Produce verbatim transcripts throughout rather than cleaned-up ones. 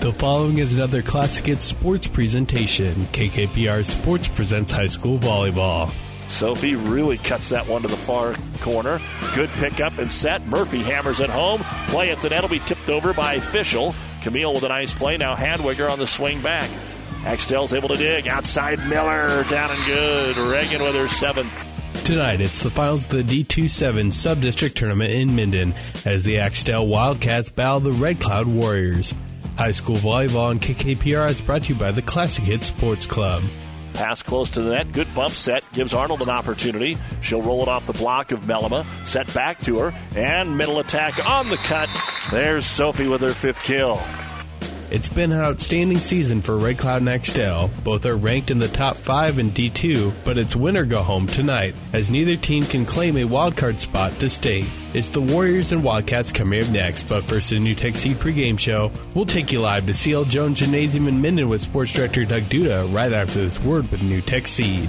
The following is another Classic Hits sports presentation. K K P R Sports presents high school volleyball. Sophie really cuts that one to the far corner. Good pickup and set. Murphy hammers it home. Play at the net will be tipped over by Fischel. Camille with a nice play. Now Hadwiger on the swing back. Axtell's able to dig. Outside Miller. Down and good. Reagan with her seventh. Tonight, it's the finals of the D two seven Subdistrict Tournament in Minden as the Axtell Wildcats battle the Red Cloud Warriors. High school volleyball on K K P R is brought to you by the Classic Hits Sports Club. Pass close to the net. Good bump set. Gives Arnold an opportunity. She'll roll it off the block of Melema. Set back to her. And middle attack on the cut. There's Sophie with her fifth kill. It's been an outstanding season for Red Cloud and Axtell. Both are ranked in the top five in D two, but it's win or go home tonight, as neither team can claim a wildcard spot to state. It's the Warriors and Wildcats coming up next, but first in the New Tech Seed pregame show, we'll take you live to C L Jones Gymnasium in Minden with sports director Doug Duda right after this word with New Tech Seed.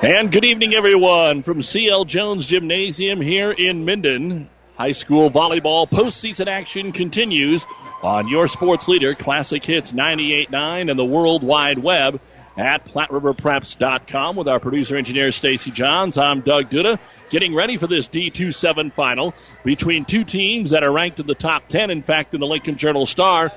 And good evening, everyone, from C L Jones Gymnasium here in Minden. High school volleyball postseason action continues on your sports leader, Classic Hits ninety-eight point nine, and the World Wide Web at Platte River Preps dot com. With our producer-engineer, Stacy Johns, I'm Doug Duda, getting ready for this D two seven final between two teams that are ranked in the top ten. In fact, in the Lincoln Journal-Star,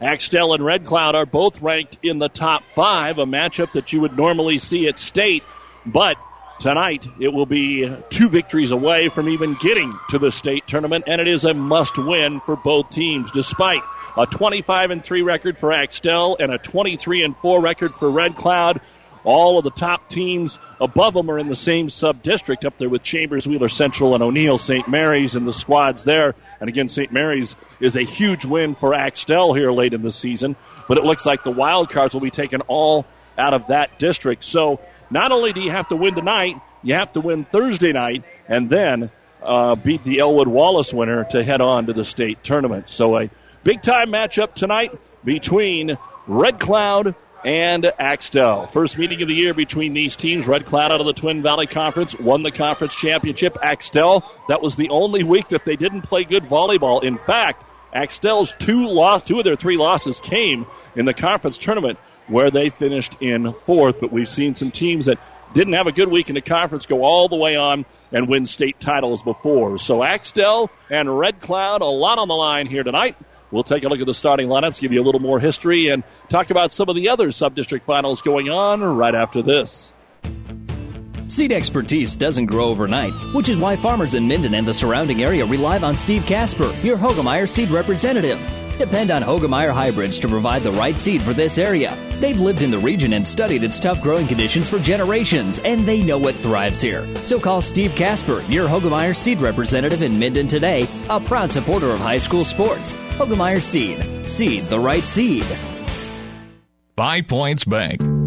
Axtell and Red Cloud are both ranked in the top five, a matchup that you would normally see at state. But tonight, it will be two victories away from even getting to the state tournament, and it is a must-win for both teams, despite a twenty-five and three record for Axtell and a twenty-three and four record for Red Cloud. All of the top teams above them are in the same sub-district, up there with Chambers, Wheeler Central, and O'Neill Saint Mary's, and the squads there. And again, Saint Mary's is a huge win for Axtell here late in the season, but it looks like the wild cards will be taken all out of that district. So not only do you have to win tonight, you have to win Thursday night and then uh, beat the Elwood-Wallace winner to head on to the state tournament. So a big-time matchup tonight between Red Cloud and Axtell. First meeting of the year between these teams. Red Cloud out of the Twin Valley Conference won the conference championship. Axtell, that was the only week that they didn't play good volleyball. In fact, Axtell's two loss, two of their three losses came in the conference tournament, where they finished in fourth. But we've seen some teams that didn't have a good week in the conference go all the way on and win state titles before. So Axtell and Red Cloud, a lot on the line here tonight. We'll take a look at the starting lineups, give you a little more history, and talk about some of the other sub-district finals going on right after this. Seed expertise doesn't grow overnight, which is why farmers in Minden and the surrounding area rely on Steve Casper, your Hogemeyer seed representative. Depend on Hogemeyer hybrids to provide the right seed for this area. They've lived in the region and studied its tough growing conditions for generations, and they know what thrives here. So call Steve Casper, your Hogemeyer seed representative in Minden today, a proud supporter of high school sports. Hogemeyer Seed. Seed the right seed. Five Points Bank.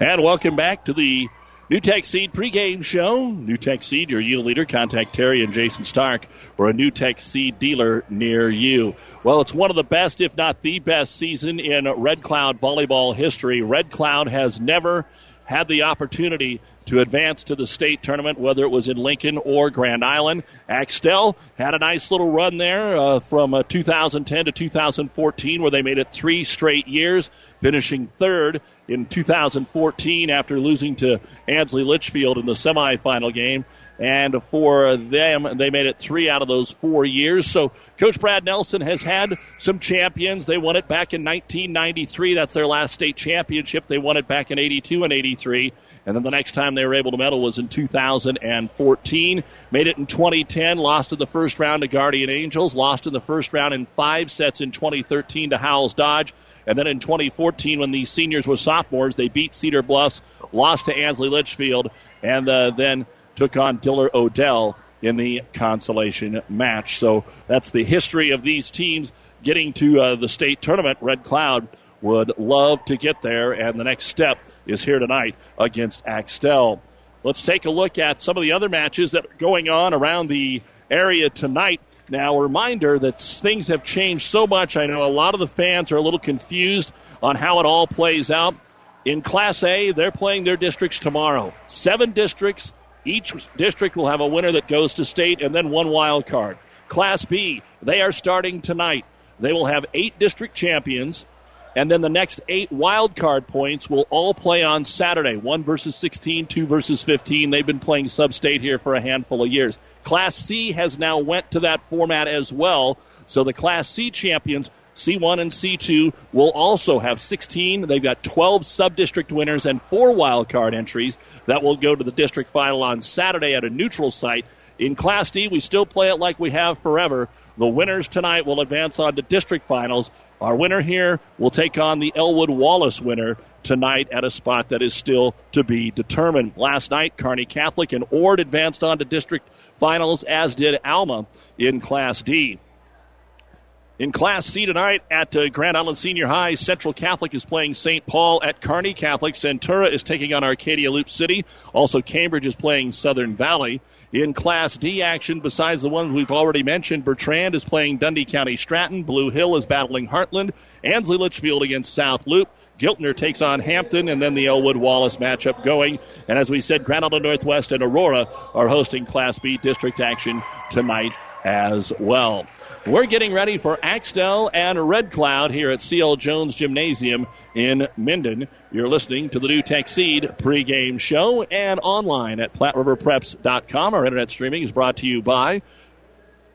And welcome back to the New Tech Seed pregame show. New Tech Seed, your yield leader. Contact Terry and Jason Stark or a New Tech Seed dealer near you. Well, it's one of the best, if not the best, season in Red Cloud volleyball history. Red Cloud has never had the opportunity to advance to the state tournament, whether it was in Lincoln or Grand Island. Axtell had a nice little run there uh, from uh, two thousand ten to two thousand fourteen, where they made it three straight years, finishing third in two thousand fourteen after losing to Ansley Litchfield in the semifinal game. And for them, they made it three out of those four years. So Coach Brad Nelson has had some champions. They won it back in nineteen ninety-three. That's their last state championship. They won it back in eighty-two and eighty-three. And then the next time they were able to medal was in two thousand fourteen. Made it in twenty ten, lost in the first round to Guardian Angels, lost in the first round in five sets in twenty thirteen to Howells Dodge. And then in twenty fourteen, when the seniors were sophomores, they beat Cedar Bluffs, lost to Ansley Litchfield, and uh, then took on Diller Odell in the consolation match. So that's the history of these teams getting to uh, the state tournament. Red Cloud would love to get there, and the next step is here tonight against Axtell. Let's take a look at some of the other matches that are going on around the area tonight. Now, a reminder that things have changed so much. I know a lot of the fans are a little confused on how it all plays out. In Class A, they're playing their districts tomorrow. Seven districts. Each district will have a winner that goes to state and then one wild card. Class B, they are starting tonight. They will have eight district champions, and then the next eight wild card points will all play on Saturday. One versus sixteen, two versus fifteen. They've been playing sub-state here for a handful of years. Class C has now went to that format as well. So the Class C champions, C one and C two, will also have sixteen. They've got twelve sub-district winners and four wild card entries that will go to the district final on Saturday at a neutral site. In Class D, we still play it like we have forever. The winners tonight will advance on to district finals. Our winner here will take on the Elwood-Wallace winner tonight at a spot that is still to be determined. Last night, Kearney Catholic and Ord advanced on to district finals, as did Alma in Class D. In Class C tonight at uh, Grand Island Senior High, Central Catholic is playing Saint Paul at Kearney Catholic. Centura is taking on Arcadia Loop City. Also, Cambridge is playing Southern Valley. In Class D action, besides the ones we've already mentioned, Bertrand is playing Dundee County Stratton. Blue Hill is battling Heartland. Ansley Litchfield against South Loop. Giltner takes on Hampton, and then the Elwood-Wallace matchup going. And as we said, Grand Island Northwest and Aurora are hosting Class B district action tonight as well. We're getting ready for Axtell and Red Cloud here at C L Jones Gymnasium in Minden. You're listening to the New Tech Seed pregame show and online at Platte River Preps dot com. Our internet streaming is brought to you by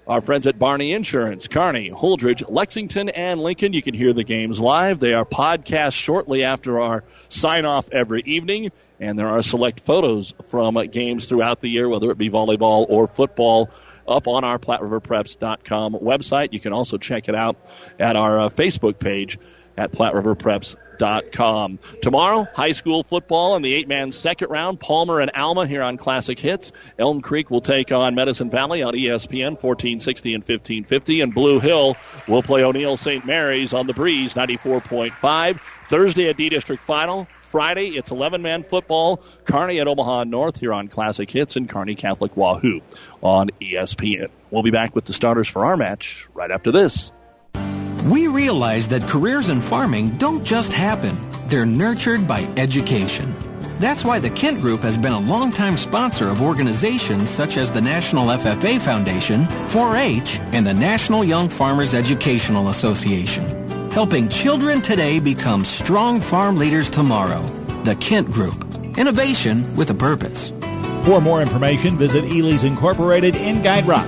our friends at Barney Insurance, Kearney, Holdridge, Lexington, and Lincoln. You can hear the games live. They are podcast shortly after our sign-off every evening, and there are select photos from games throughout the year, whether it be volleyball or football, up on our Platte River Preps dot com website. You can also check it out at our uh, Facebook page at Platte River Preps dot com. Tomorrow, high school football in the eight-man second round. Palmer and Alma here on Classic Hits. Elm Creek will take on Medicine Valley on E S P N, fourteen sixty and fifteen fifty. And Blue Hill will play O'Neill Saint Mary's on the Breeze, ninety-four point five. Thursday, a D-District final. Friday, it's eleven-man football, Kearney at Omaha North here on Classic Hits, and Kearney Catholic Wahoo on E S P N. We'll be back with the starters for our match right after this. We realize that careers in farming don't just happen. They're nurtured by education. That's why the Kent Group has been a longtime sponsor of organizations such as the National F F A Foundation, four H, and the National Young Farmers Educational Association. Helping children today become strong farm leaders tomorrow. The Kent Group. Innovation with a purpose. For more information, visit Ely's Incorporated in Guide Rock.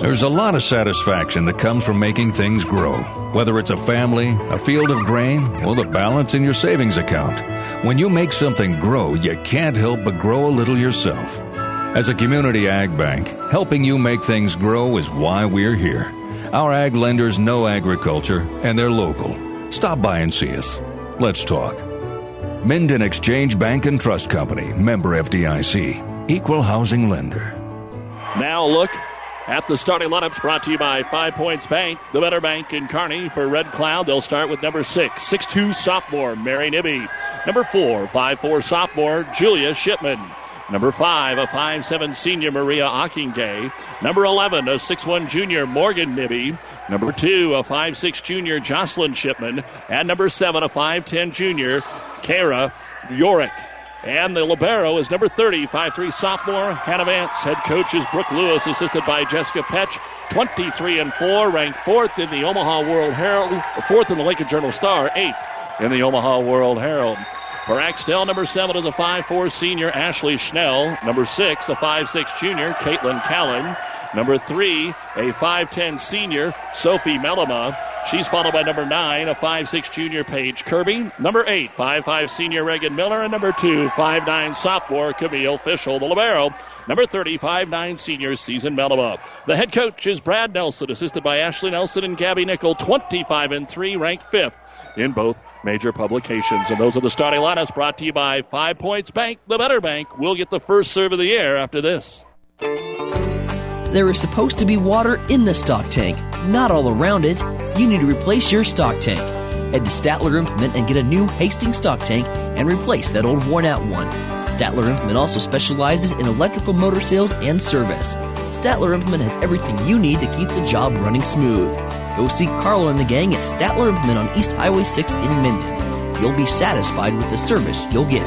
There's a lot of satisfaction that comes from making things grow, whether it's a family, a field of grain, or the balance in your savings account. When you make something grow, you can't help but grow a little yourself. As a community ag bank, helping you make things grow is why we're here. Our ag lenders know agriculture, and they're local. Stop by and see us. Let's talk. Minden Exchange Bank and Trust Company, member F D I C, equal housing lender. Now look at the starting lineups, brought to you by Five Points Bank, the better bank in Kearney. For Red Cloud, they'll start with number six, six two sophomore Mary Nibby. Number four, five four sophomore Julia Shipman. Number five, a five seven senior Maria Ockingay. Number eleven, a six one junior Morgan Nibby. Number two, a five six junior Jocelyn Shipman. And number seven, a five ten junior Kara Yorick. And the libero is number thirty, five three sophomore Hannah Vance. Head coach is Brooke Lewis, assisted by Jessica Petch. twenty-three and four, ranked fourth in the Omaha World Herald, fourth in the Lincoln Journal Star, eighth in the Omaha World Herald. For Axtell, number seven is a five four senior Ashley Schnell. Number six, a five six junior Caitlin Callan. Number three, a five ten senior Sophie Melema. She's followed by number nine, a five six junior Paige Kirby. Number eight, five five senior Reagan Miller. And number two, five nine sophomore Camille Fischel, the libero. Number thirty, five nine senior Susan Melema. The head coach is Brad Nelson, assisted by Ashley Nelson and Gabby Nickel. twenty-five and three, ranked fifth in both major publications. And those are the starting lineups, brought to you by Five Points Bank, the better bank. We'll get the first serve of the year after this. There is supposed to be water in the stock tank, not all around it. You need to replace your stock tank. Head to Statler Implement and get a new Hastings stock tank and replace that old worn-out one. Statler Implement also specializes in electrical motor sales and service. Statler Implement has everything you need to keep the job running smooth. Go see Carlo and the gang at Statler Implement on East Highway six in Minden. You'll be satisfied with the service you'll get.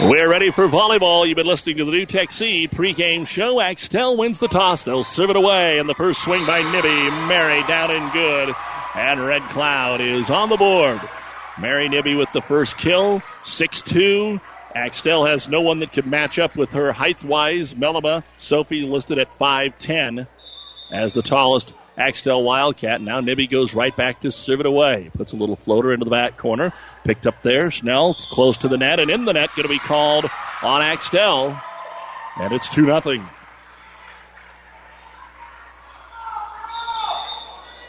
We're ready for volleyball. You've been listening to the New Tech Seed pregame show. Axtell wins the toss. They'll serve it away. And the first swing by Nibby. Mary down and good. And Red Cloud is on the board. Mary Nibby with the first kill. six two. Axtell has no one that could match up with her height-wise. Melema, Sophie listed at five ten as the tallest Axtell Wildcat. Now Nibby goes right back to serve it away. Puts a little floater into the back corner. Picked up there. Schnell close to the net and in the net. Going to be called on Axtell. And it's two nothing.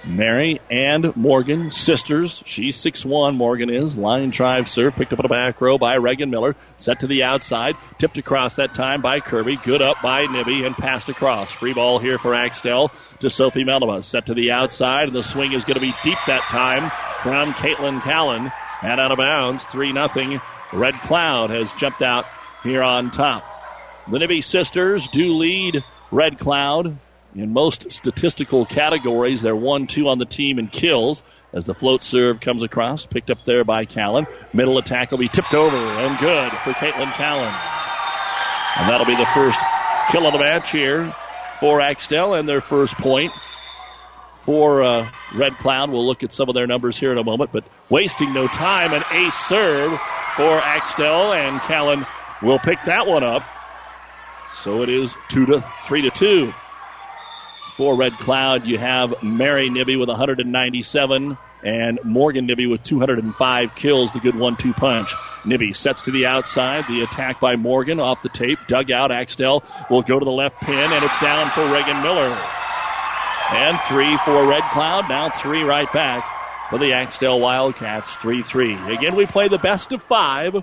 Mary and Morgan, sisters. She's six one, Morgan is. Line drive serve picked up in a back row by Reagan Miller. Set to the outside. Tipped across that time by Kirby. Good up by Nibby and passed across. Free ball here for Axtell to Sophie Melema. Set to the outside, and the swing is going to be deep that time from Caitlin Callan. And out of bounds, three nothing. Red Cloud has jumped out here on top. The Nibby sisters do lead Red Cloud in most statistical categories. They're one two on the team in kills as the float serve comes across. Picked up there by Callan. Middle attack will be tipped over and good for Caitlin Callan. And that'll be the first kill of the match here for Axtell and their first point. For uh, Red Cloud, we'll look at some of their numbers here in a moment, but wasting no time, an ace serve for Axtell, and Callan will pick that one up. So it is two to three to two. For Red Cloud, you have Mary Nibby with one hundred ninety-seven and Morgan Nibby with two hundred five kills, the good one two punch. Nibby sets to the outside, the attack by Morgan off the tape, dug out. Axtell will go to the left pin, and it's down for Reagan Miller. And three for Red Cloud, now three right back for the Axtell Wildcats, three three. Again, we play the best of five.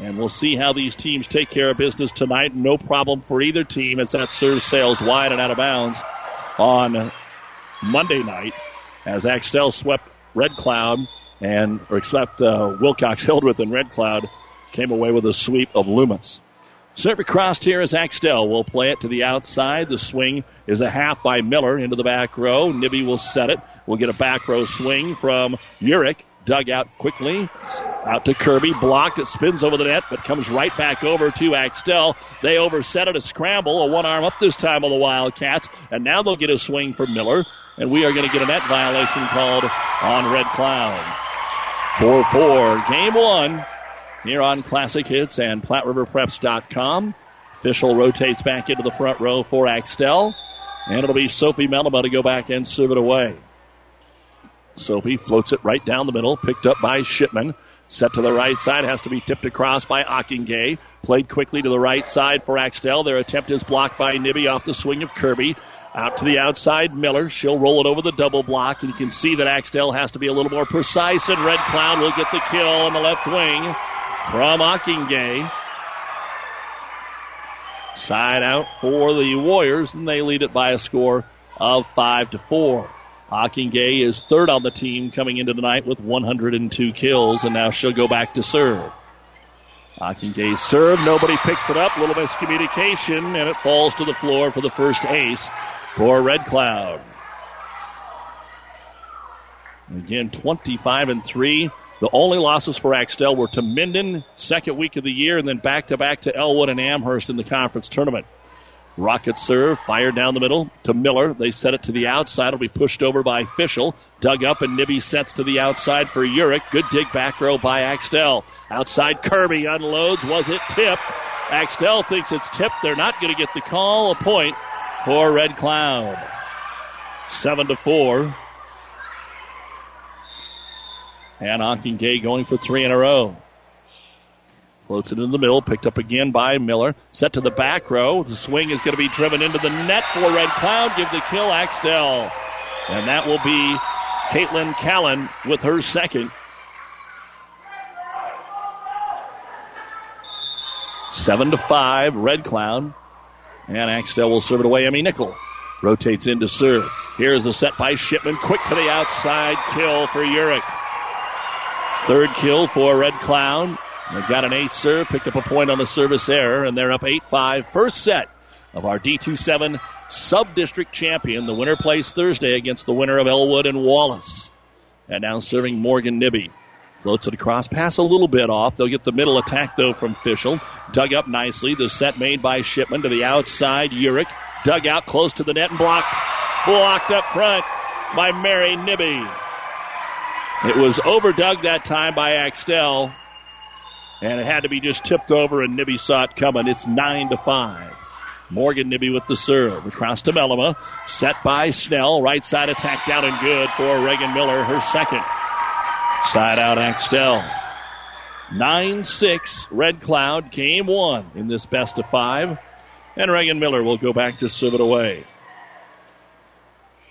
And we'll see how these teams take care of business tonight. No problem for either team as that serve sails wide and out of bounds on Monday night as Axtell swept Red Cloud and, or swept uh, Wilcox Hildreth, and Red Cloud came away with a sweep of Loomis. Serve crossed here as Axtell will play it to the outside. The swing is a half by Miller into the back row. Nibby will set it. We'll get a back row swing from Urich. Dug out quickly, out to Kirby, blocked, it spins over the net, but comes right back over to Axtell. They overset it, a scramble, a one-arm up this time on the Wildcats, and now they'll get a swing from Miller, and we are going to get a net violation called on Red Cloud. four four, game one here on Classic Hits and Platte River Preps dot com. Fishel rotates back into the front row for Axtell, and it'll be Sophie Melema to go back and serve it away. Sophie floats it right down the middle, picked up by Shipman. Set to the right side, has to be tipped across by Ockingay. Played quickly to the right side for Axtell. Their attempt is blocked by Nibby off the swing of Kirby. Out to the outside, Miller. She'll roll it over the double block, and you can see that Axtell has to be a little more precise, and Red Cloud will get the kill on the left wing from Ockingay. Side out for the Warriors, and they lead it by a score of five to four. Ockingay is third on the team coming into the night with one hundred two kills, and now she'll go back to serve. Ockingay serve, nobody picks it up, little miscommunication, and it falls to the floor for the first ace for Red Cloud. Again, twenty-five and three. The only losses for Axtell were to Minden, second week of the year, and then back-to-back to Elwood and Amherst in the conference tournament. Rocket serve, fired down the middle to Miller. They set it to the outside. It'll be pushed over by Fishel. Dug up, and Nibby sets to the outside for Urich. Good dig back row by Axtell. Outside, Kirby unloads. Was it tipped? Axtell thinks it's tipped. They're not going to get the call. A point for Red Cloud. Seven to four. And Ockingay going for three in a row. Floats it in the middle, picked up again by Miller. Set to the back row. The swing is going to be driven into the net for Red Cloud. Give the kill, Axtell. And that will be Caitlin Callan with her second. Seven to five, Red Cloud. And Axtell will serve it away. Emmy Nickel rotates in to serve. Here's the set by Shipman. Quick to the outside, kill for Urich. Third kill for Red Cloud. They've got an ace serve, picked up a point on the service error, and they're up eight five. First set of our D two seven sub-district champion. The winner plays Thursday against the winner of Elwood and Wallace. And now serving Morgan Nibby. Floats it across, pass a little bit off. They'll get the middle attack, though, from Fishel. Dug up nicely. The set made by Shipman to the outside. Urich dug out close to the net and blocked. Blocked up front by Mary Nibby. It was overdug that time by Axtell. And it had to be just tipped over, and Nibby saw it coming. It's nine to five. Morgan Nibby with the serve. Across to Melema. Set by Snell. Right side attack down and good for Reagan Miller, her second. Side out Axtell. nine six, Red Cloud, game one in this best of five. And Reagan Miller will go back to serve it away.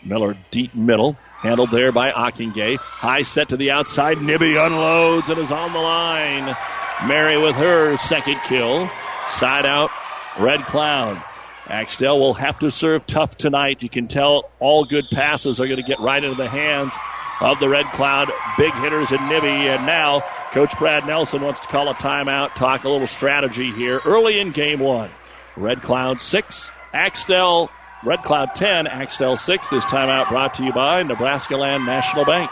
Miller deep middle, handled there by Ockingay. High set to the outside. Nibby unloads and is on the line. Mary with her second kill. Side out, Red Cloud. Axtell will have to serve tough tonight. You can tell all good passes are going to get right into the hands of the Red Cloud big hitters in Nibby. And now Coach Brad Nelson wants to call a timeout, talk a little strategy here early in game one. Red Cloud six, Axtell Red Cloud ten, Axtell six. This timeout brought to you by Nebraskaland National Bank.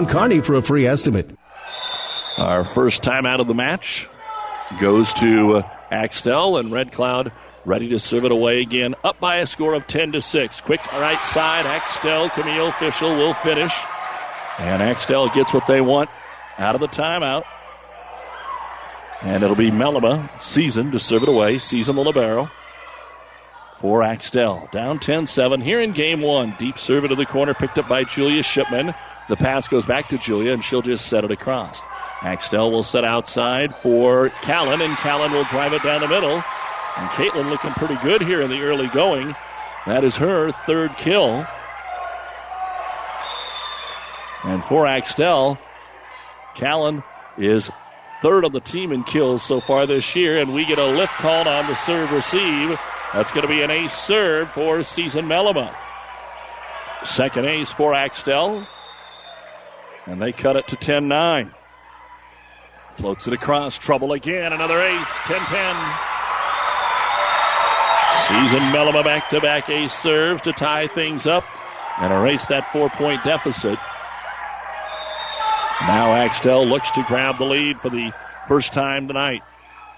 Kearney for a free estimate. Our first timeout of the match goes to Axtell, and Red Cloud ready to serve it away again, up by a score of ten to six. Quick right side, Axtell, Camille Fishel will finish, and Axtell gets what they want out of the timeout. And it'll be Melema, Season, to serve it away. Season the libero for Axtell. Down ten seven here in game one. Deep serve into the corner, picked up by Julia Shipman. The pass goes back to Julia, and she'll just set it across. Axtell will set outside for Callan, and Callan will drive it down the middle. And Caitlin looking pretty good here in the early going. That is her third kill. And for Axtell, Callan is third on the team in kills so far this year, and we get a lift called on the serve receive. That's going to be an ace serve for Season Melema. Second ace for Axtell. And they cut it to ten nine. Floats it across. Trouble again. Another ace. ten ten. Susan Mellema back-to-back ace serves to tie things up and erase that four-point deficit. Now Axtell looks to grab the lead for the first time tonight.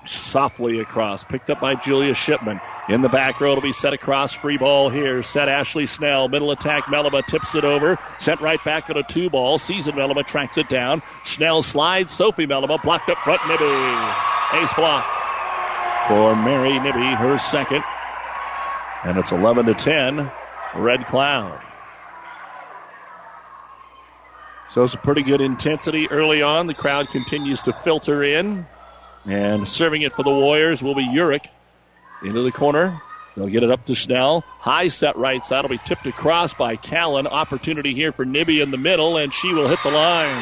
Softly across. Picked up by Julia Shipman. In the back row, it'll be set across. Free ball here. Set Ashley Snell. Middle attack. Mellema tips it over. Sent right back on a two ball. Susan Mellema tracks it down. Snell slides. Sophie Mellema blocked up front. Nibby. Ace block for Mary Nibby. Her second. And it's eleven to ten, Red Cloud. So it's a pretty good intensity early on. The crowd continues to filter in. And serving it for the Warriors will be Urich. Into the corner. They'll get it up to Snell. High set right side. It'll be tipped across by Callan. Opportunity here for Nibby in the middle, and she will hit the line.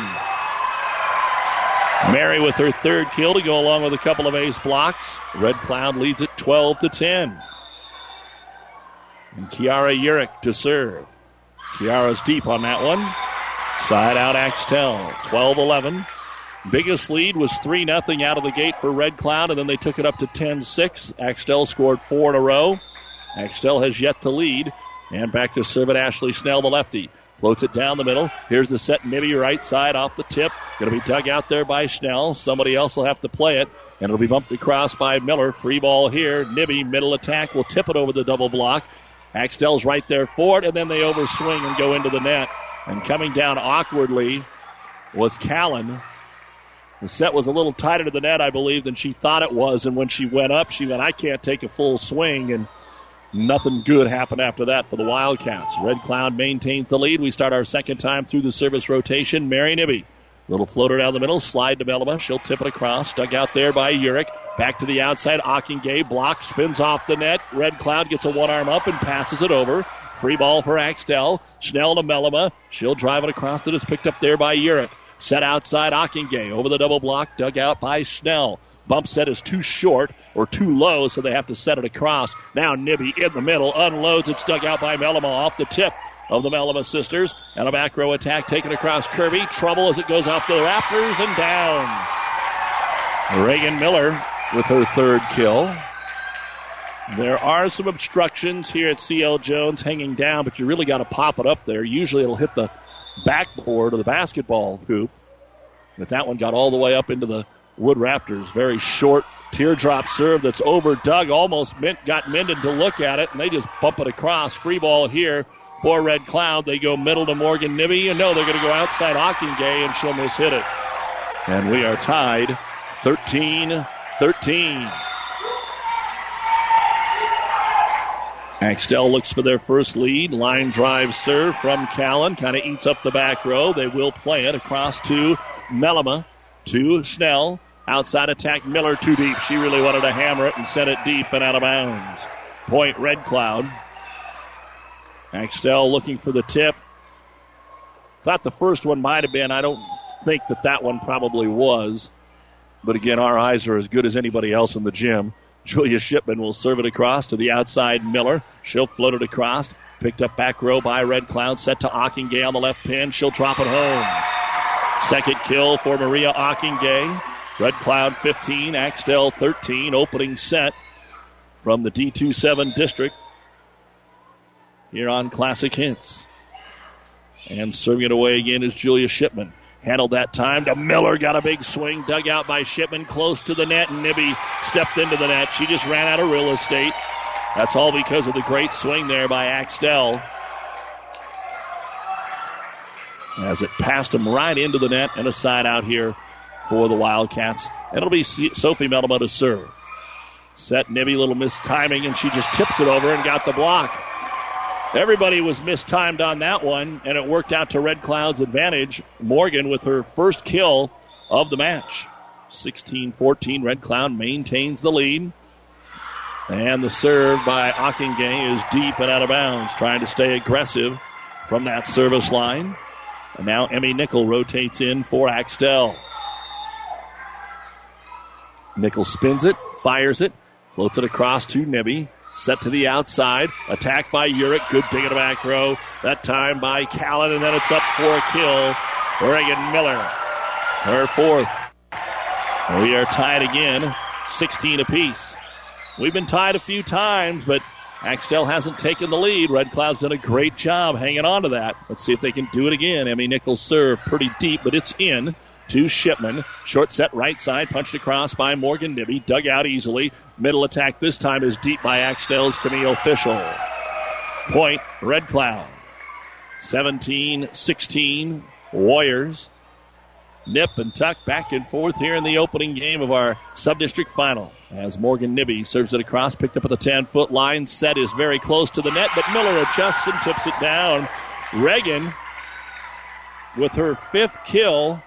Mary with her third kill to go along with a couple of ace blocks. Red Cloud leads it twelve to ten. And Kiara Urich to serve. Kiara's deep on that one. Side out Axtell, twelve eleven. Biggest lead was three nothing out of the gate for Red Cloud, and then they took it up to ten six. Axtell scored four in a row. Axtell has yet to lead. And back to serve at Ashley Snell, the lefty. Floats it down the middle. Here's the set, Nibby right side off the tip. Going to be dug out there by Snell. Somebody else will have to play it. And it'll be bumped across by Miller. Free ball here. Nibby, middle attack, will tip it over the double block. Axtell's right there for it, and then they overswing and go into the net. And coming down awkwardly was Callan. The set was a little tighter to the net, I believe, than she thought it was. And when she went up, she went, I can't take a full swing. And nothing good happened after that for the Wildcats. Red Cloud maintains the lead. We start our second time through the service rotation. Mary Nibby, little floater down the middle, slide to Mellema. She'll tip it across. Dug out there by Urich. Back to the outside, Ockingay block, spins off the net. Red Cloud gets a one-arm up and passes it over. Free ball for Axtell. Snell to Mellema. She'll drive it across. It is picked up there by Urich. Set outside, Ockingay over the double block, dug out by Snell. Bump set is too short or too low, so they have to set it across. Now Nibby in the middle, unloads. It's dug out by Mellema off the tip of the Mellema sisters. And a back row attack taken across Kirby. Trouble as it goes off the rafters and down. Reagan Miller with her third kill. There are some obstructions here at C L Jones hanging down, but you really got to pop it up there. Usually it'll hit the backboard of the basketball hoop, but that one got all the way up into the wood rafters. Very short teardrop serve that's over Doug. Almost meant, got Minden to look at it, and they just bump it across. Free ball here for Red Cloud. They go middle to Morgan Nibby, and no, they're going to go outside Ockingay, and she'll miss hit it. And we are tied thirteen thirteen. Axtell looks for their first lead. Line drive serve from Callan. Kind of eats up the back row. They will play it across to Mellema, to Snell. Outside attack, Miller too deep. She really wanted to hammer it and sent it deep and out of bounds. Point Red Cloud. Axtell looking for the tip. Thought the first one might have been. I don't think that that one probably was. But again, our eyes are as good as anybody else in the gym. Julia Shipman will serve it across to the outside Miller. She'll float it across. Picked up back row by Red Cloud. Set to Ockingay on the left pin. She'll drop it home. Second kill for Maria Ockingay. Red Cloud fifteen, Axtell thirteen. Opening set from the D two seven district here on Classic Hits. And serving it away again is Julia Shipman. Handled that time to Miller. Got a big swing. Dug out by Shipman. Close to the net. And Nibby stepped into the net. She just ran out of real estate. That's all because of the great swing there by Axtell. As it passed him right into the net. And a side out here for the Wildcats. And it'll be Sophie Mellema to serve. Set Nibby. Little mistiming. And she just tips it over and got the block. Everybody was mistimed on that one, and it worked out to Red Cloud's advantage. Morgan with her first kill of the match. sixteen fourteen, Red Cloud maintains the lead. And the serve by Ockingay is deep and out of bounds, trying to stay aggressive from that service line. And now Emmy Nickel rotates in for Axtell. Nickel spins it, fires it, floats it across to Nibby. Set to the outside. Attack by Urich. Good dig in the back row. That time by Callan, and then it's up for a kill. Reagan Miller, her fourth. And we are tied again, sixteen apiece. We've been tied a few times, but Axtell hasn't taken the lead. Red Cloud's done a great job hanging on to that. Let's see if they can do it again. Emmy Nichols serve pretty deep, but it's in to Shipman. Short set right side, punched across by Morgan Nibby. Dug out easily. Middle attack this time is deep by Axtell's Camille Fishel. Point, Red Cloud. seventeen sixteen, Warriors. Nip and tuck back and forth here in the opening game of our sub-district final. As Morgan Nibby serves it across, picked up at the ten-foot line. Set is very close to the net, but Miller adjusts and tips it down. Reagan with her fifth kill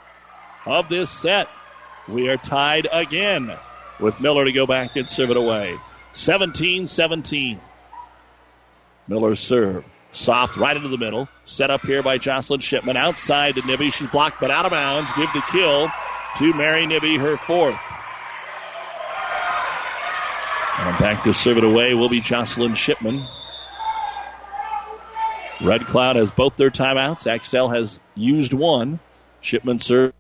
of this set. We are tied again with Miller to go back and serve it away. seventeen seventeen. Miller serve. Soft right into the middle. Set up here by Jocelyn Shipman. Outside to Nibby. She's blocked but out of bounds. Give the kill to Mary Nibby, her fourth. And back to serve it away will be Jocelyn Shipman. Red Cloud has both their timeouts. Axtell has used one. Shipman serve.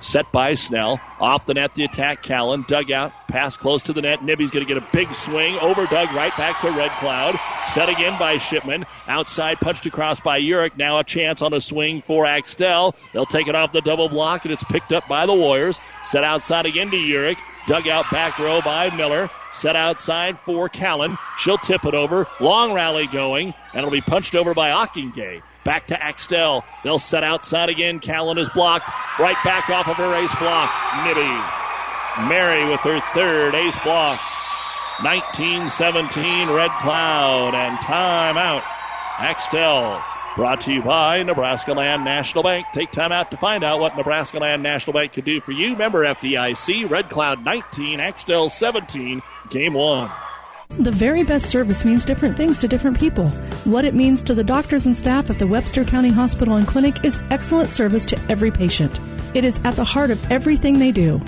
Set by Snell. Off the net, the attack, Callan. Dug out. Pass close to the net. Nibby's going to get a big swing. Over Dug right back to Red Cloud. Set again by Shipman. Outside, punched across by Urich. Now a chance on a swing for Axtell. They'll take it off the double block, and it's picked up by the Warriors. Set outside again to Urich. Dug out back row by Miller. Set outside for Callan. She'll tip it over. Long rally going, and it'll be punched over by Ockingay. Back to Axtell. They'll set outside again. Callan is blocked. Right back off of her ace block. Nibby. Mary with her third ace block. nineteen seventeen Red Cloud and timeout. Axtell. Brought to you by Nebraskaland National Bank. Take time out to find out what Nebraskaland National Bank can do for you. Member F D I C. Red Cloud nineteen, Axtell seventeen, game one. The very best service means different things to different people. What it means to the doctors and staff at the Webster County Hospital and Clinic is excellent service to every patient. It is at the heart of everything they do.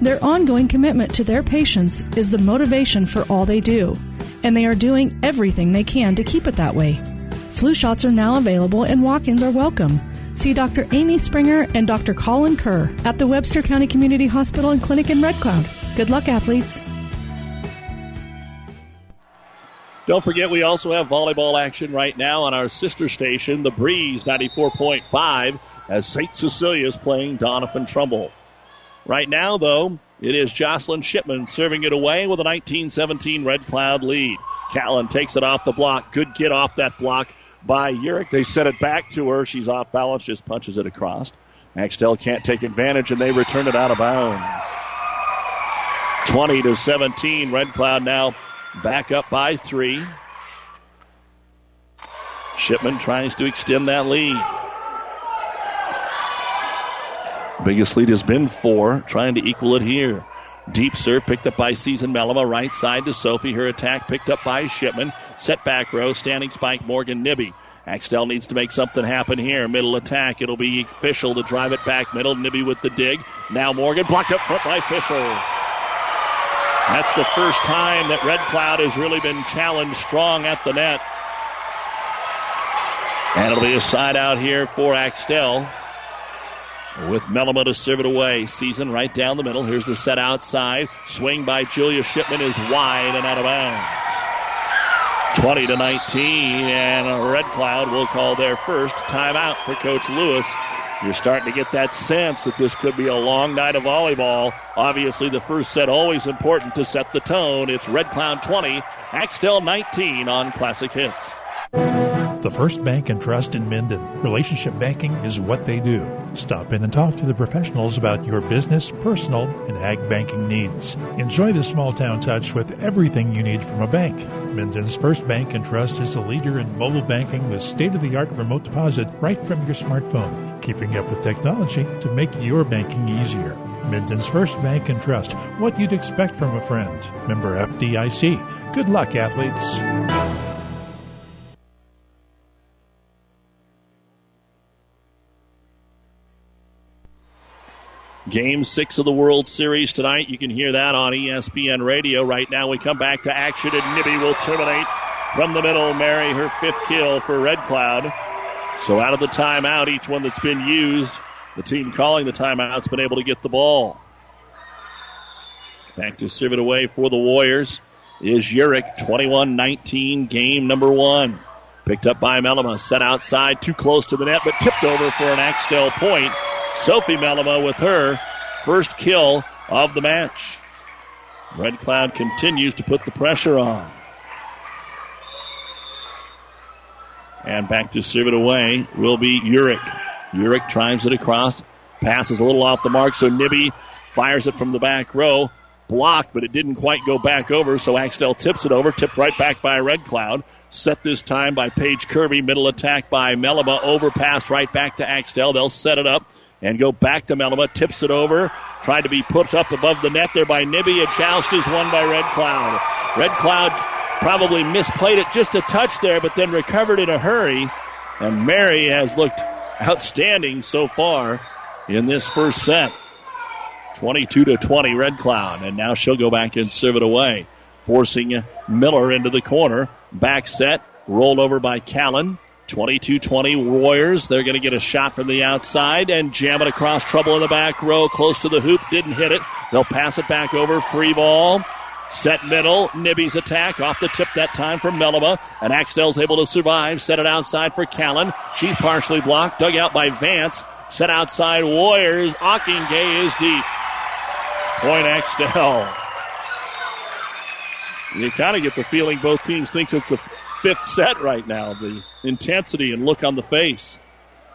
Their ongoing commitment to their patients is the motivation for all they do, and they are doing everything they can to keep it that way. Flu shots are now available and walk-ins are welcome. See Doctor Amy Springer and Doctor Colin Kerr at the Webster County Community Hospital and Clinic in Red Cloud. Good luck, athletes. Don't forget, we also have volleyball action right now on our sister station, the Breeze ninety-four point five, as Saint Cecilia is playing Donovan Trumbull. Right now, though, it is Jocelyn Shipman serving it away with a nineteen seventeen Red Cloud lead. Callan takes it off the block. Good get off that block by Urich. They set it back to her. She's off balance, just punches it across. Axtell can't take advantage, and they return it out of bounds. twenty to seventeen, Red Cloud now back up by three. Shipman tries to extend that lead. Biggest lead has been four, trying to equal it here. Deep serve picked up by Season Mellema. Right side to Sophie. Her attack picked up by Shipman. Set back row. Standing spike, Morgan Nibby. Axtell needs to make something happen here. Middle attack. It'll be Fishel to drive it back middle. Nibby with the dig. Now Morgan blocked up front by Fishel. That's the first time that Red Cloud has really been challenged strong at the net. And it'll be a side out here for Axtell. With Mellema to serve it away. Season right down the middle. Here's the set outside. Swing by Julia Shipman is wide and out of bounds. twenty to nineteen, and Red Cloud will call their first timeout for Coach Lewis. You're starting to get that sense that this could be a long night of volleyball. Obviously, the first set always important to set the tone. It's Red Cloud twenty, Axtell nineteen on Classic Hits. The First Bank and Trust in Minden. Relationship banking is what they do. Stop in and talk to the professionals about your business, personal, and ag banking needs. Enjoy the small-town touch with everything you need from a bank. Minden's First Bank and Trust is a leader in mobile banking with state-of-the-art remote deposit right from your smartphone, keeping up with technology to make your banking easier. Minden's First Bank and Trust, what you'd expect from a friend. Member F D I C. Good luck, athletes. Game six of the World Series tonight. You can hear that on E S P N Radio. Right now we come back to action, and Nibby will terminate from the middle. Mary, her fifth kill for Red Cloud. So out of the timeout, each one that's been used, The team calling the timeout's been able to get the ball. Back to serve it away for the Warriors is Urich. twenty-one nineteen, game number one. Picked up by Melema, set outside, too close to the net, but tipped over for an Axtell point. Sophie Melema with her first kill of the match. Red Cloud continues to put the pressure on. And back to serve it away will be Urich. Urich drives it across, passes a little off the mark, so Nibby fires it from the back row. Blocked, but it didn't quite go back over, so Axtell tips it over, tipped right back by Red Cloud. Set this time by Paige Kirby, middle attack by Melema, overpassed right back to Axtell. They'll set it up and go back to Melema, tips it over, tried to be put up above the net there by Nibby. A joust is won by Red Cloud. Red Cloud probably misplayed it just a touch there, but then recovered in a hurry, and Mary has looked outstanding so far in this first set. twenty-two to twenty, Red Cloud, and now she'll go back and serve it away, forcing Miller into the corner. Back set, rolled over by Callan. twenty-two twenty, Warriors. They're going to get a shot from the outside and jam it across. Trouble in the back row, close to the hoop, didn't hit it. They'll pass it back over, free ball. Set middle, Nibby's attack, off the tip that time from Melema, and Axtell's able to survive. Set it outside for Callan. She's partially blocked, dug out by Vance. Set outside, Warriors. Ockingay is deep. Point Axtell. You kind of get the feeling both teams think it's the fifth set right now. The intensity and look on the face.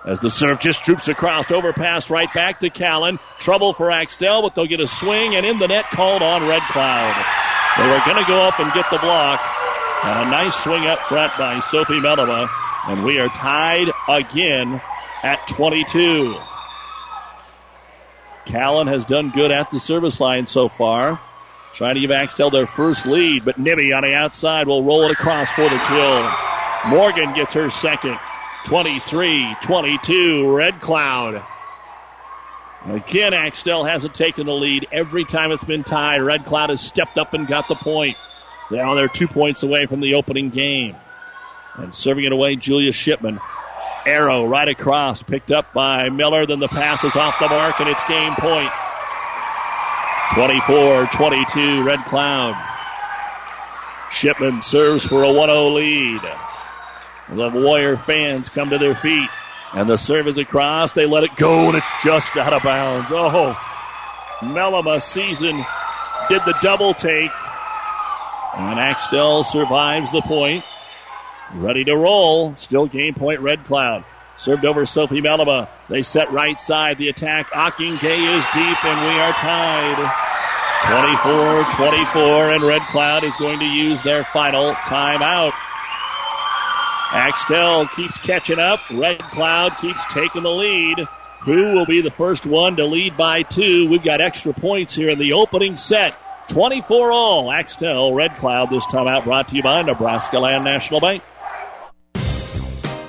As the serve just droops across, overpass right back to Callan. Trouble for Axtell, but they'll get a swing, and in the net called on Red Cloud. They were going to go up and get the block. And a nice swing up front by Sophie Melema. And we are tied again at twenty-two. Callan has done good at the service line so far. Trying to give Axtell their first lead, but Nibby on the outside will roll it across for the kill. Morgan gets her second. twenty-three twenty-two, Red Cloud. Again, Axtell hasn't taken the lead. Every time it's been tied, Red Cloud has stepped up and got the point. Now they're two points away from the opening game. And serving it away, Julia Shipman. Arrow right across, picked up by Miller, then the pass is off the mark, and it's game point. twenty-four twenty-two, Red Cloud. Shipman serves for a one oh lead. The Warrior fans come to their feet, and the serve is across. They let it go, and it's just out of bounds. Oh, Melema season did the double take, and Axtell survives the point. Ready to roll. Still game point, Red Cloud. Served over Sophie Melema. They set right side. The attack. Ockingay is deep, and we are tied. twenty-four twenty-four, and Red Cloud is going to use their final timeout. Axtell keeps catching up. Red Cloud keeps taking the lead. Who will be the first one to lead by two? We've got extra points here in the opening set. twenty-four all. Axtell, Red Cloud, this time out brought to you by Nebraskaland National Bank.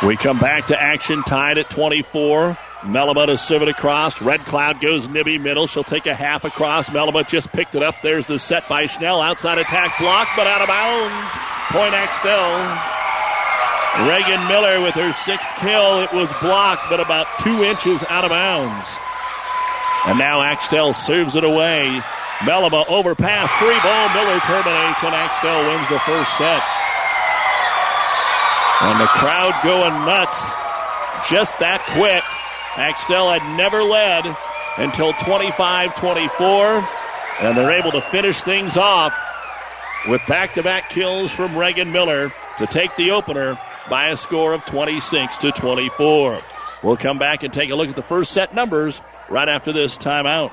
We come back to action, tied at twenty-four. Melema to serve it across. Red Cloud goes Nibby middle. She'll take a half across. Melema just picked it up. There's the set by Schnell. Outside attack block, but out of bounds. Point Axtell. Reagan Miller with her sixth kill. It was blocked, but about two inches out of bounds. And now Axtell serves it away. Melema overpass. Three ball. Miller terminates, and Axtell wins the first set. And the crowd going nuts just that quick. Axtell had never led until twenty-five twenty-four, and they're able to finish things off with back-to-back kills from Reagan Miller to take the opener by a score of twenty-six to twenty-four. We'll come back and take a look at the first set numbers right after this timeout.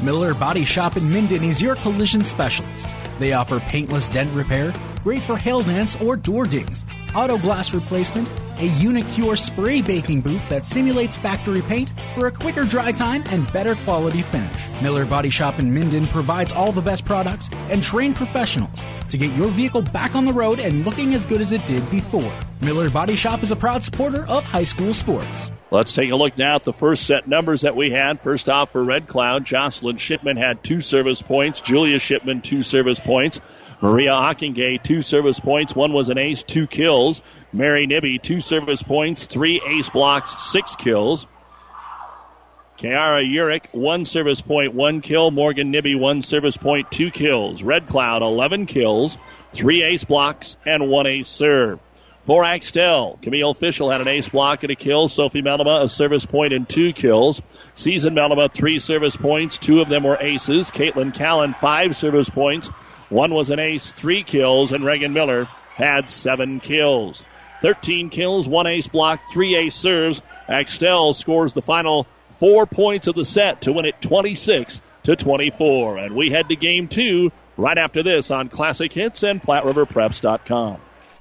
Miller Body Shop in Minden is your collision specialist. They offer paintless dent repair, great for hail dents or door dings, auto glass replacement, a Unicure spray baking boot that simulates factory paint for a quicker dry time and better quality finish. Miller Body Shop in Minden provides all the best products and trained professionals to get your vehicle back on the road and looking as good as it did before. Miller Body Shop is a proud supporter of high school sports. Let's take a look now at the first set numbers that we had. First off, for Red Cloud, Jocelyn Shipman had two service points. Julia Shipman, two service points. Maria Ockingay, two service points. One was an ace, two kills. Mary Nibby, two service points, three ace blocks, six kills. Kiara Urick, one service point, one kill. Morgan Nibby, one service point, two kills. Red Cloud, eleven kills, three ace blocks, and one ace serve. For Axtell, Camille Fishel had an ace block and a kill. Sophie Melema, a service point and two kills. Season Melema, three service points. Two of them were aces. Caitlin Callan, five service points. One was an ace, three kills. And Reagan Miller had seven kills. thirteen kills, one ace block, three ace serves. Axtell scores the final four points of the set to win it twenty-six to twenty-four. And we head to game two right after this on Classic Hits and Platte River Preps dot com.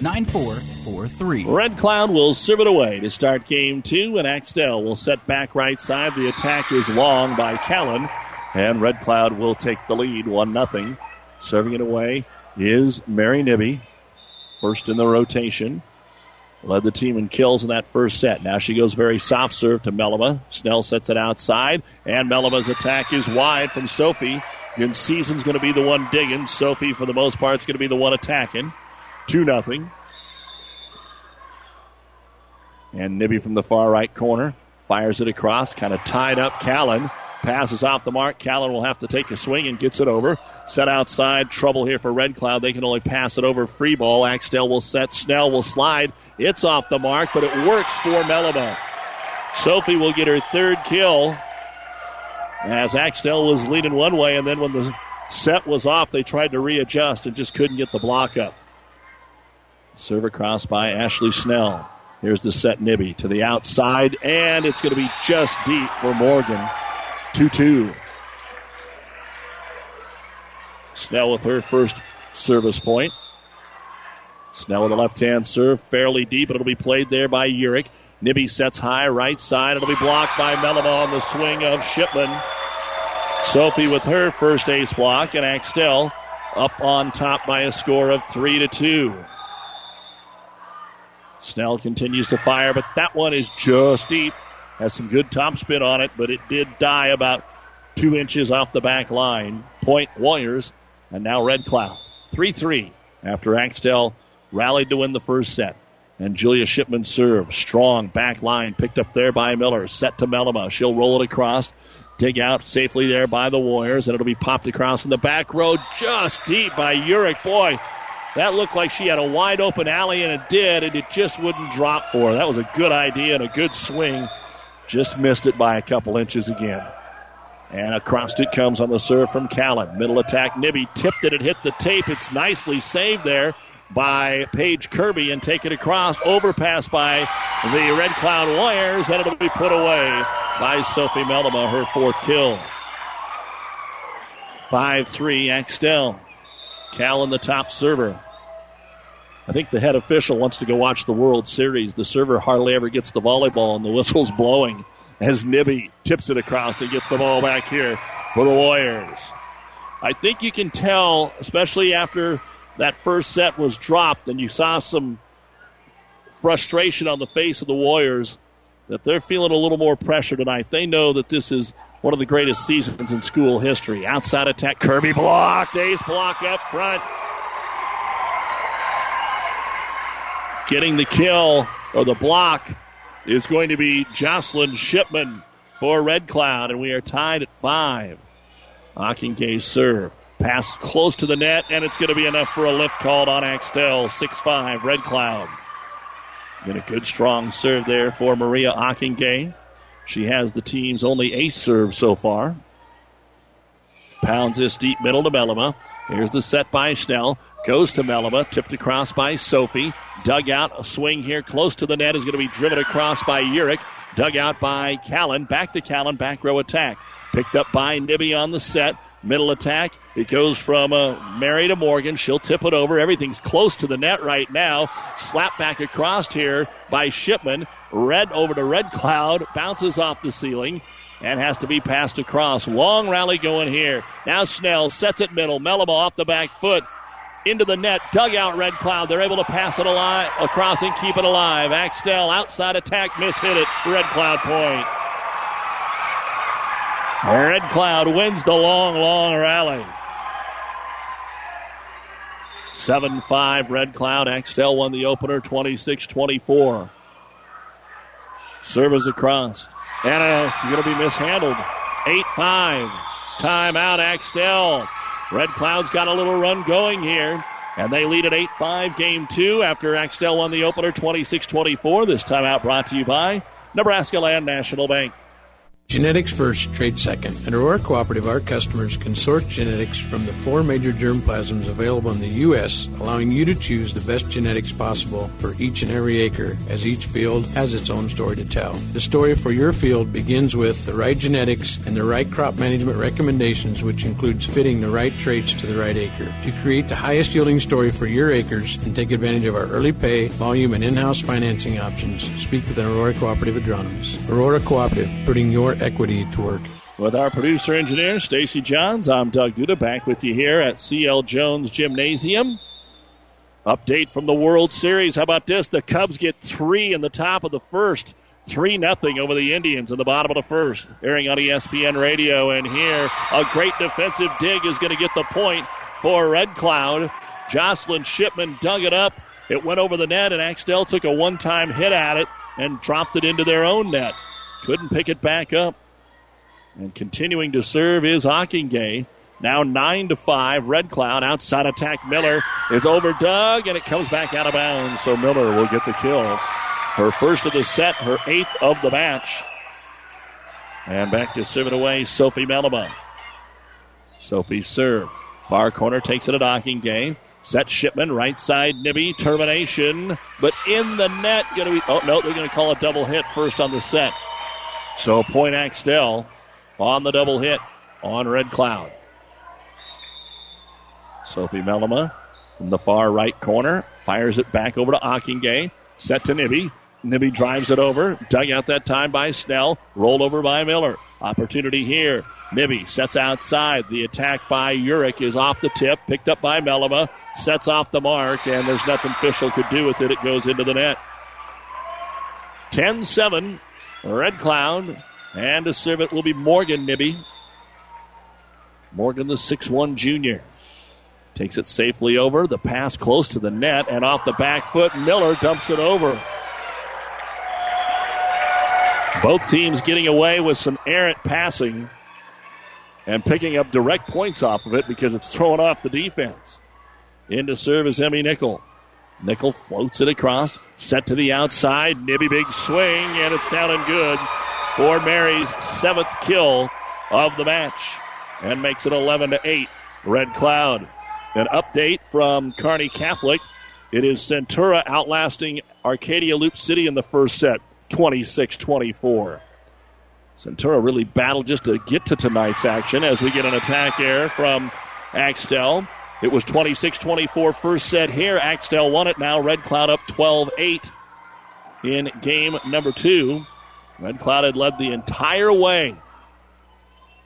nine four four three. Red Cloud will serve it away to start game two, and Axtell will set back right side. The attack is long by Callan, and Red Cloud will take the lead, one nothing. Serving it away is Mary Nibby, first in the rotation. Led the team in kills in that first set. Now she goes very soft serve to Melema. Snell sets it outside, and Melema's attack is wide from Sophie. And Season's going to be the one digging. Sophie, for the most part, is going to be the one attacking. two nothing. And Nibby from the far right corner fires it across, kind of tied up. Callan passes off the mark. Callan will have to take a swing and gets it over. Set outside. Trouble here for Red Cloud. They can only pass it over. Free ball. Axtell will set. Snell will slide. It's off the mark, but it works for Melema. Sophie will get her third kill as Axtell was leading one way, and then when the set was off, they tried to readjust and just couldn't get the block up. Serve across by Ashley Snell. Here's the set Nibby to the outside, and it's going to be just deep for Morgan. two two. Snell with her first service point. Snell with a left-hand serve, fairly deep, and it'll be played there by Urick. Nibby sets high, right side. It'll be blocked by Melema on the swing of Shipman. Sophie with her first ace block, and Axtell up on top by a score of three to two. Snell continues to fire, but that one is just deep. Has some good topspin on it, but it did die about two inches off the back line. Point Warriors, and now Red Cloud. three three after Axtell rallied to win the first set. And Julia Shipman serves. Strong back line picked up there by Miller. Set to Melema. She'll roll it across. Dig out safely there by the Warriors, and it'll be popped across in the back row. Just deep by Urick. Boy, that looked like she had a wide-open alley, and it did, and it just wouldn't drop for her. That was a good idea and a good swing. Just missed it by a couple inches again. And across it comes on the serve from Callan. Middle attack, Nibby tipped it. It hit the tape. It's nicely saved there by Paige Kirby and taken across. Overpass by the Red Cloud Warriors, and it'll be put away by Sophie Melema, her fourth kill. five three, Axtell. Callan, the top server. I think the head official wants to go watch the World Series. The server hardly ever gets the volleyball, and the whistle's blowing as Nibby tips it across and gets the ball back here for the Warriors. I think you can tell, especially after that first set was dropped and you saw some frustration on the face of the Warriors, that they're feeling a little more pressure tonight. They know that this is one of the greatest seasons in school history. Outside attack, Kirby blocked, Ace block up front. Getting the kill, or the block, is going to be Jocelyn Shipman for Red Cloud, and we are tied at five. Ockingay's serve. Pass close to the net, and it's going to be enough for a lift called on Axtell. six five, Red Cloud. And a good, strong serve there for Maria Ockingay. She has the team's only ace serve so far. Pounds this deep middle to Melema. Here's the set by Schnell. Goes to Melema. Tipped across by Sophie. Dug out. A swing here close to the net is going to be driven across by Urich. Dug out by Callan. Back to Callan. Back row attack. Picked up by Nibby on the set. Middle attack. It goes from uh, Mary to Morgan. She'll tip it over. Everything's close to the net right now. Slap back across here by Shipman. Red over to Red Cloud. Bounces off the ceiling and has to be passed across. Long rally going here. Now Schnell sets it middle. Melema off the back foot. Into the net. Dug out Red Cloud. They're able to pass it alive, across and keep it alive. Axtell outside attack. Mishit it. Red Cloud point. Red Cloud wins the long, long rally. seven five Red Cloud. Axtell won the opener twenty-six twenty-four. Serve is across. And it's going to be mishandled. eight five. Timeout, Axtell. Red Cloud's got a little run going here. And they lead at eight five game two after Axtell won the opener twenty-six twenty-four. This timeout brought to you by Nebraskaland National Bank. Genetics first, trade second. At Aurora Cooperative, our customers can source genetics from the four major germplasms available in the U S, allowing you to choose the best genetics possible for each and every acre, as each field has its own story to tell. The story for your field begins with the right genetics and the right crop management recommendations, which includes fitting the right traits to the right acre. To create the highest yielding story for your acres and take advantage of our early pay, volume, and in-house financing options, speak with an Aurora Cooperative agronomist. Aurora Cooperative, putting your equity to work. With our producer engineer Stacy Johns, I'm Doug Duda, back with you here at C L Jones Gymnasium. Update from the World Series. How about this? The Cubs get three in the top of the first, three nothing over the Indians in the bottom of the first. Airing on E S P N Radio, and here a great defensive dig is going to get the point for Red Cloud. Jocelyn Shipman dug it up. It went over the net, and Axtell took a one-time hit at it and dropped it into their own net. Couldn't pick it back up. And continuing to serve is Ockingay. Now nine to five, Red Cloud. Outside attack, Miller is over Doug, and it comes back out of bounds. So Miller will get the kill. Her first of the set, her eighth of the match. And back to serve it away, Sophie Melema. Sophie serve. Far corner takes it at Ockingay. Set Shipman, right side, Nibby, termination. But in the net, going to be, oh, no, they're going to call a double hit first on the set. So point Axtell on the double hit on Red Cloud. Sophie Melema from the far right corner fires it back over to Ockingay. Set to Nibby. Nibby drives it over. Dug out that time by Snell. Rolled over by Miller. Opportunity here. Nibby sets outside. The attack by Urich is off the tip. Picked up by Melema. Sets off the mark, and there's nothing Fischel could do with it. It goes into the net. ten seven. Red Cloud, and to serve it will be Morgan Nibby. Morgan, the six one junior, takes it safely over. The pass close to the net, and off the back foot, Miller dumps it over. Both teams getting away with some errant passing and picking up direct points off of it because it's throwing off the defense. In to serve is Emmy Nickel. Nickel floats it across, set to the outside. Nibby big swing, and it's down and good for Mary's seventh kill of the match. And makes it eleven to eight, Red Cloud. An update from Kearney Catholic. It is Centura outlasting Arcadia Loop City in the first set, twenty-six twenty-four. Centura really battled just to get to tonight's action as we get an attack error from Axtell. It was twenty-six twenty-four first set here. Axtell won it now. Red Cloud up twelve eight in game number two. Red Cloud had led the entire way.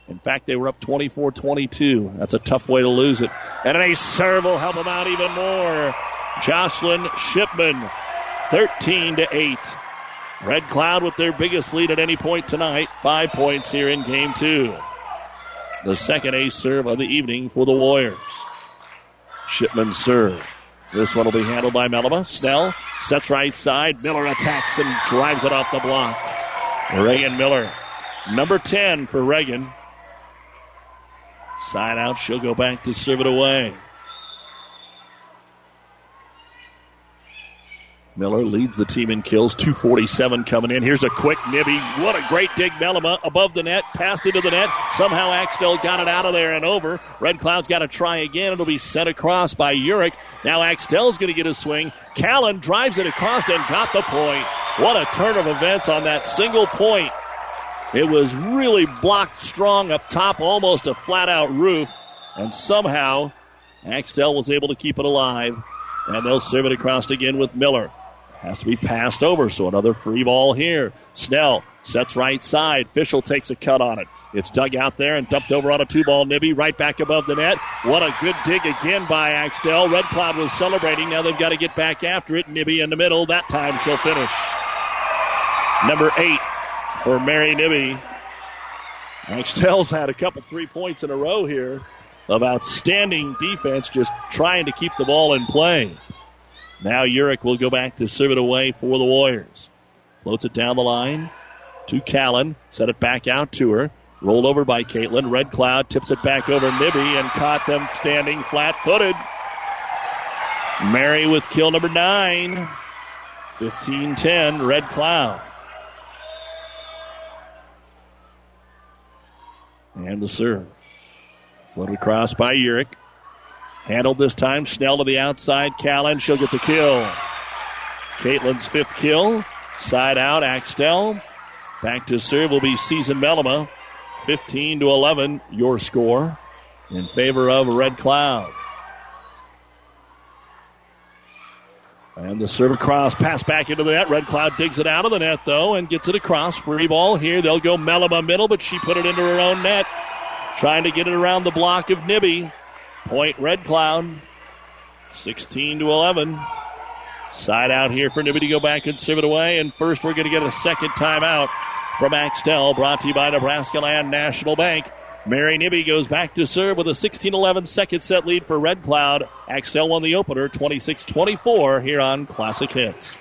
In fact, they were up twenty-four twenty-two. That's a tough way to lose it. And a serve will help them out even more. Jocelyn Shipman, thirteen to eight. Red Cloud with their biggest lead at any point tonight. Five points here in game two. The second ace serve of the evening for the Warriors. Shipman serve. This one will be handled by Melba. Snell sets right side. Miller attacks and drives it off the block. Reagan Miller, number ten for Reagan. Side out. She'll go back to serve it away. Miller leads the team in kills, two forty-seven coming in. Here's a quick nibby. What a great dig, Melima, above the net, passed into the net. Somehow Axtell got it out of there and over. Red Cloud's got to try again. It'll be sent across by Urich. Now Axtell's going to get a swing. Callan drives it across and got the point. What a turn of events on that single point. It was really blocked strong up top, almost a flat-out roof. And somehow Axtell was able to keep it alive. And they'll serve it across again with Miller. Has to be passed over, so another free ball here. Snell sets right side. Fischel takes a cut on it. It's dug out there and dumped over on a two-ball nibby right back above the net. What a good dig again by Axtell. Red Cloud was celebrating. Now they've got to get back after it. Nibby in the middle. That time she'll finish. Number eight for Mary Nibby. Axtell's had a couple three points in a row here of outstanding defense, just trying to keep the ball in play. Now Urich will go back to serve it away for the Warriors. Floats it down the line to Callan. Set it back out to her. Rolled over by Caitlin. Red Cloud tips it back over Nibby and caught them standing flat-footed. Mary with kill number nine. fifteen ten, Red Cloud. And the serve. Floated across by Urich. Handled this time. Snell to the outside. Callan, she'll get the kill. Caitlin's fifth kill. Side out, Axtell. Back to serve will be Season Melima. fifteen to eleven, your score in favor of Red Cloud. And the serve across. Pass back into the net. Red Cloud digs it out of the net, though, and gets it across. Free ball here. They'll go Melima middle, but she put it into her own net. Trying to get it around the block of Nibby. Point Red Cloud, sixteen to eleven. Side out here for Nibby to go back and serve it away. And first we're going to get a second timeout from Axtell, brought to you by Nebraskaland National Bank. Mary Nibby goes back to serve with a sixteen eleven second set lead for Red Cloud. Axtell won the opener twenty-six twenty-four here on Classic Hits.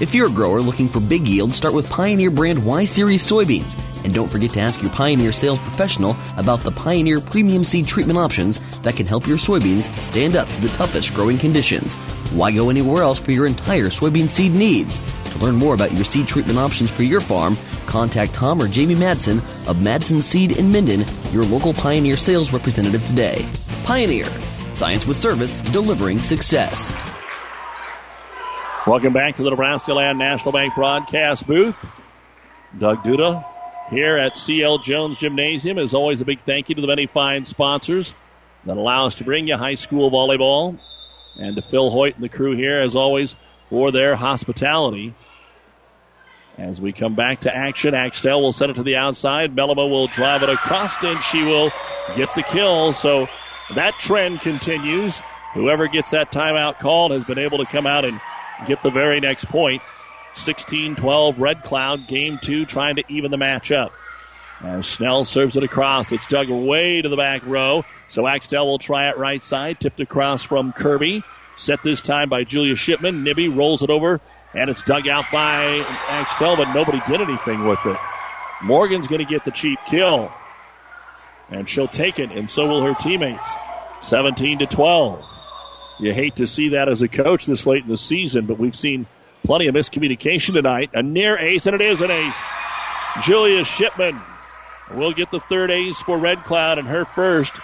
If you're a grower looking for big yield, start with Pioneer brand Y-Series soybeans. And don't forget to ask your Pioneer sales professional about the Pioneer premium seed treatment options that can help your soybeans stand up to the toughest growing conditions. Why go anywhere else for your entire soybean seed needs? To learn more about your seed treatment options for your farm, contact Tom or Jamie Madsen of Madsen Seed in Minden, your local Pioneer sales representative today. Pioneer, science with service, delivering success. Welcome back to the Nebraskaland National Bank broadcast booth. Doug Duda here at C L Jones Gymnasium. As always, a big thank you to the many fine sponsors that allow us to bring you high school volleyball, and to Phil Hoyt and the crew here, as always, for their hospitality. As we come back to action, Axtell will send it to the outside. Bellama will drive it across, and she will get the kill. So that trend continues. Whoever gets that timeout called has been able to come out and get the very next point. sixteen twelve Red Cloud, game two, trying to even the match up. As Snell serves it across, it's dug way to the back row. So Axtell will try it right side, tipped across from Kirby. Set this time by Julia Shipman. Nibby rolls it over, and it's dug out by Axtell, but nobody did anything with it. Morgan's going to get the cheap kill, and she'll take it, and so will her teammates. seventeen to twelve. You hate to see that as a coach this late in the season, but we've seen plenty of miscommunication tonight. A near ace, and it is an ace. Julia Shipman will get the third ace for Red Cloud, and her first.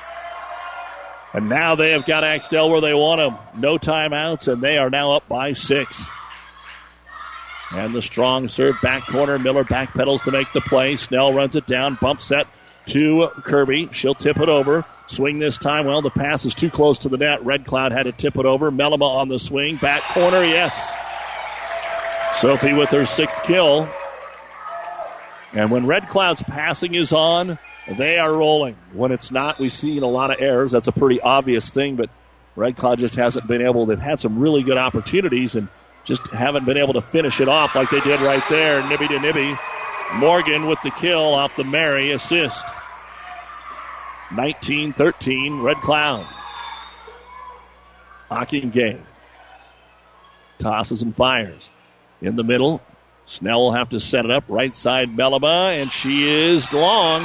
And now they have got Axtell where they want them. No timeouts, and they are now up by six. And the strong serve, back corner. Miller backpedals to make the play. Snell runs it down, bump set to Kirby. She'll tip it over. Swing this time. Well, the pass is too close to the net. Red Cloud had to tip it over. Melima on the swing. Back corner, yes. Sophie with her sixth kill. And when Red Cloud's passing is on, they are rolling. When it's not, we've seen a lot of errors. That's a pretty obvious thing, but Red Cloud just hasn't been able. They've had some really good opportunities and just haven't been able to finish it off like they did right there. Nibby to Nibby. Morgan with the kill off the Mary assist. nineteen thirteen, Red Cloud. Hockingame tosses and fires. In the middle, Snell will have to set it up. Right side, Bellama, and she is long.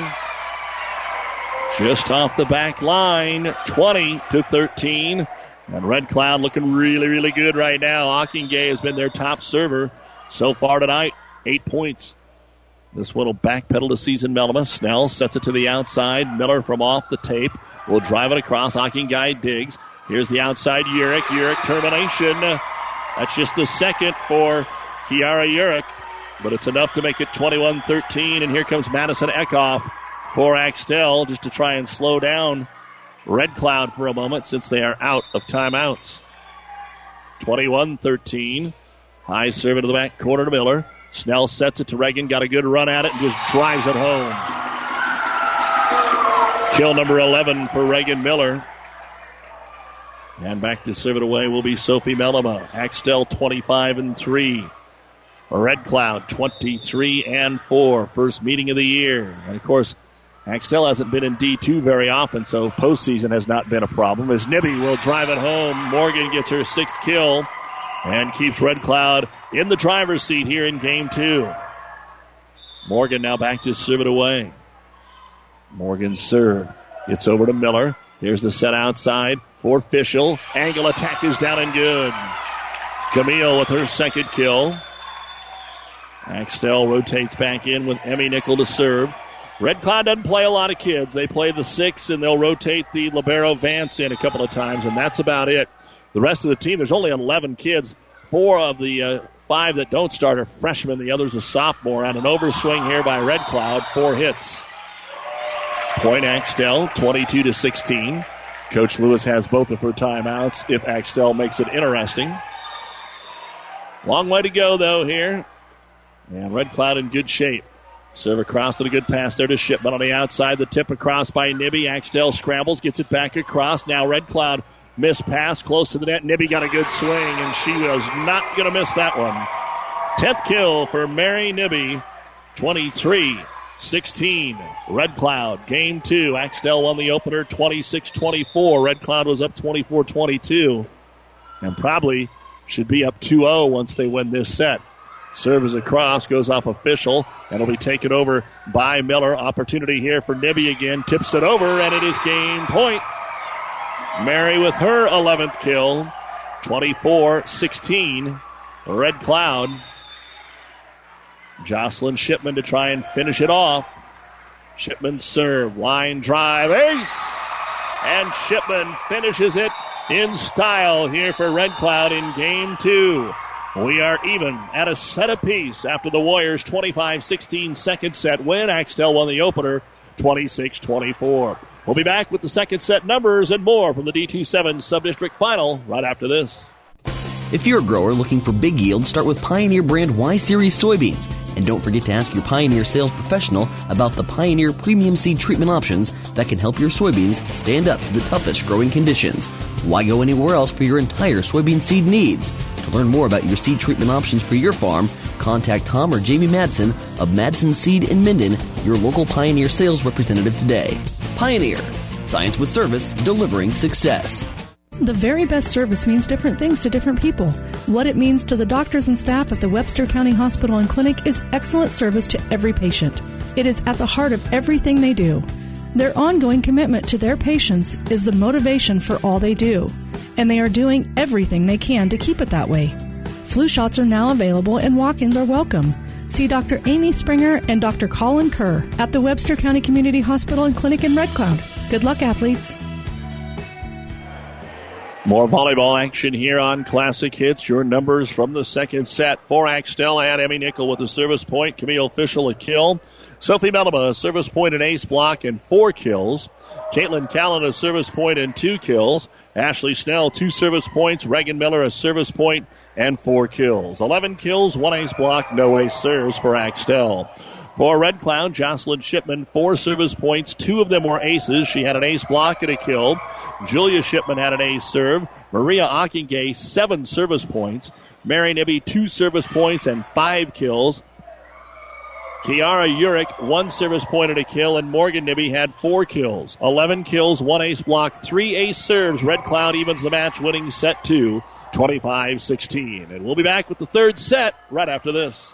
Just off the back line, twenty to thirteen. And Red Cloud looking really, really good right now. Hockingay has been their top server so far tonight. Eight points. This one will backpedal to Season Melema. Snell sets it to the outside. Miller from off the tape will drive it across. Hockingay digs. Here's the outside, Urich. Urich termination. That's just the second for Kiara Urich, but it's enough to make it twenty-one thirteen. And here comes Madison Eckhoff for Axtell just to try and slow down Red Cloud for a moment since they are out of timeouts. twenty-one thirteen. High serve into the back corner to Miller. Snell sets it to Reagan. Got a good run at it and just drives it home. Kill number eleven for Reagan Miller. And back to serve it away will be Sophie Melema. Axtell twenty-five and three. Red Cloud twenty-three and four. First meeting of the year. And of course, Axtell hasn't been in D two very often, so postseason has not been a problem. As Nibby will drive it home, Morgan gets her sixth kill and keeps Red Cloud in the driver's seat here in game two. Morgan now back to serve it away. Morgan serve. It's over to Miller. Here's the set outside for Fischel. Angle attack is down and good. Camille with her second kill. Axtell rotates back in with Emmy Nickel to serve. Red Cloud doesn't play a lot of kids. They play the six, and they'll rotate the libero Vance in a couple of times, and that's about it. The rest of the team, there's only eleven kids. Four of the uh, five that don't start are freshmen. The other's a sophomore. And an overswing here by Red Cloud. Four hits. Point Axtell, twenty-two to sixteen. Coach Lewis has both of her timeouts if Axtell makes it interesting. Long way to go, though, here. And Red Cloud in good shape. Serve across with a good pass there to Shipman on the outside. The tip across by Nibby. Axtell scrambles, gets it back across. Now Red Cloud missed pass close to the net. Nibby got a good swing, and she was not going to miss that one. Tenth kill for Mary Nibby, twenty-three sixteen. Red Cloud, game two. Axtell won the opener twenty-six twenty-four. Red Cloud was up twenty-four twenty-two, and probably should be up two oh once they win this set. Serve is across, goes off official, and it'll be taken over by Miller. Opportunity here for Nibby again. Tips it over, and it is game point. Mary with her eleventh kill, twenty-four sixteen. Red Cloud. Jocelyn Shipman to try and finish it off. Shipman serve, line drive, ace! And Shipman finishes it in style here for Red Cloud in game two. We are even at a set apiece after the Warriors' twenty-five sixteen second set win. Axtell won the opener twenty-six twenty-four. We'll be back with the second set numbers and more from the D two seven Subdistrict Final right after this. If you're a grower looking for big yield, start with Pioneer brand Y-Series soybeans. And don't forget to ask your Pioneer sales professional about the Pioneer premium seed treatment options that can help your soybeans stand up to the toughest growing conditions. Why go anywhere else for your entire soybean seed needs? To learn more about your seed treatment options for your farm, contact Tom or Jamie Madsen of Madsen Seed in Minden, your local Pioneer sales representative today. Pioneer, science with service, delivering success. The very best service means different things to different people. What it means to the doctors and staff at the Webster County Hospital and Clinic is excellent service to every patient. It is at the heart of everything they do. Their ongoing commitment to their patients is the motivation for all they do, and they are doing everything they can to keep it that way. Flu shots are now available and walk-ins are welcome. See Doctor Amy Springer and Doctor Colin Kerr at the Webster County Community Hospital and Clinic in Red Cloud. Good luck, athletes. More volleyball action here on Classic Hits. Your numbers from the second set. For Axtell and Emmy Nickel with a service point. Camille Fischel a kill. Sophie Melema a service point and ace block and four kills. Caitlin Callan a service point and two kills. Ashley Snell two service points. Reagan Miller a service point and four kills. eleven kills, one ace block, no ace serves for Axtell. For Red Cloud, Jocelyn Shipman, four service points. Two of them were aces. She had an ace block and a kill. Julia Shipman had an ace serve. Maria Ockingay, seven service points. Mary Nibby, two service points and five kills. Kiara Urick, one service point and a kill, and Morgan Nibby had four kills. eleven kills, one ace block, three ace serves. Red Cloud evens the match, winning set two, twenty-five sixteen. And we'll be back with the third set right after this.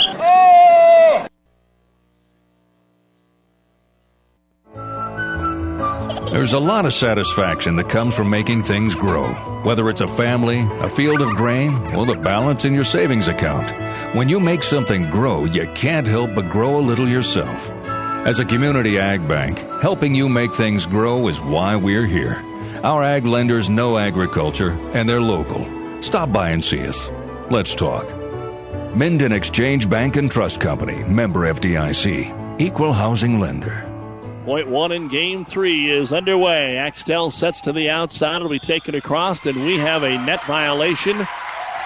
There's a lot of satisfaction that comes from making things grow, whether it's a family, a field of grain, or the balance in your savings account. When you make something grow, you can't help but grow a little yourself. As a community ag bank, helping you make things grow is why we're here. Our ag lenders know agriculture, and they're local. Stop by and see us. Let's talk. Minden Exchange Bank and Trust Company, member F D I C, equal housing lender. Point one in game three is underway. Axtell sets to the outside. It'll be taken across, and we have a net violation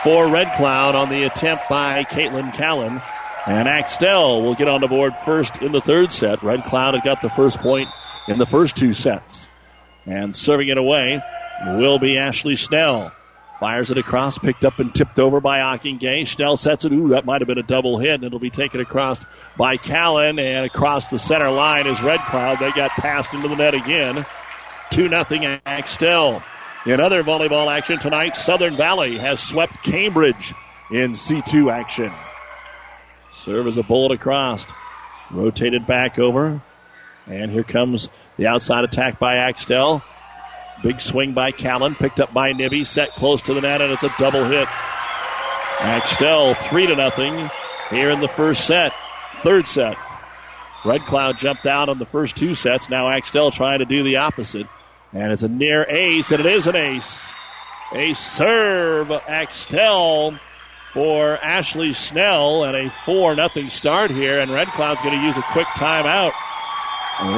for Red Cloud on the attempt by Caitlin Callan. And Axtell will get on the board first in the third set. Red Cloud had got the first point in the first two sets. And serving it away will be Ashley Snell. Fires it across, picked up and tipped over by Ockingay. Schnell sets it. Ooh, that might have been a double hit, and it'll be taken across by Callan, and across the center line is Red Cloud. They got passed into the net again. two nothing Axtell. In other volleyball action tonight, Southern Valley has swept Cambridge in C two action. Serve as a bullet across. Rotated back over, and here comes the outside attack by Axtell. Big swing by Callan, picked up by Nibby, set close to the net, and it's a double hit. Axtell three to nothing here in the first set. Third set. Red Cloud jumped out on the first two sets. Now Axtell trying to do the opposite. And it's a near ace, and it is an ace. A serve, Axtell for Ashley Snell, and a four nothing start here, and Red Cloud's going to use a quick timeout.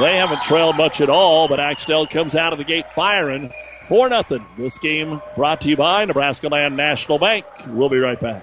They haven't trailed much at all, but Axtell comes out of the gate firing four nothing. This game brought to you by Nebraskaland National Bank. We'll be right back.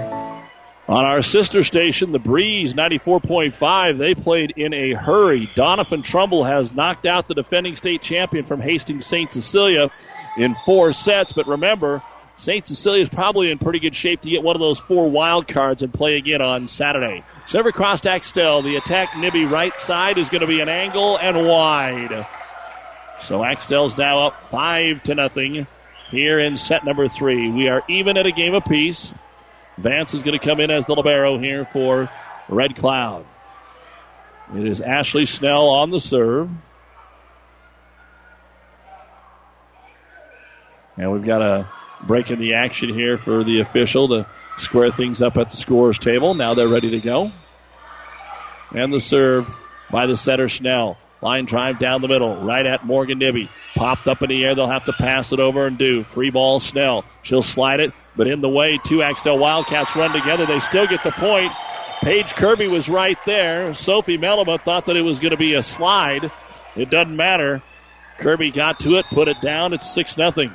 On our sister station, the Breeze, ninety-four point five, they played in a hurry. Donovan Trumbull has knocked out the defending state champion from Hastings Saint Cecilia in four sets. But remember, Saint Cecilia is probably in pretty good shape to get one of those four wild cards and play again on Saturday. Serve across Axtell. The attack, Nibby, right side is going to be an angle and wide. So Axtell's now up five to nothing here in set number three. We are even at a game apiece. Vance is going to come in as the libero here for Red Cloud. It is Ashley Snell on the serve. And we've got a break in the action here for the official to square things up at the scorer's table. Now they're ready to go. And the serve by the setter, Snell. Line drive down the middle, right at Morgan Nibby. Popped up in the air. They'll have to pass it over and do. Free ball, Snell. She'll slide it, but in the way, two Axtell Wildcats run together. They still get the point. Paige Kirby was right there. Sophie Melema thought that it was going to be a slide. It doesn't matter. Kirby got to it, put it down. It's six nothing.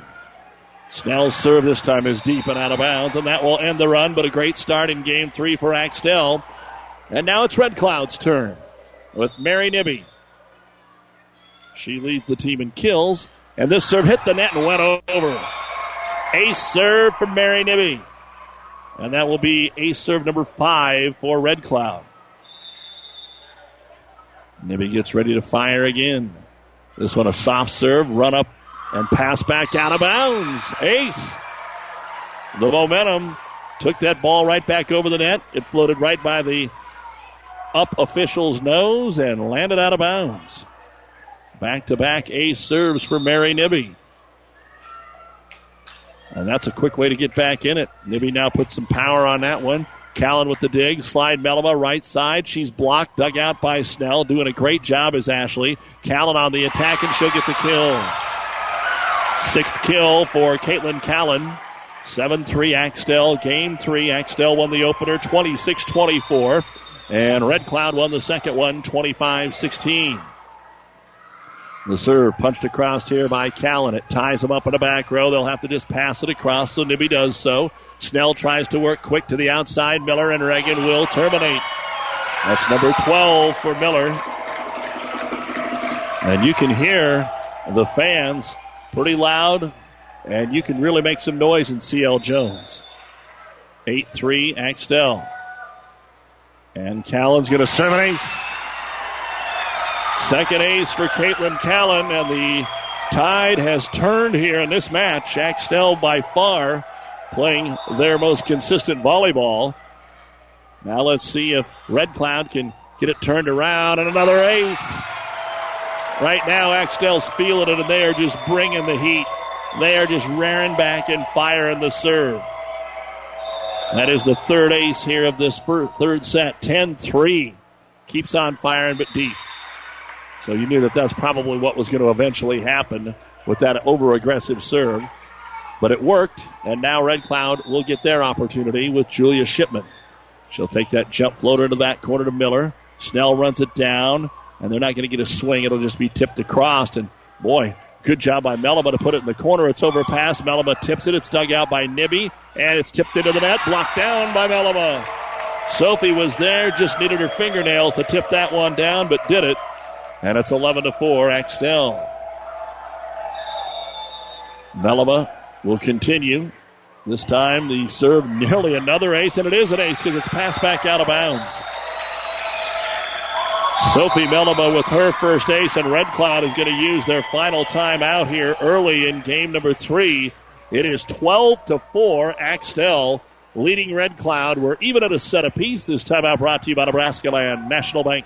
Snell's serve this time is deep and out of bounds, and that will end the run, but a great start in game three for Axtell. And now it's Red Cloud's turn with Mary Nibby. She leads the team in kills, and this serve hit the net and went over. Ace serve from Mary Nibby, and that will be ace serve number five for Red Cloud. Nibby gets ready to fire again. This one a soft serve, run up, and pass back out of bounds. Ace. The momentum took that ball right back over the net. It floated right by the up official's nose and landed out of bounds. Back-to-back ace serves for Mary Nibby. And that's a quick way to get back in it. Nibby now puts some power on that one. Callen with the dig. Slide Melema right side. She's blocked, dug out by Snell. Doing a great job is Ashley. Callen on the attack, and she'll get the kill. Sixth kill for Caitlin Callen. seven three Axtell. Game three. Axtell won the opener twenty-six twenty-four. And Red Cloud won the second one twenty-five sixteen. The serve punched across here by Callen. It ties them up in the back row. They'll have to just pass it across, so Nibby does so. Snell tries to work quick to the outside. Miller and Reagan will terminate. That's number twelve for Miller. And you can hear the fans pretty loud, and you can really make some noise in C L Jones. eight three Axtell. And Callen's going to serve an ace. Second ace for Caitlin Callen, and the tide has turned here in this match. Axtell by far playing their most consistent volleyball. Now let's see if Red Cloud can get it turned around, and another ace. Right now, Axtell's feeling it, and they are just bringing the heat. They are just rearing back and firing the serve. That is the third ace here of this third set, ten three. Keeps on firing, but deep. So you knew that that's probably what was going to eventually happen with that over-aggressive serve. But it worked, and now Red Cloud will get their opportunity with Julia Shipman. She'll take that jump floater into that corner to Miller. Snell runs it down, and they're not going to get a swing. It'll just be tipped across, and boy, good job by Melema to put it in the corner. It's overpassed. Melema tips it. It's dug out by Nibby, and it's tipped into the net. Blocked down by Melema. Sophie was there, just needed her fingernails to tip that one down, but did it. And it's eleven to four, Axtell. Melema will continue. This time the serve nearly another ace, and it is an ace because it's passed back out of bounds. Sophie Melema with her first ace, and Red Cloud is going to use their final timeout here early in game number three. It is twelve to four, Axtell leading Red Cloud. We're even at a set apiece. This timeout brought to you by Nebraskaland National Bank.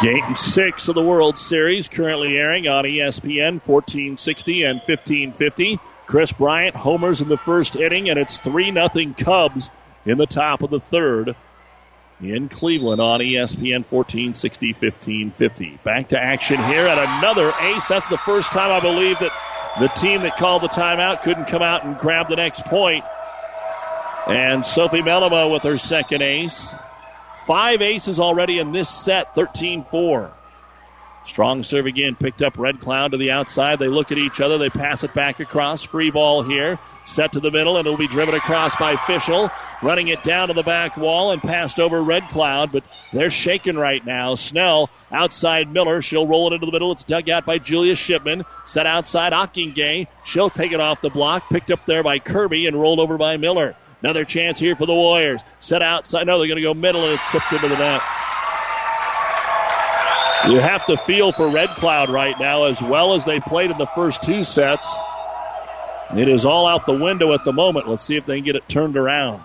Game six of the World Series currently airing on E S P N, fourteen sixty and fifteen fifty. Chris Bryant homers in the first inning, and it's three nothing Cubs in the top of the third in Cleveland on E S P N, fourteen sixty, fifteen fifty. Back to action here at another ace. That's the first time, I believe, that the team that called the timeout couldn't come out and grab the next point. And Sophie Melema with her second ace. Five aces already in this set, thirteen four. Strong serve again, picked up Red Cloud to the outside. They look at each other. They pass it back across. Free ball here. Set to the middle, and it'll be driven across by Fischel. Running it down to the back wall and passed over Red Cloud, but they're shaking right now. Snell outside Miller. She'll roll it into the middle. It's dug out by Julia Shipman. Set outside Ockingay. She'll take it off the block. Picked up there by Kirby and rolled over by Miller. Another chance here for the Warriors. Set outside. No, they're going to go middle, and it's tipped into the net. You have to feel for Red Cloud right now, as well as they played in the first two sets. It is all out the window at the moment. Let's see if they can get it turned around.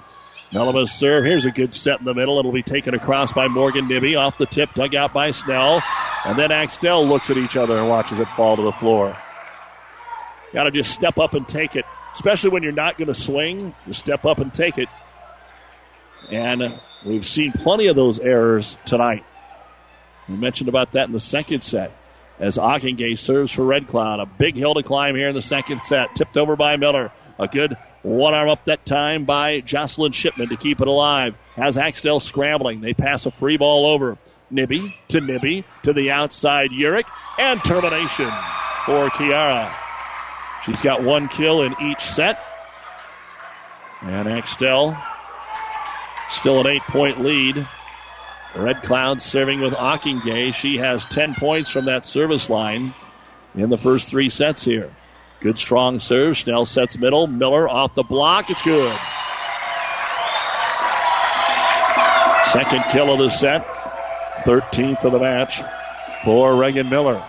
Melema's serve. Here's a good set in the middle. It'll be taken across by Morgan Nibby. Off the tip, dug out by Snell. And then Axtell looks at each other and watches it fall to the floor. Got to just step up and take it. Especially when you're not going to swing, you step up and take it. And we've seen plenty of those errors tonight. We mentioned about that in the second set as Ockingay serves for Red Cloud. A big hill to climb here in the second set. Tipped over by Miller. A good one arm up that time by Jocelyn Shipman to keep it alive. Has Axtell scrambling. They pass a free ball over. Nibby to Nibby to the outside. Urich and termination. for Kiara. She's got one kill in each set. And Axtell still an eight-point lead. Red Cloud serving with Ockingay. She has ten points from that service line in the first three sets here. Good strong serve. Schnell sets middle. Miller off the block. It's good. Second kill of the set. thirteenth of the match for Reagan Miller.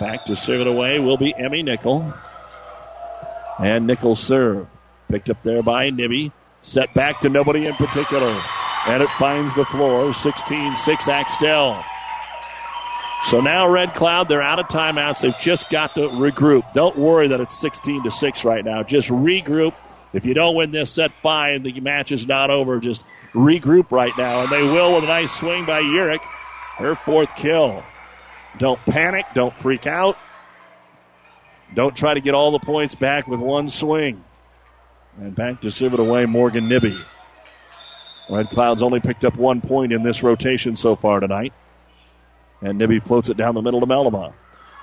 Back to serve it away will be Emmy Nickel. And Nickel's serve. Picked up there by Nibby. Set back to nobody in particular. And it finds the floor. sixteen six Axtell. So now Red Cloud, they're out of timeouts. They've just got to regroup. Don't worry that it's sixteen to six right now. Just regroup. If you don't win this set five, the match is not over. Just regroup right now. And they will with a nice swing by Urich. Her fourth kill. Don't panic. Don't freak out. Don't try to get all the points back with one swing. And back to serve it away, Morgan Nibby. Red Cloud's only picked up one point in this rotation so far tonight. And Nibby floats it down the middle to Malama.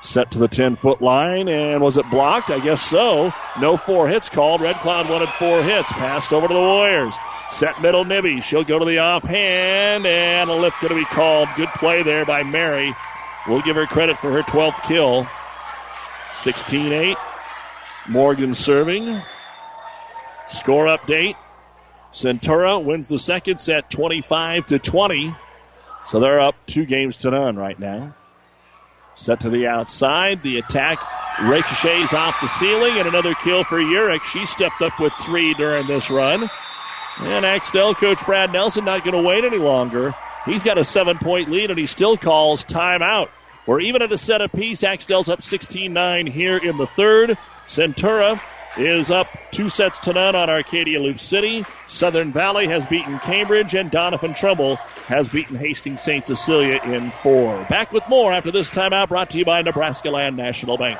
Set to the ten-foot line, and was it blocked? I guess so. No four hits called. Red Cloud wanted four hits. Passed over to the Warriors. Set middle, Nibby. She'll go to the offhand, and a lift going to be called. Good play there by Mary. We'll give her credit for her twelfth kill. sixteen eight. Morgan serving. Score update. Centura wins the second set, twenty-five to twenty. So they're up two games to none right now. Set to the outside. The attack ricochets off the ceiling, and another kill for Urich. She stepped up with three during this run. And Axtell coach Brad Nelson not going to wait any longer. He's got a seven-point lead, and he still calls timeout. We're even at a set apiece. Axtell's up sixteen nine here in the third. Centura is up two sets to none on Arcadia Loop City. Southern Valley has beaten Cambridge, and Donovan Trumbull has beaten Hastings Saint Cecilia in four. Back with more after this timeout, brought to you by Nebraskaland National Bank.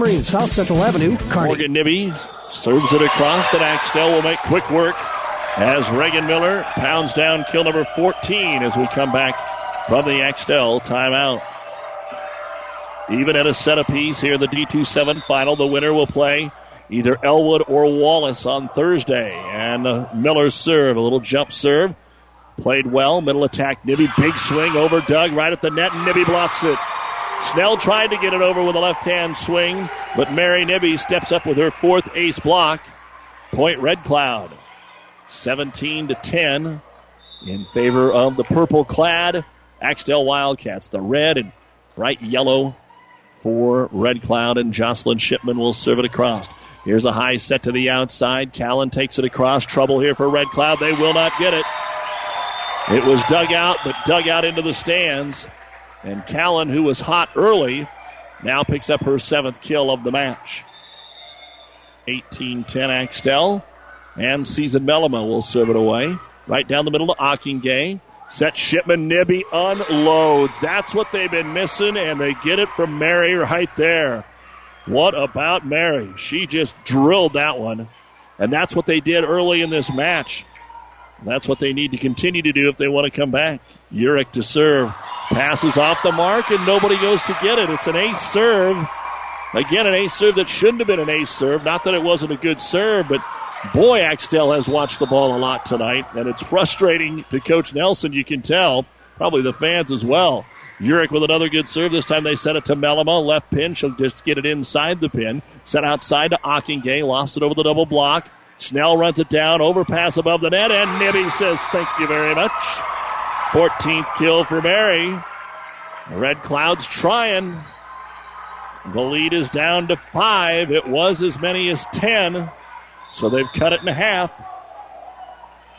Marine, South Central Avenue, Kearney. Morgan Nibby serves it across, and Axtell will make quick work as Reagan Miller pounds down kill number fourteen as we come back from the Axtell timeout. Even at a set apiece here, the D two seven final, the winner will play either Elwood or Wallace on Thursday. And uh, Miller's serve, a little jump serve, played well, middle attack, Nibby, big swing over Doug right at the net, and Nibby blocks it. Snell tried to get it over with a left-hand swing, but Mary Nibby steps up with her fourth ace block. Point Red Cloud, seventeen to ten in favor of the purple-clad Axtell Wildcats. The red and bright yellow for Red Cloud, and Jocelyn Shipman will serve it across. Here's a high set to the outside. Callan takes it across. Trouble here for Red Cloud. They will not get it. It was dug out, but dug out into the stands. And Callan, who was hot early, now picks up her seventh kill of the match. eighteen ten Axtell. And Susan Mellema will serve it away. Right down the middle to Ockingay. Set Shipman, Nibby unloads. That's what they've been missing, and they get it from Mary right there. What about Mary? She just drilled that one. And that's what they did early in this match. That's what they need to continue to do if they want to come back. Urich to serve. Passes off the mark, and nobody goes to get it. It's an ace serve. Again, an ace serve that shouldn't have been an ace serve. Not that it wasn't a good serve, but boy, Axtell has watched the ball a lot tonight, and it's frustrating to Coach Nelson, you can tell. Probably the fans as well. Urich with another good serve. This time they set it to Mellema. Left pin. She'll just get it inside the pin. Set outside to Ockingay. Lost it over the double block. Snell runs it down. Overpass above the net, and Nibby says thank you very much. fourteenth kill for Mary. Red Cloud's trying. The lead is down to five. It was as many as ten, so they've cut it in half.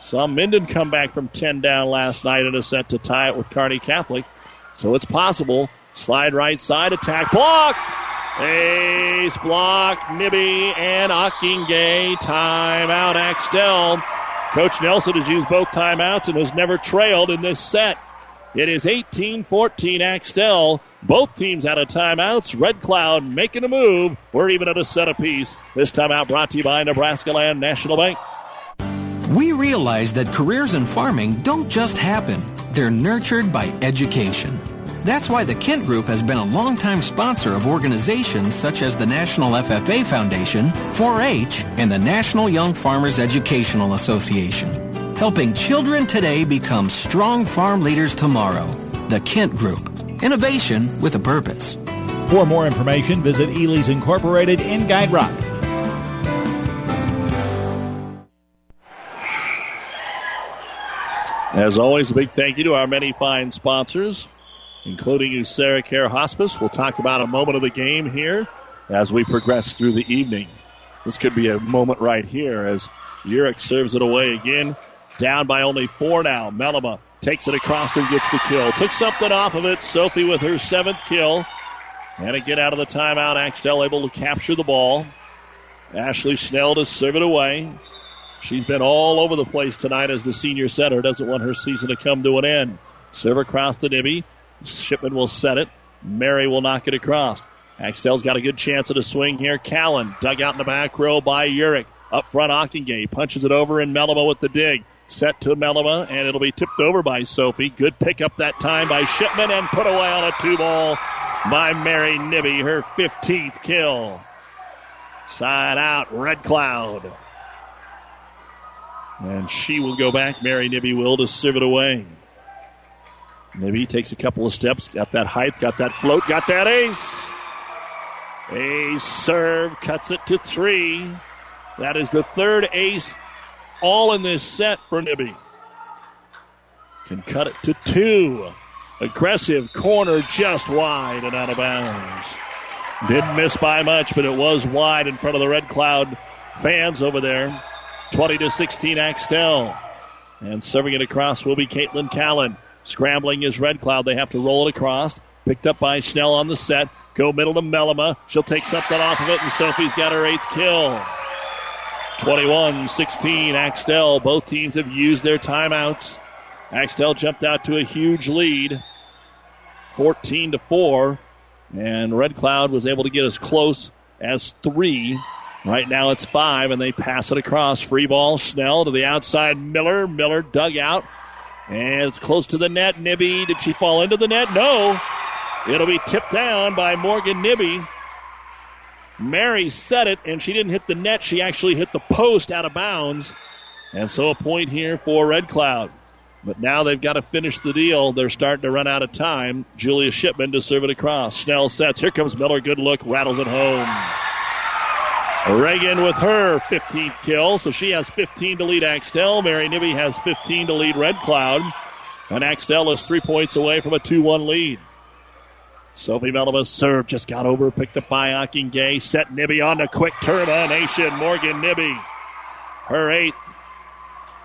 Saw Minden come back from ten down last night in a set to tie it with Kearney Catholic, so it's possible. Slide right side, attack, block! Ace, block, Nibby, and Ockingay. Timeout, Axtell. Coach Nelson has used both timeouts and has never trailed in this set. It is eighteen fourteen Axtell. Both teams out of timeouts. Red Cloud making a move. We're even at a set apiece. This timeout brought to you by Nebraskaland National Bank. We realize that careers in farming don't just happen. They're nurtured by education. That's why the Kent Group has been a longtime sponsor of organizations such as the National F F A Foundation, four H, and the National Young Farmers Educational Association, helping children today become strong farm leaders tomorrow. The Kent Group. Innovation with a purpose. For more information, visit Ely's Incorporated in Guide Rock. As always, a big thank you to our many fine sponsors, including USARA Care Hospice. We'll talk about a moment of the game here as we progress through the evening. This could be a moment right here as Urich serves it away again. Down by only four now. Melema takes it across and gets the kill. Took something off of it. Sophie with her seventh kill. And again out of the timeout, Axtell able to capture the ball. Ashley Schnell to serve it away. She's been all over the place tonight as the senior center. Doesn't want her season to come to an end. Serve across to Nibby. Shipman will set it. Mary will knock it across. Axtell's got a good chance at a swing here. Callan dug out in the back row by Urich. Up front, Ockingay punches it over, and Melema with the dig. Set to Melema, and it'll be tipped over by Sophie. Good pick up that time by Shipman, and put away on a two ball by Mary Nibby, her fifteenth kill. Side out, Red Cloud. And she will go back. Mary Nibby will to serve it away. Nibby takes a couple of steps, got that height, got that float, got that ace. Ace serve, cuts it to three. That is the third ace all in this set for Nibby. Can cut it to two. Aggressive corner just wide and out of bounds. Didn't miss by much, but it was wide in front of the Red Cloud fans over there. twenty to sixteen Axtell. And serving it across will be Caitlin Callan. Scrambling is Red Cloud. They have to roll it across. Picked up by Schnell on the set. Go middle to Melema. She'll take something off of it, and Sophie's got her eighth kill. twenty-one sixteen, Axtell. Both teams have used their timeouts. Axtell jumped out to a huge lead, fourteen to four, and Red Cloud was able to get as close as three. Right now it's five, and they pass it across. Free ball, Schnell to the outside. Miller. Miller dug out. And it's close to the net. Nibby, did she fall into the net? No. It'll be tipped down by Morgan Nibby. Mary set it, and she didn't hit the net. She actually hit the post out of bounds. And so a point here for Red Cloud. But now they've got to finish the deal. They're starting to run out of time. Julia Shipman to serve it across. Schnell sets. Here comes Miller. Good look. Rattles it home. Reagan with her fifteenth kill. So she has fifteen to lead Axtell. Mary Nibby has fifteen to lead Red Cloud. And Axtell is three points away from a two one lead. Sophie Melema's serve just got over, picked up by Ockingay. Set Nibby on the quick termination. Morgan Nibby, her eighth.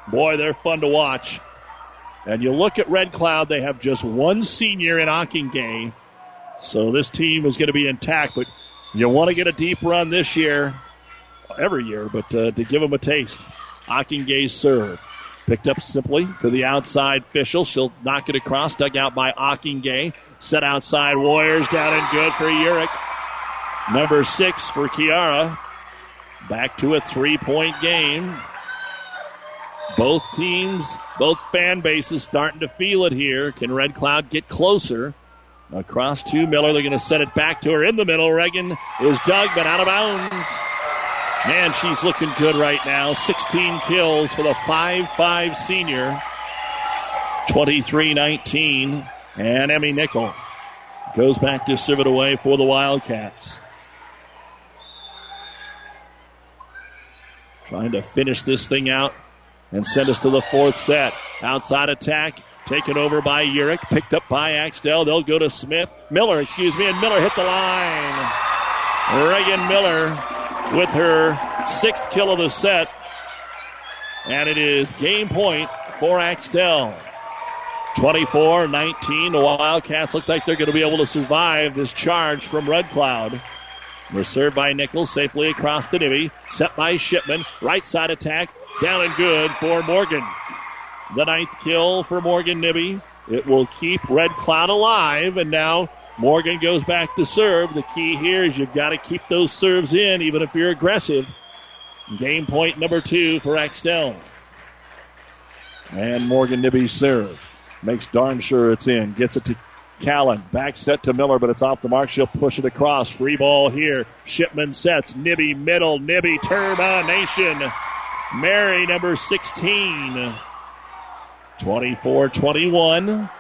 Boy, they're fun to watch. And you look at Red Cloud, they have just one senior in Ockingay. So this team is going to be intact, but you want to get a deep run this year, every year, but uh, to give them a taste. Ockingay's serve. Picked up simply to the outside Fischel. She'll knock it across. Dug out by Ockingay. Set outside Warriors down and good for Urich. Number six for Kiara. Back to a three-point game. Both teams, both fan bases starting to feel it here. Can Red Cloud get closer? Across to Miller. They're going to set it back to her in the middle. Reagan is dug, but out of bounds. Man, she's looking good right now. sixteen kills for the five five senior. twenty-three nineteen. And Emmy Nickel goes back to serve it away for the Wildcats. Trying to finish this thing out and send us to the fourth set. Outside attack. Taken over by Urich. Picked up by Axtell. They'll go to Smith. Miller, excuse me. And Miller hit the line. Reagan Miller with her sixth kill of the set. And it is game point for Axtell. twenty-four nineteen. The Wildcats look like they're going to be able to survive this charge from Red Cloud. We're served by Nichols, safely across to Nibby. Set by Shipman. Right side attack. Down and good for Morgan. The ninth kill for Morgan Nibby. It will keep Red Cloud alive, and now Morgan goes back to serve. The key here is you've got to keep those serves in, even if you're aggressive. Game point number two for Axtell. And Morgan Nibby's serve. Makes darn sure it's in. Gets it to Callan. Back set to Miller, but it's off the mark. She'll push it across. Free ball here. Shipman sets. Nibby middle. Nibby termination. Mary, number sixteen. twenty-four twenty-one.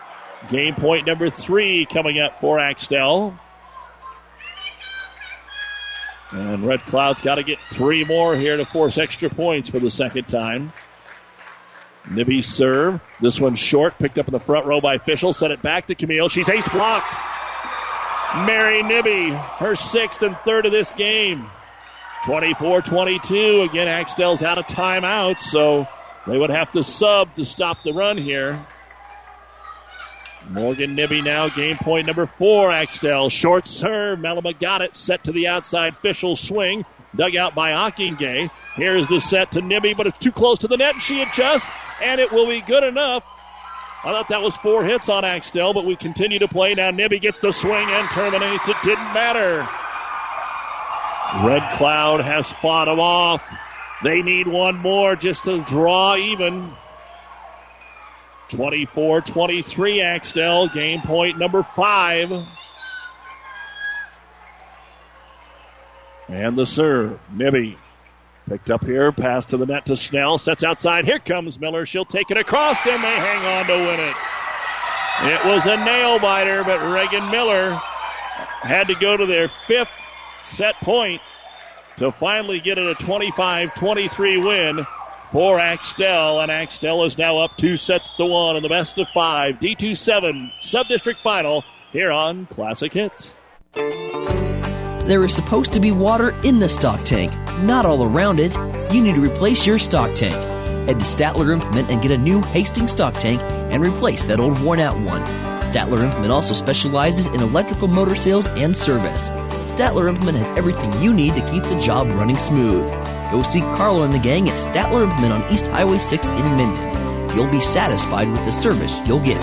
Game point number three coming up for Axtell. And Red Cloud's got to get three more here to force extra points for the second time. Nibby serve. This one's short. Picked up in the front row by Fischel. Set it back to Camille. She's ace blocked. Mary Nibby, her sixth and third of this game. twenty-four twenty-two. Again, Axtell's out of timeout, so they would have to sub to stop the run here. Morgan Nibby now, game point number four, Axtell. Short serve. Melama got it. Set to the outside. Fischel swing. Dug out by Ockingay. Here's the set to Nibby, but it's too close to the net, and she adjusts, and it will be good enough. I thought that was four hits on Axtell, but we continue to play. Now Nibby gets the swing and terminates. It didn't matter. Red Cloud has fought them off. They need one more just to draw even. twenty-four twenty-three, Axtell. Game point number five. And the serve. Nibby picked up here. Pass to the net to Snell. Sets outside. Here comes Miller. She'll take it across, and they hang on to win it. It was a nail-biter, but Reagan Miller had to go to their fifth set point to finally get it a twenty-five twenty-three win for Axtell. And Axtell is now up two sets to one in the best of five. D two seven sub-district final here on Classic Hits. There is supposed to be water in the stock tank, not all around it. You need to replace your stock tank. Head to Statler Implement and get a new Hastings stock tank and replace that old worn-out one. Statler Implement also specializes in electrical motor sales and service. Statler Implement has everything you need to keep the job running smooth. Go see Carlo and the gang at Statler Implement on East Highway six in Minden. You'll be satisfied with the service you'll get.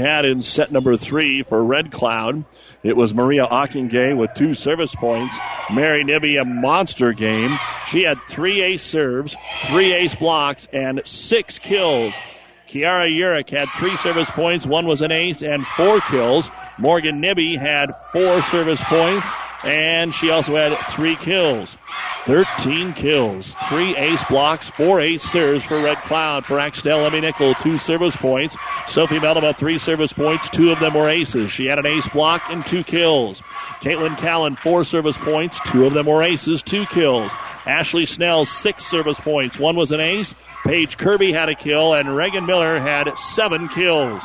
had in set number three for Red Cloud. It was Maria Ockingay with two service points. Mary Nibby, a monster game. She had three ace serves, three ace blocks, and six kills. Kiara Urich had three service points. One was an ace and four kills. Morgan Nibby had four service points, and she also had three kills. thirteen kills, three ace blocks, four ace serves for Red Cloud. For Axtell, Emmy Nickel, two service points. Sophie Melama, three service points. Two of them were aces. She had an ace block and two kills. Caitlin Callan, four service points. Two of them were aces, two kills. Ashley Snell, six service points. One was an ace. Paige Kirby had a kill, and Reagan Miller had seven kills.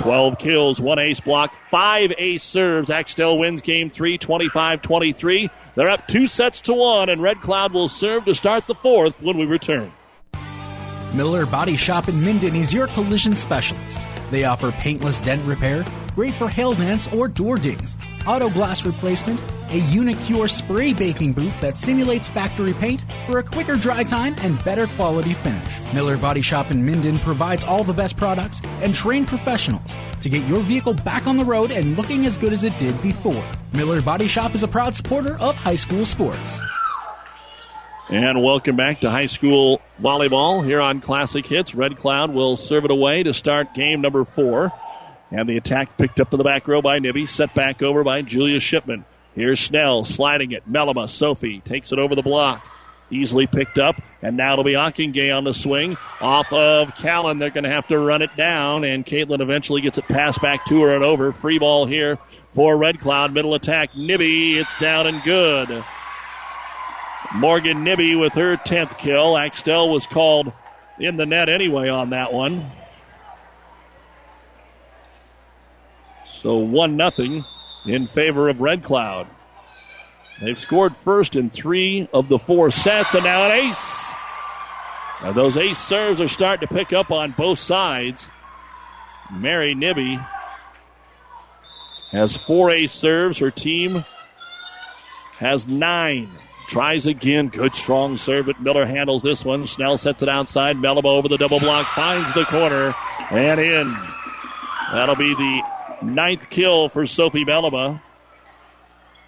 twelve kills, one ace block, five ace serves. Axtell wins game three, twenty-five twenty-three. They're up two sets to one, and Red Cloud will serve to start the fourth when we return. Miller Body Shop in Minden is your collision specialist. They offer paintless dent repair, great for hail dents or door dings, auto glass replacement, a Unicure spray baking boot that simulates factory paint for a quicker dry time and better quality finish. Miller Body Shop in Minden provides all the best products and trained professionals to get your vehicle back on the road and looking as good as it did before. Miller Body Shop is a proud supporter of high school sports. And welcome back to high school volleyball here on Classic Hits. Red Cloud will serve it away to start game number four. And the attack picked up in the back row by Nibby, set back over by Julia Shipman. Here's Snell sliding it. Melama, Sophie takes it over the block. Easily picked up, and now it'll be Ockingay on the swing. Off of Callan, they're going to have to run it down, and Caitlin eventually gets it passed back to her and over. Free ball here for Red Cloud. Middle attack, Nibby. It's down and good. Morgan Nibby with her tenth kill. Axtell was called in the net anyway on that one. So one nothing in favor of Red Cloud. They've scored first in three of the four sets, and now an ace. Now those ace serves are starting to pick up on both sides. Mary Nibby has four ace serves. Her team has nine. Tries again. Good, strong serve, but Miller handles this one. Schnell sets it outside. Mellamo over the double block, finds the corner, and in. That'll be the ninth kill for Sophie Mellamo.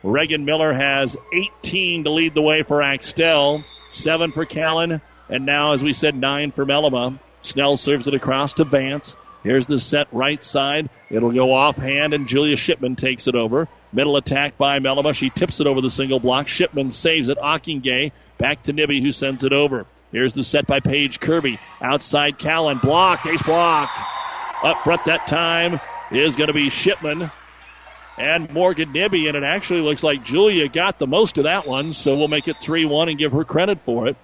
Reagan Miller has eighteen to lead the way for Axtell, seven for Callan, and now, as we said, nine for Mellama. Snell serves it across to Vance. Here's the set right side. It'll go offhand, and Julia Shipman takes it over. Middle attack by Mellama. She tips it over the single block. Shipman saves it. Ockingay back to Nibby, who sends it over. Here's the set by Paige Kirby. Outside Callan. Blocked. Ace block. Up front that time is going to be Shipman. And Morgan Nibby, and it actually looks like Julia got the most of that one, so we'll make it three one and give her credit for it.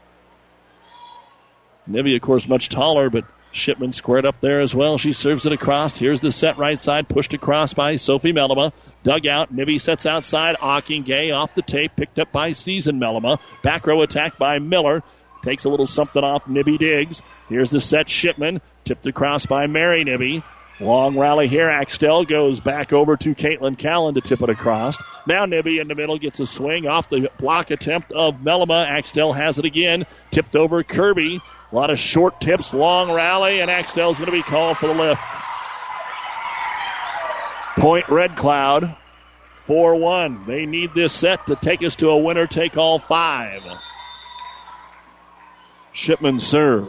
Nibby, of course, much taller, but Shipman squared up there as well. She serves it across. Here's the set right side, pushed across by Sophie Mellama. Dug out. Nibby sets outside. Ockingay off the tape, picked up by Season Mellama. Back row attack by Miller. Takes a little something off Nibby Diggs. Here's the set, Shipman. Tipped across by Mary Nibby. Long rally here. Axtell goes back over to Caitlin Callan to tip it across. Now Nibby in the middle gets a swing off the block attempt of Mellama. Axtell has it again. Tipped over Kirby. A lot of short tips, long rally, and Axtell's going to be called for the lift. Point Red Cloud, four one. They need this set to take us to a winner-take-all five. Shipman serve.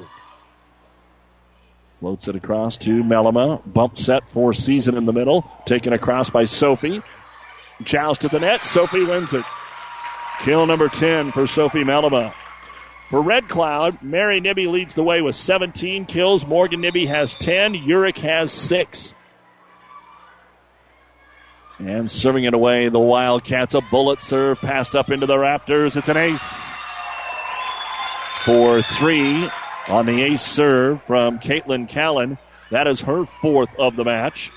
Floats it across to Mellama. Bump set for Season in the middle. Taken across by Sophie. Joust at the net. Sophie wins it. Kill number ten for Sophie Mellama. For Red Cloud, Mary Nibby leads the way with seventeen kills. Morgan Nibby has ten. Urich has six. And serving it away, the Wildcats. A bullet serve passed up into the Raptors. It's an ace. For three. On the ace serve from Caitlin Callan. That is her fourth of the match.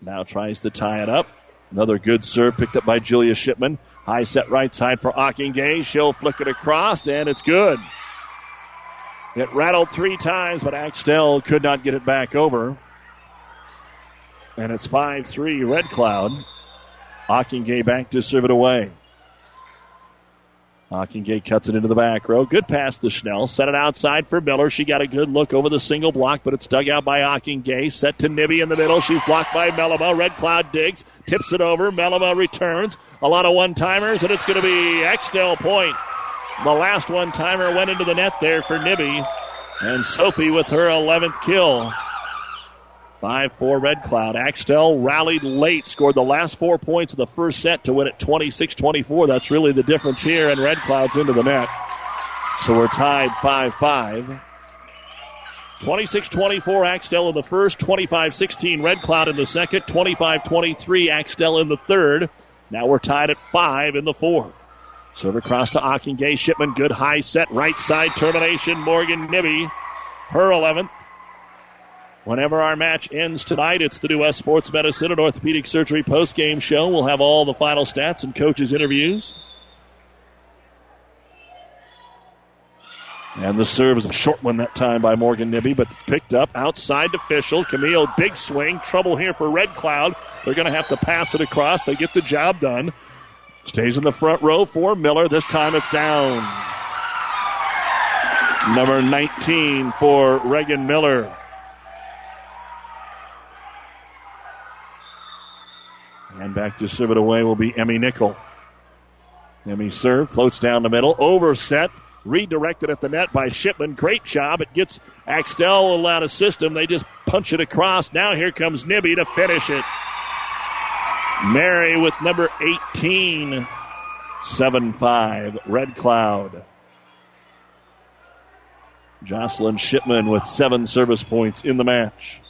Now tries to tie it up. Another good serve picked up by Julia Shipman. High set right side for Ockingay. She'll flick it across, and it's good. It rattled three times, but Axtell could not get it back over. And it's five three Red Cloud. Ockingay back to serve it away. Ockingay cuts it into the back row. Good pass to Schnell. Set it outside for Miller. She got a good look over the single block, but it's dug out by Ockingay. Set to Nibby in the middle. She's blocked by Mellama. Red Cloud digs. Tips it over. Mellama returns. A lot of one-timers, and it's going to be Axtell point. The last one-timer went into the net there for Nibby. And Sophie with her eleventh kill. five four Red Cloud. Axtell rallied late, scored the last four points of the first set to win it twenty-six twenty-four. That's really the difference here, and Red Cloud's into the net. So we're tied five five. twenty-six twenty-four Axtell in the first, twenty-five sixteen Red Cloud in the second, twenty-five twenty-three Axtell in the third. Now we're tied at five in the fourth. Serve across to Ockingay. Shipman, good high set, right side termination. Morgan Nibby, her eleventh. Whenever our match ends tonight, it's the New West Sports Medicine and Orthopedic Surgery postgame show. We'll have all the final stats and coaches' interviews. And the serve is a short one that time by Morgan Nibby, but picked up outside to Fischel. Camille, big swing. Trouble here for Red Cloud. They're going to have to pass it across. They get the job done. Stays in the front row for Miller. This time it's down. Number nineteen for Reagan Miller. And back to serve it away will be Emmy Nickel. Emmy serve, floats down the middle, overset, redirected at the net by Shipman. Great job. It gets Axtell allowed a system. They just punch it across. Now here comes Nibby to finish it. Mary with number eighteen, seven five, Red Cloud. Jocelyn Shipman with seven service points in the match.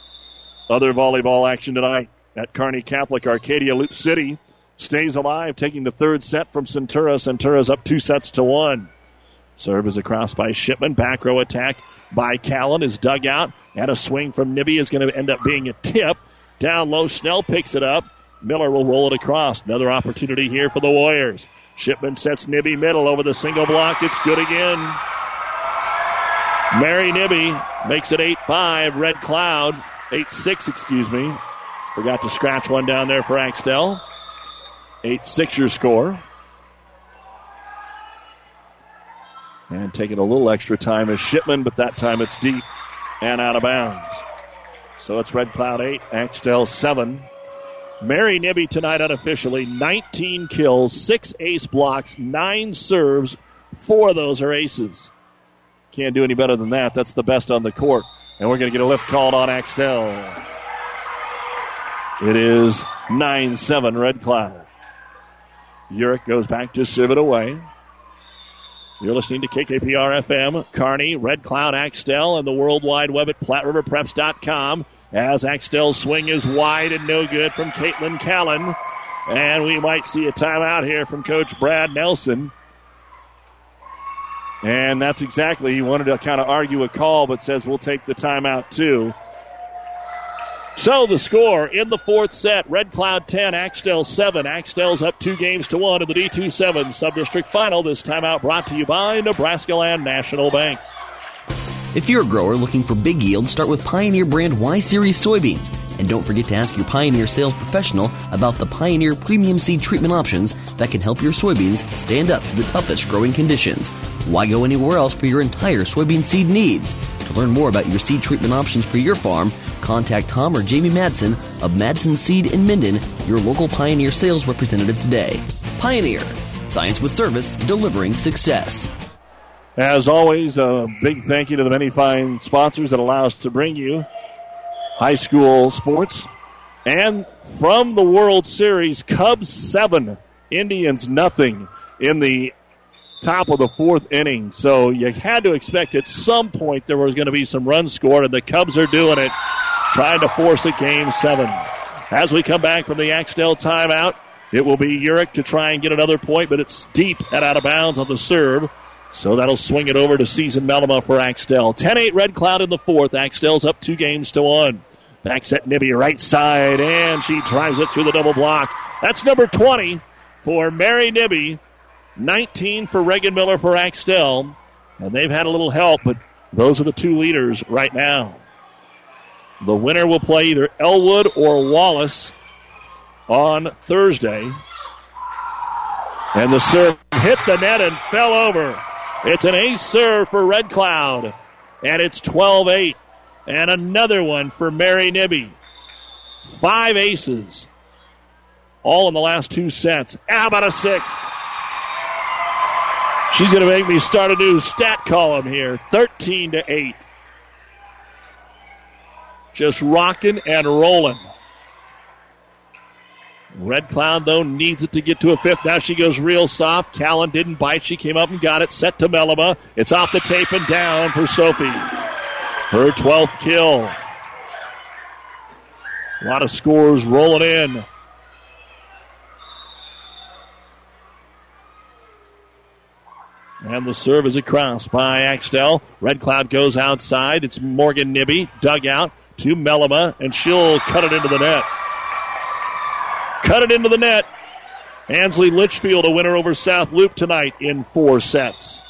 Other volleyball action tonight at Kearney Catholic. Arcadia Loop City stays alive, taking the third set from Centura. Centura's up two sets to one. Serve is across by Shipman. Back row attack by Callan is dug out. And a swing from Nibby is going to end up being a tip. Down low, Snell picks it up. Miller will roll it across. Another opportunity here for the Warriors. Shipman sets Nibby middle over the single block. It's good again. Mary Nibby makes it eight five. Red Cloud, eight six, excuse me. Forgot to scratch one down there for Axtell. eight six your score. And taking a little extra time is Shipman, but that time it's deep and out of bounds. So it's Red Cloud eight, Axtell seven. Mary Nibby tonight unofficially, nineteen kills, six ace blocks, nine serves. Four of those are aces. Can't do any better than that. That's the best on the court. And we're going to get a lift called on Axtell. It is nine seven Red Cloud. Urich goes back to serve it away. You're listening to K K P R F M, Kearney, Red Cloud, Axtell, and the World Wide Web at Platte River Preps dot com. As Axtell's swing is wide and no good from Caitlin Callan. And we might see a timeout here from Coach Brad Nelson. And that's exactly, he wanted to kind of argue a call, but says we'll take the timeout too. So the score in the fourth set, Red Cloud ten, Axtell seven. Axtell's up two games to one in the D two seven sub-district final. This timeout brought to you by Nebraskaland National Bank. If you're a grower looking for big yield, start with Pioneer brand Y-Series soybeans. And don't forget to ask your Pioneer sales professional about the Pioneer premium seed treatment options that can help your soybeans stand up to the toughest growing conditions. Why go anywhere else for your entire soybean seed needs? To learn more about your seed treatment options for your farm, contact Tom or Jamie Madsen of Madsen Seed in Minden, your local Pioneer sales representative today. Pioneer, science with service, delivering success. As always, a big thank you to the many fine sponsors that allow us to bring you high school sports. And from the World Series, Cubs seven, Indians nothing in the top of the fourth inning. So you had to expect at some point there was going to be some runs scored, and the Cubs are doing it, trying to force a game seven. As we come back from the Axtell timeout, it will be Urich to try and get another point, but it's deep and out of bounds on the serve. So that'll swing it over to Season Melema for Axtell. ten eight Red Cloud in the fourth. Axtell's up two games to one. Back set Nibby right side, and she drives it through the double block. That's number twenty for Mary Nibby. nineteen for Reagan Miller for Axtell. And they've had a little help, but those are the two leaders right now. The winner will play either Elwood or Wallace on Thursday. And the serve hit the net and fell over. It's an ace serve for Red Cloud, and it's twelve eight. And another one for Mary Nibby. Five aces, all in the last two sets. How about a sixth? She's going to make me start a new stat column here, thirteen to eight. Just rocking and rolling. Red Cloud, though, needs it to get to a fifth. Now she goes real soft. Callan didn't bite. She came up and got it. Set to Melema. It's off the tape and down for Sophie. Her twelfth kill. A lot of scores rolling in. And the serve is across by Axtell. Red Cloud goes outside. It's Morgan Nibby, dug out to Melema, and she'll cut it into the net. Cut it into the net. Ansley Litchfield, a winner over South Loop tonight in four sets.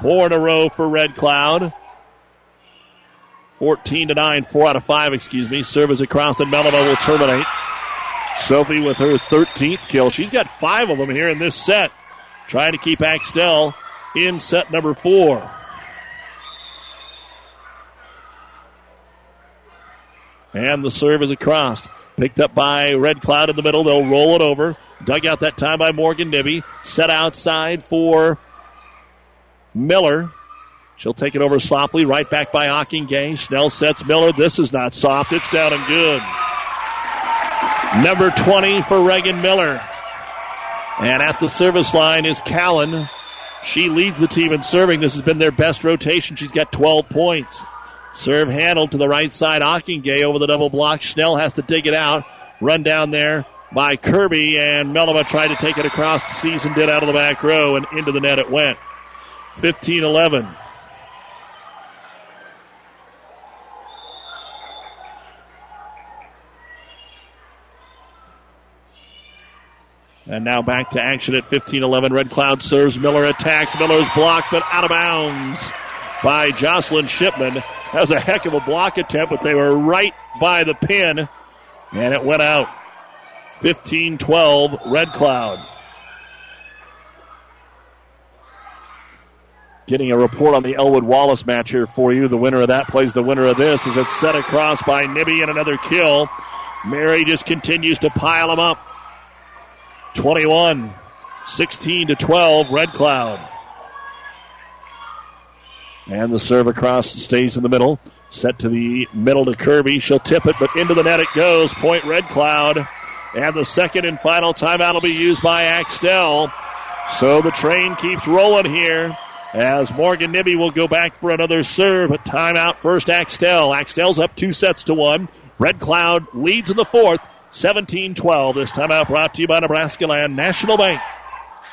Four in a row for Red Cloud. fourteen to nine, four out of five, excuse me. Serve is across, and Melema will terminate. Sophie with her thirteenth kill. She's got five of them here in this set. Trying to keep Axtell in set number four. And the serve is across. Picked up by Red Cloud in the middle. They'll roll it over. Dug out that time by Morgan Nibby. Set outside for Miller. She'll take it over softly. Right back by Hocking Gang. Snell sets Miller. This is not soft. It's down and good. number twenty for Reagan Miller. And at the service line is Callen. She leads the team in serving. This has been their best rotation. She's got twelve points. Serve handled to the right side. Ockingay over the double block. Schnell has to dig it out. Run down there by Kirby, and Melema tried to take it across. Season did out of the back row, and into the net it went. fifteen eleven. And now back to action at fifteen eleven. Red Cloud serves. Miller attacks. Miller's blocked, but out of bounds by Jocelyn Shipman. That was a heck of a block attempt, but they were right by the pin, and it went out. fifteen twelve, Red Cloud. Getting a report on the Elwood-Wallace match here for you. The winner of that plays the winner of this as it's set across by Nibby and another kill. Mary just continues to pile them up. twenty-one, sixteen to twelve, Red Cloud. And the serve across stays in the middle. Set to the middle to Kirby. She'll tip it, but into the net it goes. Point Red Cloud. And the second and final timeout will be used by Axtell. So the train keeps rolling here as Morgan Nibby will go back for another serve. A timeout first, Axtell. Axtell's up two sets to one. Red Cloud leads in the fourth, seventeen twelve. This timeout brought to you by Nebraskaland National Bank.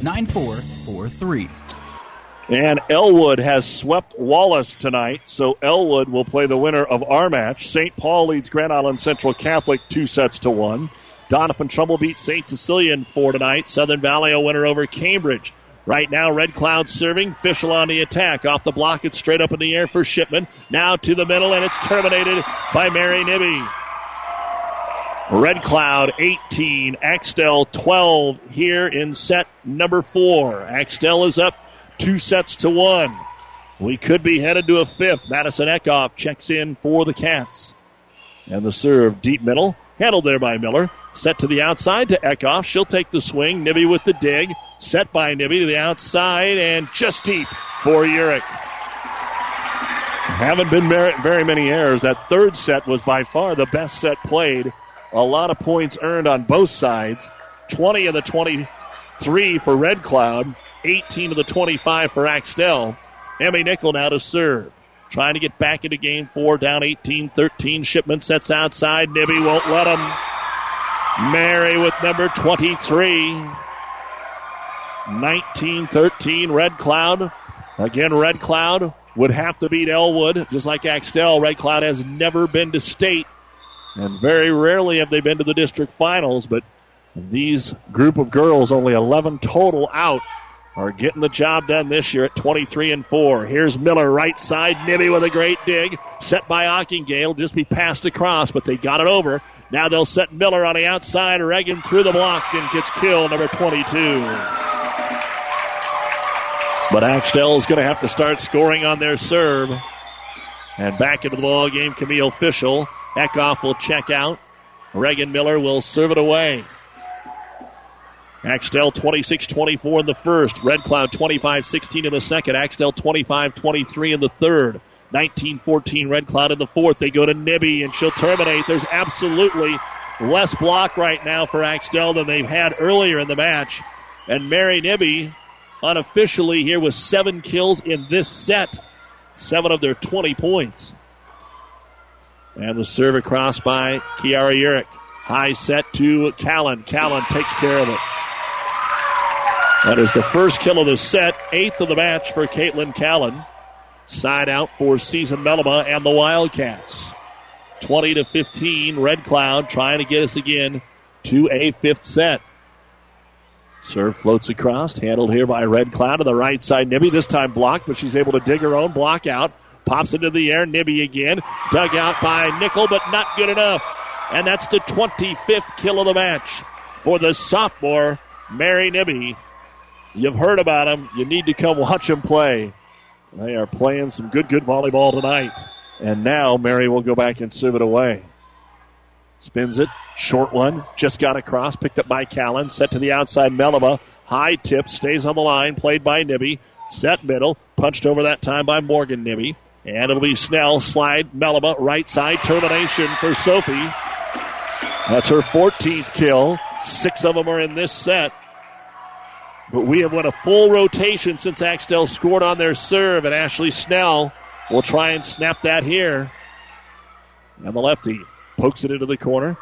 nine four four three. And Elwood has swept Wallace tonight, so Elwood will play the winner of our match. Saint Paul leads Grand Island Central Catholic two sets to one. Donovan Trumbull beats Saint Cecilia in four tonight. Southern Valley a winner over Cambridge. Right now, Red Cloud serving. Fischel on the attack. Off the block, it's straight up in the air for Shipman. Now to the middle, and it's terminated by Mary Nibby. Red Cloud eighteen, Axtell twelve here in set number four. Axtell is up two sets to one. We could be headed to a fifth. Madison Eckhoff checks in for the Cats. And the serve, deep middle, handled there by Miller. Set to the outside to Eckhoff. She'll take the swing. Nibby with the dig. Set by Nibby to the outside and just deep for Urich. Haven't been very many errors. That third set was by far the best set played. A lot of points earned on both sides. twenty of the twenty-three for Red Cloud. eighteen of the twenty-five for Axtell. Emmy Nickel now to serve. Trying to get back into game four. Down eighteen thirteen. Shipman sets outside. Nibby won't let him. Mary with number twenty-three. nineteen thirteen. Red Cloud. Again, Red Cloud would have to beat Elwood. Just like Axtell, Red Cloud has never been to state. And very rarely have they been to the district finals, but these group of girls, only eleven total out, are getting the job done this year at twenty-three and four. Here's Miller, right side, Nibby with a great dig. Set by Ockingale, just be passed across, but they got it over. Now they'll set Miller on the outside. Reagan through the block and gets killed, number twenty-two. But Axtell is going to have to start scoring on their serve. And back into the ball game, Camille Fischel. Eckhoff will check out. Reagan Miller will serve it away. Axtell twenty-six twenty-four in the first. Red Cloud twenty-five sixteen in the second. Axtell twenty-five twenty-three in the third. nineteen fourteen Red Cloud in the fourth. They go to Nibby and she'll terminate. There's absolutely less block right now for Axtell than they've had earlier in the match. And Mary Nibby unofficially here with seven kills in this set. Seven of their twenty points. And the serve across by Kiara Urich. High set to Callen. Callen takes care of it. That is the first kill of the set. Eighth of the match for Caitlin Callen. Side out for Season Melema and the Wildcats. twenty to fifteen. Red Cloud trying to get us again to a fifth set. Serve floats across. Handled here by Red Cloud on the right side. Nibby this time blocked, but she's able to dig her own block out. Pops into the air. Nibby again. Dug out by Nickel, but not good enough. And that's the twenty-fifth kill of the match for the sophomore, Mary Nibby. You've heard about them. You need to come watch them play. They are playing some good, good volleyball tonight. And now Mary will go back and serve it away. Spins it. Short one. Just got across. Picked up by Callan. Set to the outside. Melema. High tip. Stays on the line. Played by Nibby. Set middle. Punched over that time by Morgan Nibby. And it'll be Snell. Slide. Melema. Right side. Termination for Sophie. That's her fourteenth kill. Six of them are in this set. But we have won a full rotation since Axtell scored on their serve, and Ashley Snell will try and snap that here. And the lefty pokes it into the corner.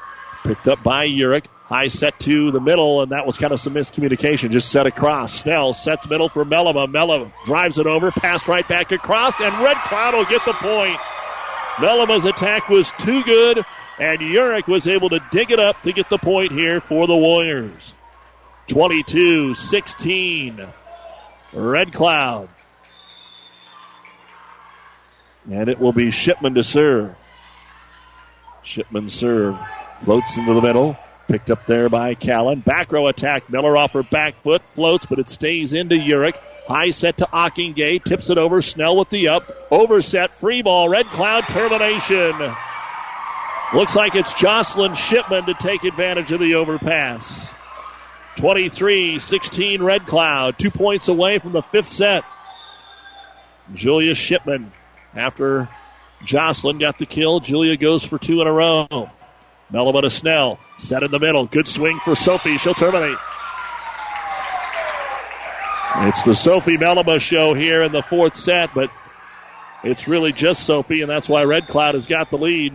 Picked up by Urich. High set to the middle, and that was kind of some miscommunication. Just set across. Snell sets middle for Melema. Melema drives it over, passed right back across, and Red Cloud will get the point. Melema's attack was too good, and Urich was able to dig it up to get the point here for the Warriors. twenty-two sixteen, Red Cloud. And it will be Shipman to serve. Shipman serve. Floats into the middle. Picked up there by Callan. Back row attack. Miller off her back foot. Floats, but it stays into Urich. High set to Ockingay. Tips it over. Snell with the up. Overset. Free ball. Red Cloud termination. Looks like it's Jocelyn Shipman to take advantage of the overpass. twenty-three sixteen Red Cloud. Two points away from the fifth set. Julia Shipman, after Jocelyn got the kill, Julia goes for two in a row. Melema to Snell. Set in the middle. Good swing for Sophie. She'll terminate. It's the Sophie Melema show here in the fourth set, but it's really just Sophie, and that's why Red Cloud has got the lead.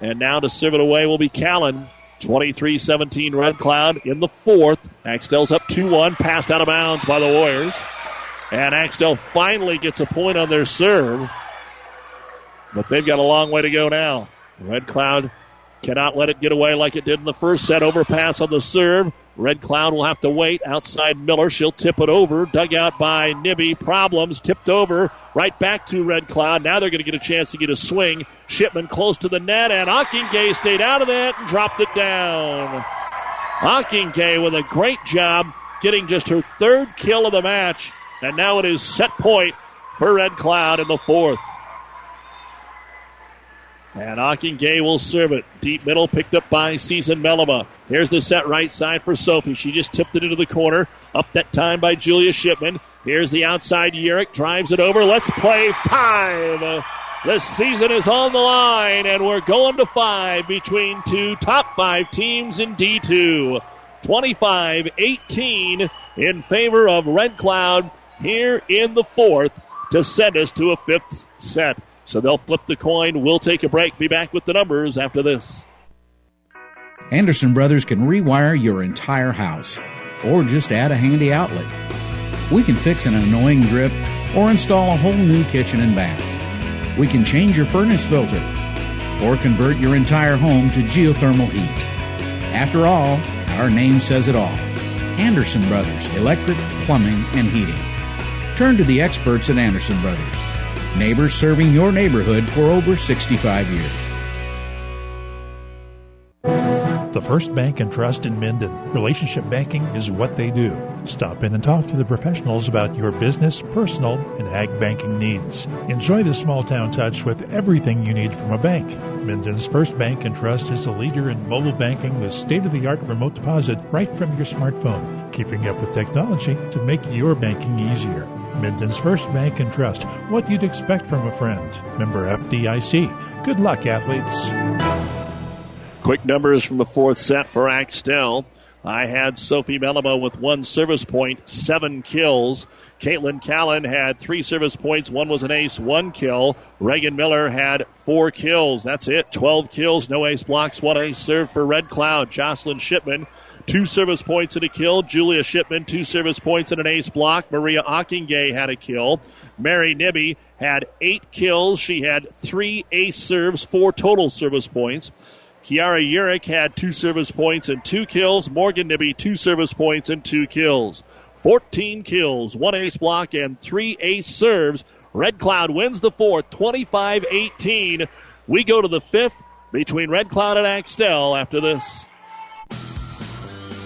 And now to serve it away will be Callan. twenty-three seventeen Red Cloud in the fourth. Axtell's up two one, passed out of bounds by the Warriors. And Axtell finally gets a point on their serve. But they've got a long way to go now. Red Cloud cannot let it get away like it did in the first set. Overpass on the serve. Red Cloud will have to wait. Outside Miller. She'll tip it over. Dug out by Nibby. Problems. Tipped over. Right back to Red Cloud. Now they're going to get a chance to get a swing. Shipman close to the net. And Ockingay stayed out of that and dropped it down. Ockingay with a great job getting just her third kill of the match. And now it is set point for Red Cloud in the fourth. And Ockingay will serve it. Deep middle picked up by Season Melema. Here's the set right side for Sophie. She just tipped it into the corner. Up that time by Julia Shipman. Here's the outside. Urich drives it over. Let's play five. The season is on the line, and we're going to five between two top five teams in D two. twenty-five eighteen in favor of Red Cloud here in the fourth to send us to a fifth set. So they'll flip the coin. We'll take a break. Be back with the numbers after this. Anderson Brothers can rewire your entire house or just add a handy outlet. We can fix an annoying drip or install a whole new kitchen and bath. We can change your furnace filter or convert your entire home to geothermal heat. After all, our name says it all. Anderson Brothers, electric, plumbing, and heating. Turn to the experts at Anderson Brothers. Neighbors serving your neighborhood for over sixty-five years. The First Bank and Trust in Minden. Relationship banking is what they do. Stop in and talk to the professionals about your business, personal, and ag banking needs. Enjoy the small-town touch with everything you need from a bank. Minden's First Bank and Trust is a leader in mobile banking with state-of-the-art remote deposit right from your smartphone, keeping up with technology to make your banking easier. Minden's First Bank and Trust, what you'd expect from a friend. Member F D I C. Good luck, athletes. Quick numbers from the fourth set for Axtell. I had Sophie Melema with one service point, seven kills. Caitlin Callan had three service points. One was an ace, one kill. Reagan Miller had four kills. That's it. twelve kills, no ace blocks, one ace serve for Red Cloud. Jocelyn Shipman, two service points and a kill. Julia Shipman, two service points and an ace block. Maria Ockingay had a kill. Mary Nibby had eight kills. She had three ace serves, four total service points. Kiara Urich had two service points and two kills. Morgan Nibby, two service points and two kills. fourteen kills, one ace block, and three ace serves. Red Cloud wins the fourth, twenty-five eighteen. We go to the fifth, between Red Cloud and Axtell after this.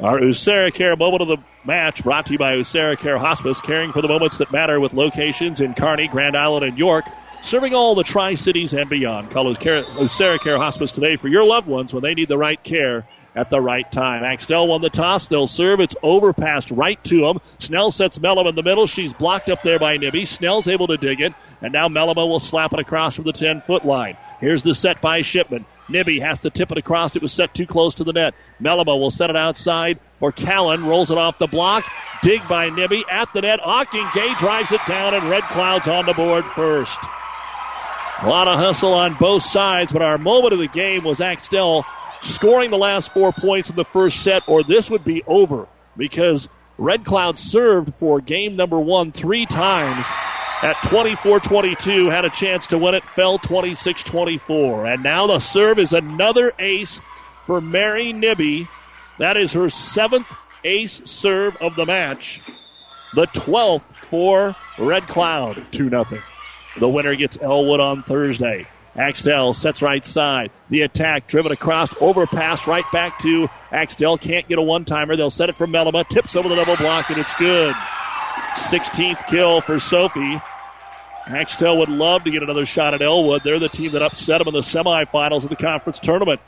Our Usera Care moment of the match brought to you by Usera Care Hospice, caring for the moments that matter with locations in Kearney, Grand Island, and York, serving all the Tri-Cities and beyond. Call Usera Care Hospice today for your loved ones when they need the right care at the right time. Axtell won the toss. They'll serve. It's overpassed right to them. Snell sets Mellema in the middle. She's blocked up there by Nibby. Snell's able to dig it, and now Mellema will slap it across from the ten-foot line. Here's the set by Shipman. Nibby has to tip it across. It was set too close to the net. Mellema will set it outside for Callan. Rolls it off the block. Dig by Nibby at the net. Ockingay drives it down, and Red Cloud's on the board first. A lot of hustle on both sides, but our moment of the game was Axtell scoring the last four points in the first set, or this would be over, because Red Cloud served for game number one three times at twenty-four twenty-two, had a chance to win it, fell twenty-six twenty-four. And now the serve is another ace for Mary Nibby. That is her seventh ace serve of the match, the twelfth for Red Cloud, two nothing. The winner gets Elwood on Thursday. Axtell sets right side. The attack driven across, overpass right back to Axtell. Can't get a one-timer. They'll set it for Mellema. Tips over the double block, and it's good. sixteenth kill for Sophie. Axtell would love to get another shot at Elwood. They're the team that upset them in the semifinals of the conference tournament.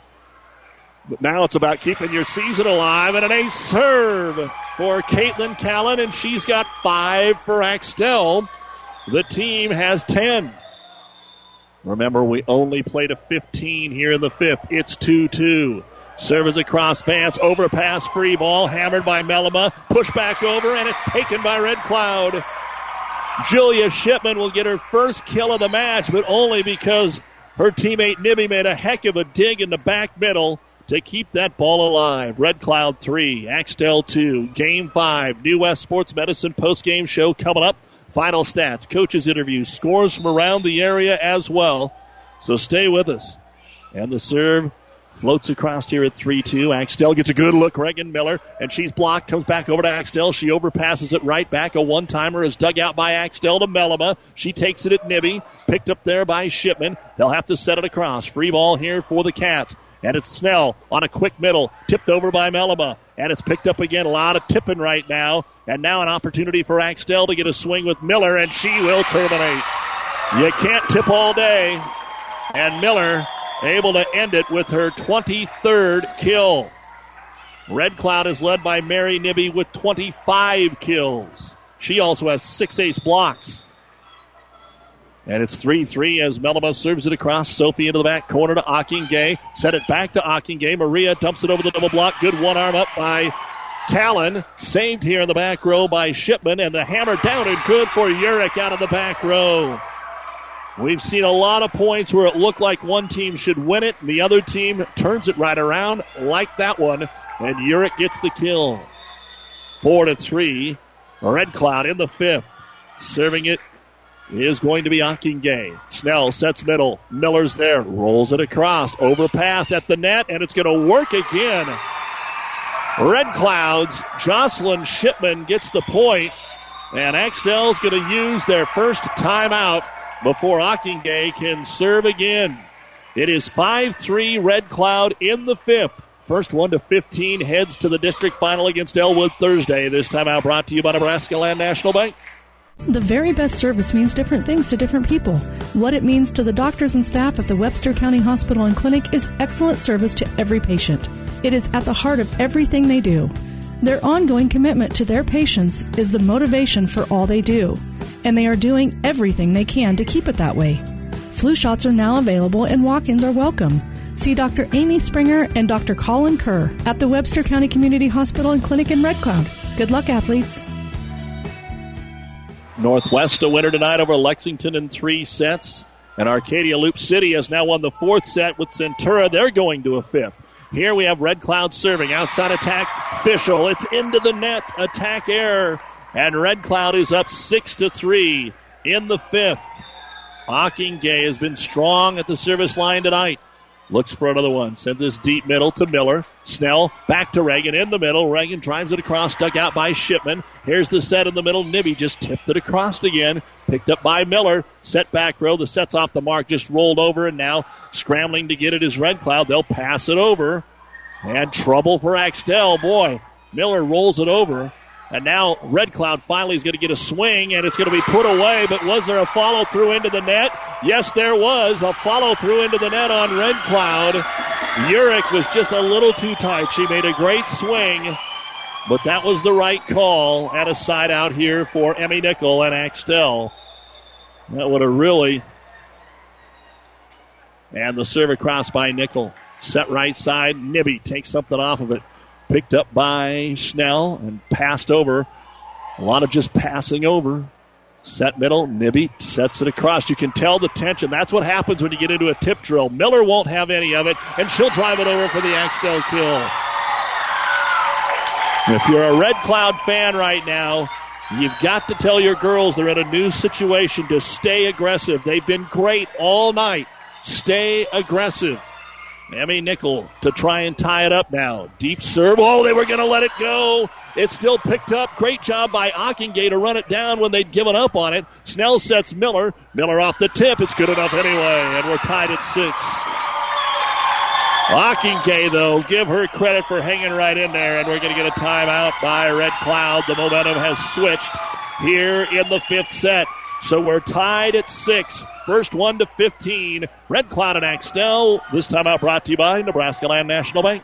But now it's about keeping your season alive, and an ace serve for Caitlin Callan, and she's got five for Axtell. The team has ten. Remember, we only played a fifteen here in the fifth. It's two two. Serve is across Vance. Overpass, free ball. Hammered by Mellema. Push back over, and it's taken by Red Cloud. Julia Shipman will get her first kill of the match, but only because her teammate Nibby made a heck of a dig in the back middle to keep that ball alive. Red Cloud three, Axtell two. Game five, New West Sports Medicine post-game show coming up. Final stats, coaches' interviews, scores from around the area as well. So stay with us. And the serve floats across here at three two. Axtell gets a good look. Reagan Miller, and she's blocked, comes back over to Axtell. She overpasses it right back. A one-timer is dug out by Axtell to Mellema. She takes it at Nibby, picked up there by Shipman. They'll have to set it across. Free ball here for the Cats. And it's Snell on a quick middle, tipped over by Mellema. And it's picked up again. A lot of tipping right now. And now an opportunity for Axtell to get a swing with Miller, and she will terminate. You can't tip all day. And Miller able to end it with her twenty-third kill. Red Cloud is led by Mary Nibby with twenty-five kills. She also has six ace blocks. And it's three three as Mellema serves it across. Sophie into the back corner to Ockingay. Set it back to Ockingay. Maria dumps it over the double block. Good one arm up by Callan. Saved here in the back row by Shipman. And the hammer down and good for Urich out of the back row. We've seen a lot of points where it looked like one team should win it, and the other team turns it right around like that one. And Urich gets the kill. four to three. Red Cloud in the fifth. Serving it is going to be Ockingay. Snell sets middle. Miller's there. Rolls it across. Overpassed at the net, and it's going to work again. Red Cloud's Jocelyn Shipman gets the point, and Axtell's going to use their first timeout before Ockingay can serve again. It is five three Red Cloud in the fifth. First one to fifteen heads to the district final against Elwood Thursday. This timeout brought to you by Nebraskaland National Bank. The very best service means different things to different people. What it means to the doctors and staff at the Webster County Hospital and Clinic is excellent service to every patient. It is at the heart of everything they do. Their ongoing commitment to their patients is the motivation for all they do, and they are doing everything they can to keep it that way. Flu shots are now available and walk-ins are welcome. See Doctor Amy Springer and Doctor Colin Kerr at the Webster County Community Hospital and Clinic in Red Cloud. Good luck, athletes. Northwest a winner tonight over Lexington in three sets. And Arcadia Loop City has now won the fourth set with Centura. They're going to a fifth. Here we have Red Cloud serving. Outside attack, Fischel. It's into the net. Attack error. And Red Cloud is up six to three in the fifth. Ockingay has been strong at the service line tonight. Looks for another one. Sends this deep middle to Miller. Snell back to Reagan in the middle. Reagan drives it across. Dug out by Shipman. Here's the set in the middle. Nibby just tipped it across again. Picked up by Miller. Set back row. The set's off the mark. Just rolled over. And now scrambling to get it is Red Cloud. They'll pass it over. And trouble for Axtell. Boy, Miller rolls it over. And now Red Cloud finally is going to get a swing, and it's going to be put away. But was there a follow-through into the net? Yes, there was a follow-through into the net on Red Cloud. Urich was just a little too tight. She made a great swing, but that was the right call at a side out here for Emmy Nickel and Axtell. That would have really... And the serve across by Nickel. Set right side. Nibby takes something off of it. Picked up by Schnell and passed over. A lot of just passing over. Set middle, Nibby sets it across. You can tell the tension. That's what happens when you get into a tip drill. Miller won't have any of it, and she'll drive it over for the Axtell kill. If you're a Red Cloud fan right now, you've got to tell your girls they're in a new situation to stay aggressive. They've been great all night. Stay aggressive. Emmy Nickel to try and tie it up now. Deep serve. Oh, they were going to let it go. It's still picked up. Great job by Ockingay to run it down when they'd given up on it. Snell sets Miller. Miller off the tip. It's good enough anyway, and we're tied at six. Ockingay, though, give her credit for hanging right in there, and we're going to get a timeout by Red Cloud. The momentum has switched here in the fifth set. So we're tied at six. First one to fifteen. Red Cloud and Axtell. This timeout brought to you by Nebraskaland National Bank.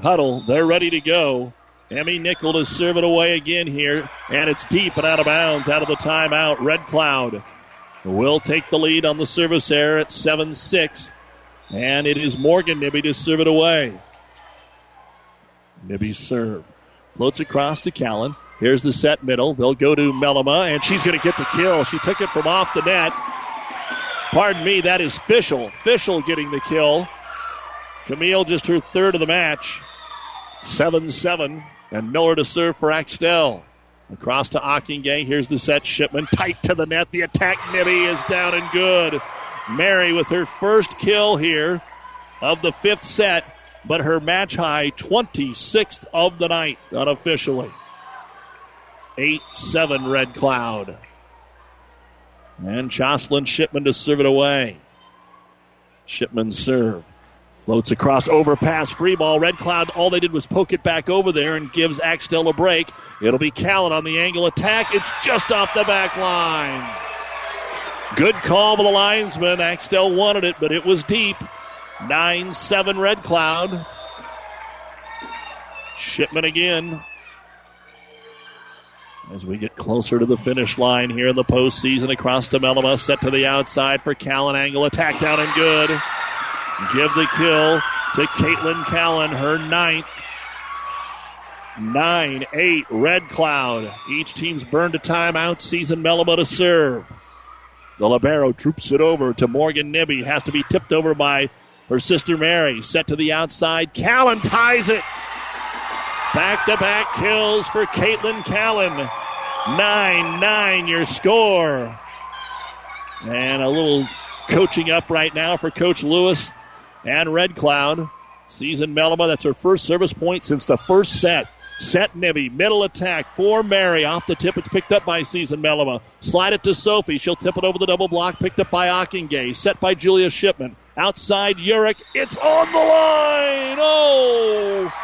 huddle. They're ready to go. Emmy Nickel to serve it away again here, and it's deep and out of bounds out of the timeout. Red Cloud will take the lead on the service error at seven six, and it is Morgan Nibby to serve it away. Nibby's serve. Floats across to Callan. Here's the set middle. They'll go to Melema, and she's going to get the kill. She took it from off the net. Pardon me, that is Fischel. Fischel getting the kill. Camille just her third of the match. seven seven. And Miller to serve for Axtell. Across to Ockingay. Here's the set. Shipman tight to the net. The attack. Nibby is down and good. Mary with her first kill here of the fifth set. But her match high twenty-sixth of the night unofficially. eight seven Red Cloud. And Jocelyn Shipman to serve it away. Shipman serve. Floats across, overpass, free ball. Red Cloud, all they did was poke it back over there and gives Axtell a break. It'll be Callan on the angle attack. It's just off the back line. Good call by the linesman. Axtell wanted it, but it was deep. nine seven Red Cloud. Shipman again. As we get closer to the finish line here in the postseason, across to Melema, set to the outside for Callan. Angle attack down and good. Give the kill to Caitlin Callan, her ninth. nine eight, Red Cloud. Each team's burned a timeout. Season Melema to serve. The libero troops it over to Morgan Nibby. Has to be tipped over by her sister Mary. Set to the outside. Callan ties it. Back-to-back kills for Caitlin Callan. nine nine, your score. And a little coaching up right now for Coach Lewis. And Red Cloud. Season Melema, that's her first service point since the first set. Set Nibby, middle attack for Mary. Off the tip, it's picked up by Season Melema. Slide it to Sophie. She'll tip it over the double block, picked up by Ockingay. Set by Julia Shipman. Outside, Urich. It's on the line! Oh!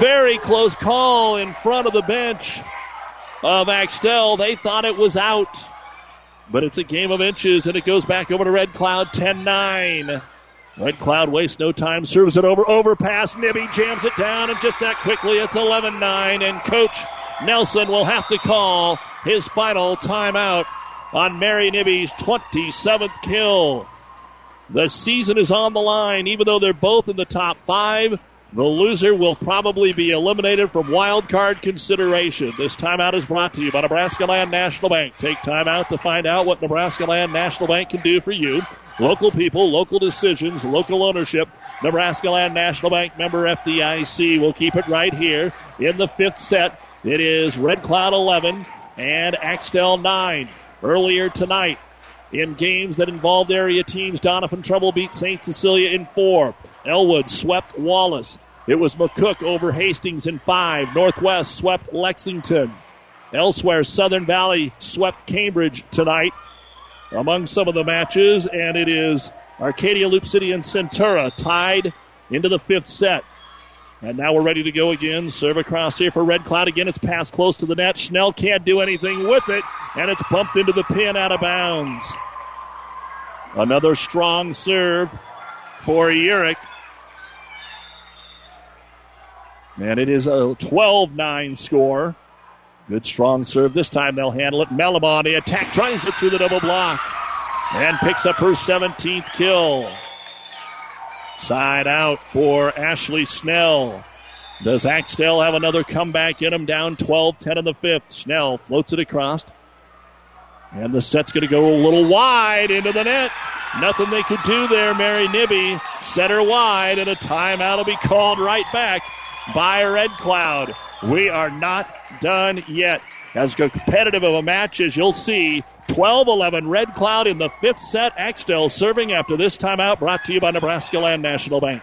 Very close call in front of the bench of Axtell. They thought it was out. but it's a game of inches, and it goes back over to Red Cloud, ten nine. Red Cloud wastes no time, serves it over, overpass, Nibby jams it down, and just that quickly, it's eleven nine, and Coach Nelson will have to call his final timeout on Mary Nibby's twenty-seventh kill. The season is on the line. Even though they're both in the top five, the loser will probably be eliminated from wild card consideration. This timeout is brought to you by Nebraskaland National Bank. Take time out to find out what Nebraskaland National Bank can do for you. Local people, local decisions, local ownership. Nebraskaland National Bank, member F D I C. We'll keep it right here in the fifth set. It is Red Cloud eleven and Axtell nine. Earlier tonight, in games that involved area teams, Donovan Trumbull beat Saint Cecilia in four. Elwood swept Wallace. It was McCook over Hastings in five. Northwest swept Lexington. Elsewhere, Southern Valley swept Cambridge tonight among some of the matches, and it is Arcadia Loop City and Centura tied into the fifth set. And now we're ready to go again. Serve across here for Red Cloud. Again, it's passed close to the net. Schnell can't do anything with it, and it's bumped into the pin out of bounds. Another strong serve for Urich. And it is a twelve nine score. Good strong serve. This time they'll handle it. Mellum on the attack, drives it through the double block, and picks up her seventeenth kill. Side out for Ashley Snell. Does Axtell have another comeback in him? Down twelve ten in the fifth. Snell floats it across. And the set's going to go a little wide into the net. Nothing they could do there. Mary Nibby set her wide, and a timeout will be called right back by Red Cloud. We are not done yet. As competitive of a match as you'll see, twelve eleven Red Cloud in the fifth set. Axtell serving after this timeout, brought to you by Nebraskaland National Bank.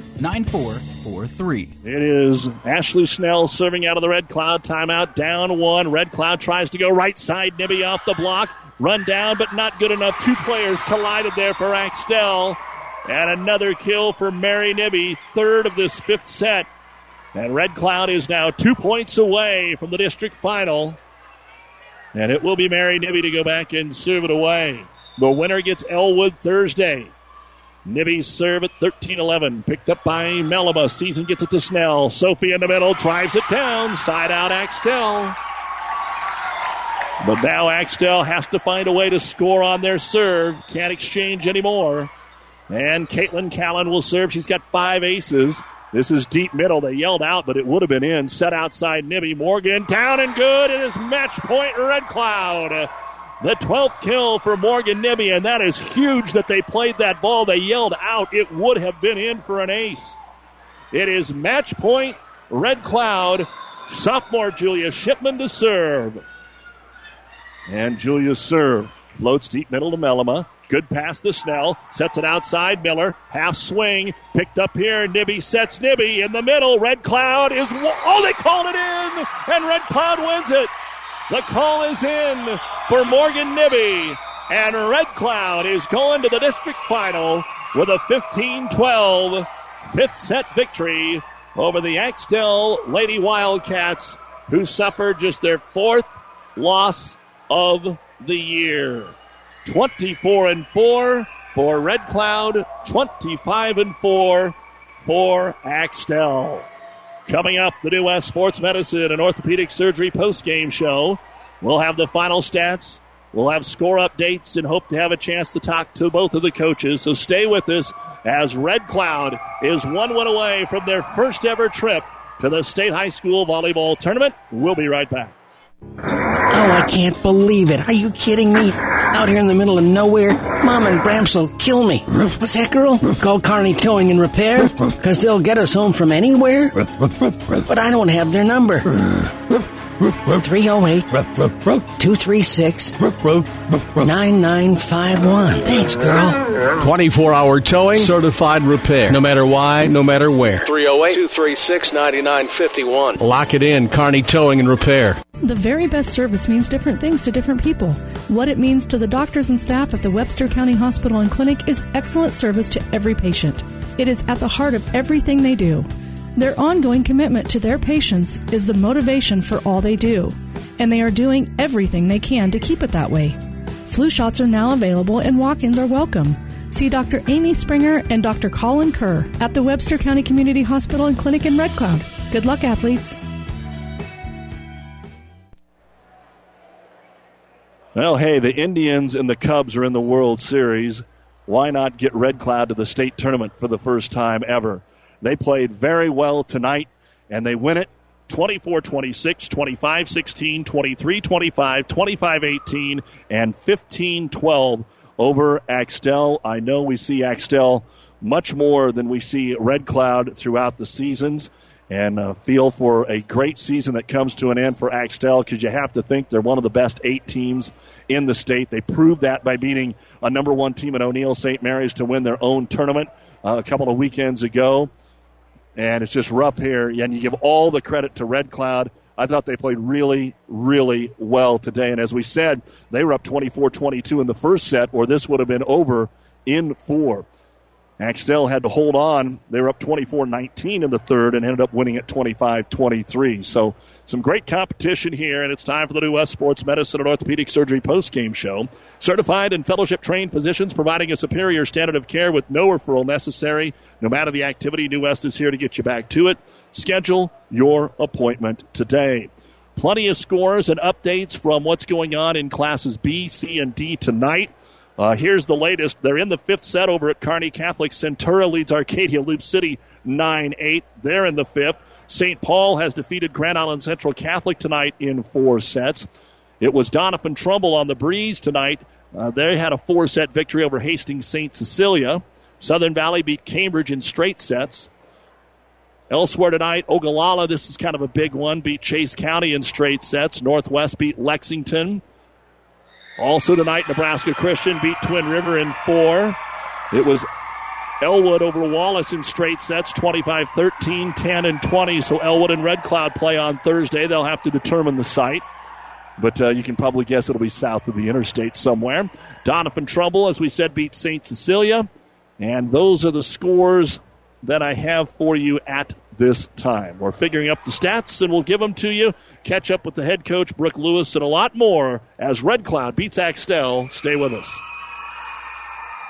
three. nine four four three. It is Ashley Snell serving out of the Red Cloud timeout. Down one. Red Cloud tries to go right side. Nibby off the block. Run down, but not good enough. Two players collided there for Axtell. And another kill for Mary Nibby. Third of this fifth set. And Red Cloud is now two points away from the district final. And it will be Mary Nibby to go back and serve it away. The winner gets Elwood Thursday. Nibby's serve at thirteen eleven. Picked up by Melima. Season gets it to Snell. Sophie in the middle. Drives it down. Side out Axtell. But now Axtell has to find a way to score on their serve. Can't exchange anymore. And Caitlin Callan will serve. She's got five aces. This is deep middle. They yelled out, but it would have been in. Set outside Nibby. Morgan down and good. It is match point Red Cloud. The twelfth kill for Morgan Nibby, and that is huge that they played that ball. They yelled out. It would have been in for an ace. It is match point, Red Cloud, sophomore Julia Shipman to serve. And Julia serve. Floats deep middle to Mellima. Good pass to Snell. Sets it outside. Miller, half swing. Picked up here. Nibby sets Nibby in the middle. Red Cloud is... Oh, they called it in! And Red Cloud wins it. The call is in for Morgan Nibby, and Red Cloud is going to the district final with a fifteen twelve fifth set victory over the Axtell Lady Wildcats, who suffered just their fourth loss of the year. twenty-four and four for Red Cloud, twenty-five and four for Axtell. Coming up, the New West Sports Medicine and Orthopedic Surgery postgame show. We'll have the final stats. We'll have score updates and hope to have a chance to talk to both of the coaches. So stay with us as Red Cloud is one win away from their first ever trip to the State High School Volleyball Tournament. We'll be right back. Oh, I can't believe it. Are you kidding me? Out here in the middle of nowhere, Mom and Bramps will kill me. What's that, girl? Call Kearney Towing and Repair? Because they'll get us home from anywhere? But I don't have their number. three oh eight, two three six, nine nine five one. Thanks, girl. twenty-four hour towing, certified repair. No matter why, no matter where. three oh eight, two three six, nine nine five one. Lock it in, Kearney Towing and Repair. The very best service means different things to different people. What it means to the doctors and staff at the Webster County Hospital and Clinic is excellent service to every patient. It is at the heart of everything they do. Their ongoing commitment to their patients is the motivation for all they do, and they are doing everything they can to keep it that way. Flu shots are now available and walk-ins are welcome. See Doctor Amy Springer and Doctor Colin Kerr at the Webster County Community Hospital and Clinic in Red Cloud. Good luck, athletes. Well, hey, the Indians and the Cubs are in the World Series. Why not get Red Cloud to the state tournament for the first time ever? They played very well tonight, and they win it twenty-four twenty-six, twenty-five sixteen, twenty-three twenty-five, twenty-five eighteen, and fifteen twelve over Axtell. I know we see Axtell much more than we see Red Cloud throughout the seasons, and uh, feel for a great season that comes to an end for Axtell, because you have to think they're one of the best eight teams in the state. They proved that by beating a number one team at O'Neill Saint Mary's to win their own tournament uh, a couple of weekends ago. And it's just rough here, and you give all the credit to Red Cloud. I thought they played really, really well today. And as we said, they were up twenty-four twenty-two in the first set, or this would have been over in four. Axtell had to hold on. They were up twenty-four nineteen in the third and ended up winning at twenty-five twenty-three. So some great competition here, and it's time for the New West Sports Medicine and Orthopedic Surgery postgame show. Certified and fellowship-trained physicians providing a superior standard of care with no referral necessary. No matter the activity, New West is here to get you back to it. Schedule your appointment today. Plenty of scores and updates from what's going on in classes B, C, and D tonight. Uh, here's the latest. They're in the fifth set over at Kearney Catholic. Centura leads Arcadia Loop City nine eight. They're in the fifth. Saint Paul has defeated Grand Island Central Catholic tonight in four sets. It was Donovan Trumbull on the Breeze tonight. Uh, they had a four-set victory over Hastings Saint Cecilia. Southern Valley beat Cambridge in straight sets. Elsewhere tonight, Ogallala, this is kind of a big one, beat Chase County in straight sets. Northwest beat Lexington. Also tonight, Nebraska Christian beat Twin River in four. It was Elwood over Wallace in straight sets, twenty-five thirteen, ten, and twenty. So Elwood and Red Cloud play on Thursday. They'll have to determine the site. But uh, you can probably guess it'll be south of the interstate somewhere. Donovan Trumbull, as we said, beat Saint Cecilia. And those are the scores that I have for you at this time. We're figuring up the stats, and we'll give them to you. Catch up with the head coach, Brooke Lewis, and a lot more as Red Cloud beats Axtell. Stay with us.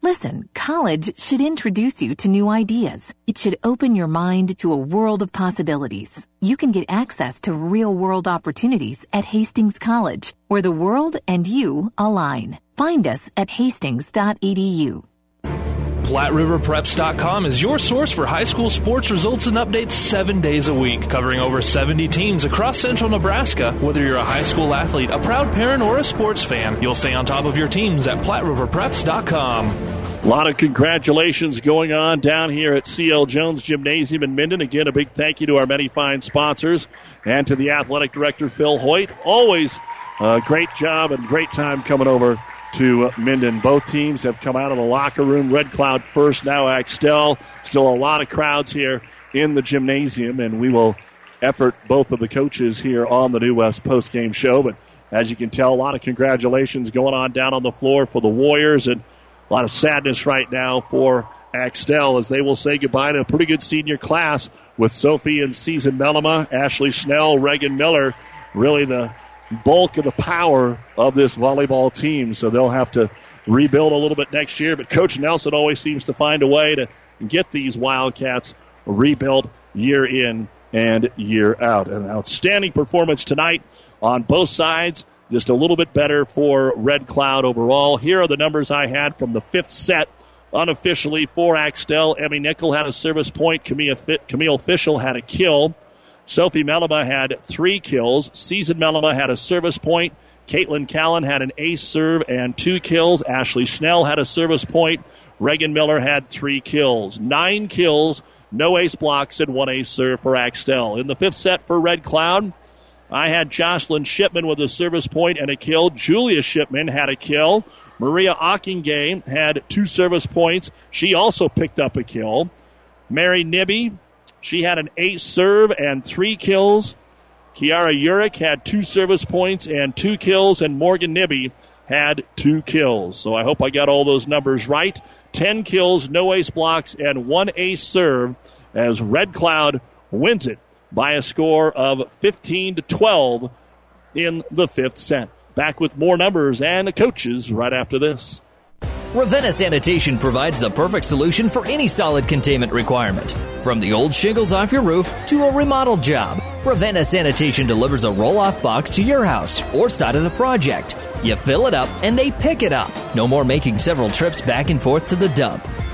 Listen, college should introduce you to new ideas. It should open your mind to a world of possibilities. You can get access to real-world opportunities at Hastings College, where the world and you align. Find us at hastings dot e d u. Platte River Preps dot com is your source for high school sports results and updates seven days a week, covering over seventy teams across central Nebraska. Whether you're a high school athlete, a proud parent, or a sports fan, you'll stay on top of your teams at Platte River Preps dot com. A lot of congratulations going on down here at C L Jones Gymnasium in Minden. Again, a big thank you to our many fine sponsors and to the athletic director, Phil Hoyt. Always a great job and great time coming over to Minden. Both teams have come out of the locker room. Red Cloud first, now Axtell. Still a lot of crowds here in the gymnasium, and we will effort both of the coaches here on the New West postgame show. But as you can tell, a lot of congratulations going on down on the floor for the Warriors, and a lot of sadness right now for Axtell as they will say goodbye to a pretty good senior class with Sophie and Season Mellema, Ashley Schnell, Reagan Miller, really the bulk of the power of this volleyball team, so they'll have to rebuild a little bit next year. But Coach Nelson always seems to find a way to get these Wildcats rebuilt year in and year out. An outstanding performance tonight on both sides. Just a little bit better for Red Cloud overall. Here are the numbers I had from the fifth set unofficially for Axtell. Emmy Nickel had a service point. Camille Fishel had a kill. Sophie Melema had three kills. Season Melema had a service point. Caitlin Callan had an ace serve and two kills. Ashley Schnell had a service point. Reagan Miller had three kills. Nine kills, no ace blocks, and one ace serve for Axtell. In the fifth set for Red Cloud, I had Jocelyn Shipman with a service point and a kill. Julia Shipman had a kill. Maria Ockingay had two service points. She also picked up a kill. Mary Nibby, she had an ace serve and three kills. Kiara Urich had two service points and two kills, and Morgan Nibby had two kills. So I hope I got all those numbers right. Ten kills, no ace blocks, and one ace serve as Red Cloud wins it by a score of fifteen to twelve in the fifth set. Back with more numbers and coaches right after this. Ravenna Sanitation provides the perfect solution for any solid containment requirement. From the old shingles off your roof to a remodeled job, Ravenna Sanitation delivers a roll-off box to your house or side of the project. You fill it up and they pick it up. No more making several trips back and forth to the dump.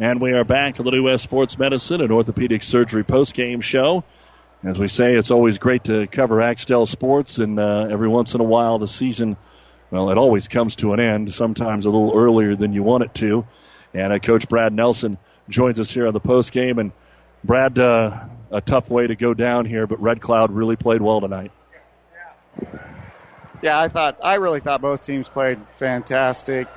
And we are back on the New West Sports Medicine and Orthopedic Surgery postgame show. As we say, it's always great to cover Axtell sports, and uh, every once in a while the season, well, it always comes to an end, sometimes a little earlier than you want it to. And uh, Coach Brad Nelson joins us here on the postgame. And, Brad, uh, a tough way to go down here, but Red Cloud really played well tonight. Yeah, I thought I really thought both teams played fantastic.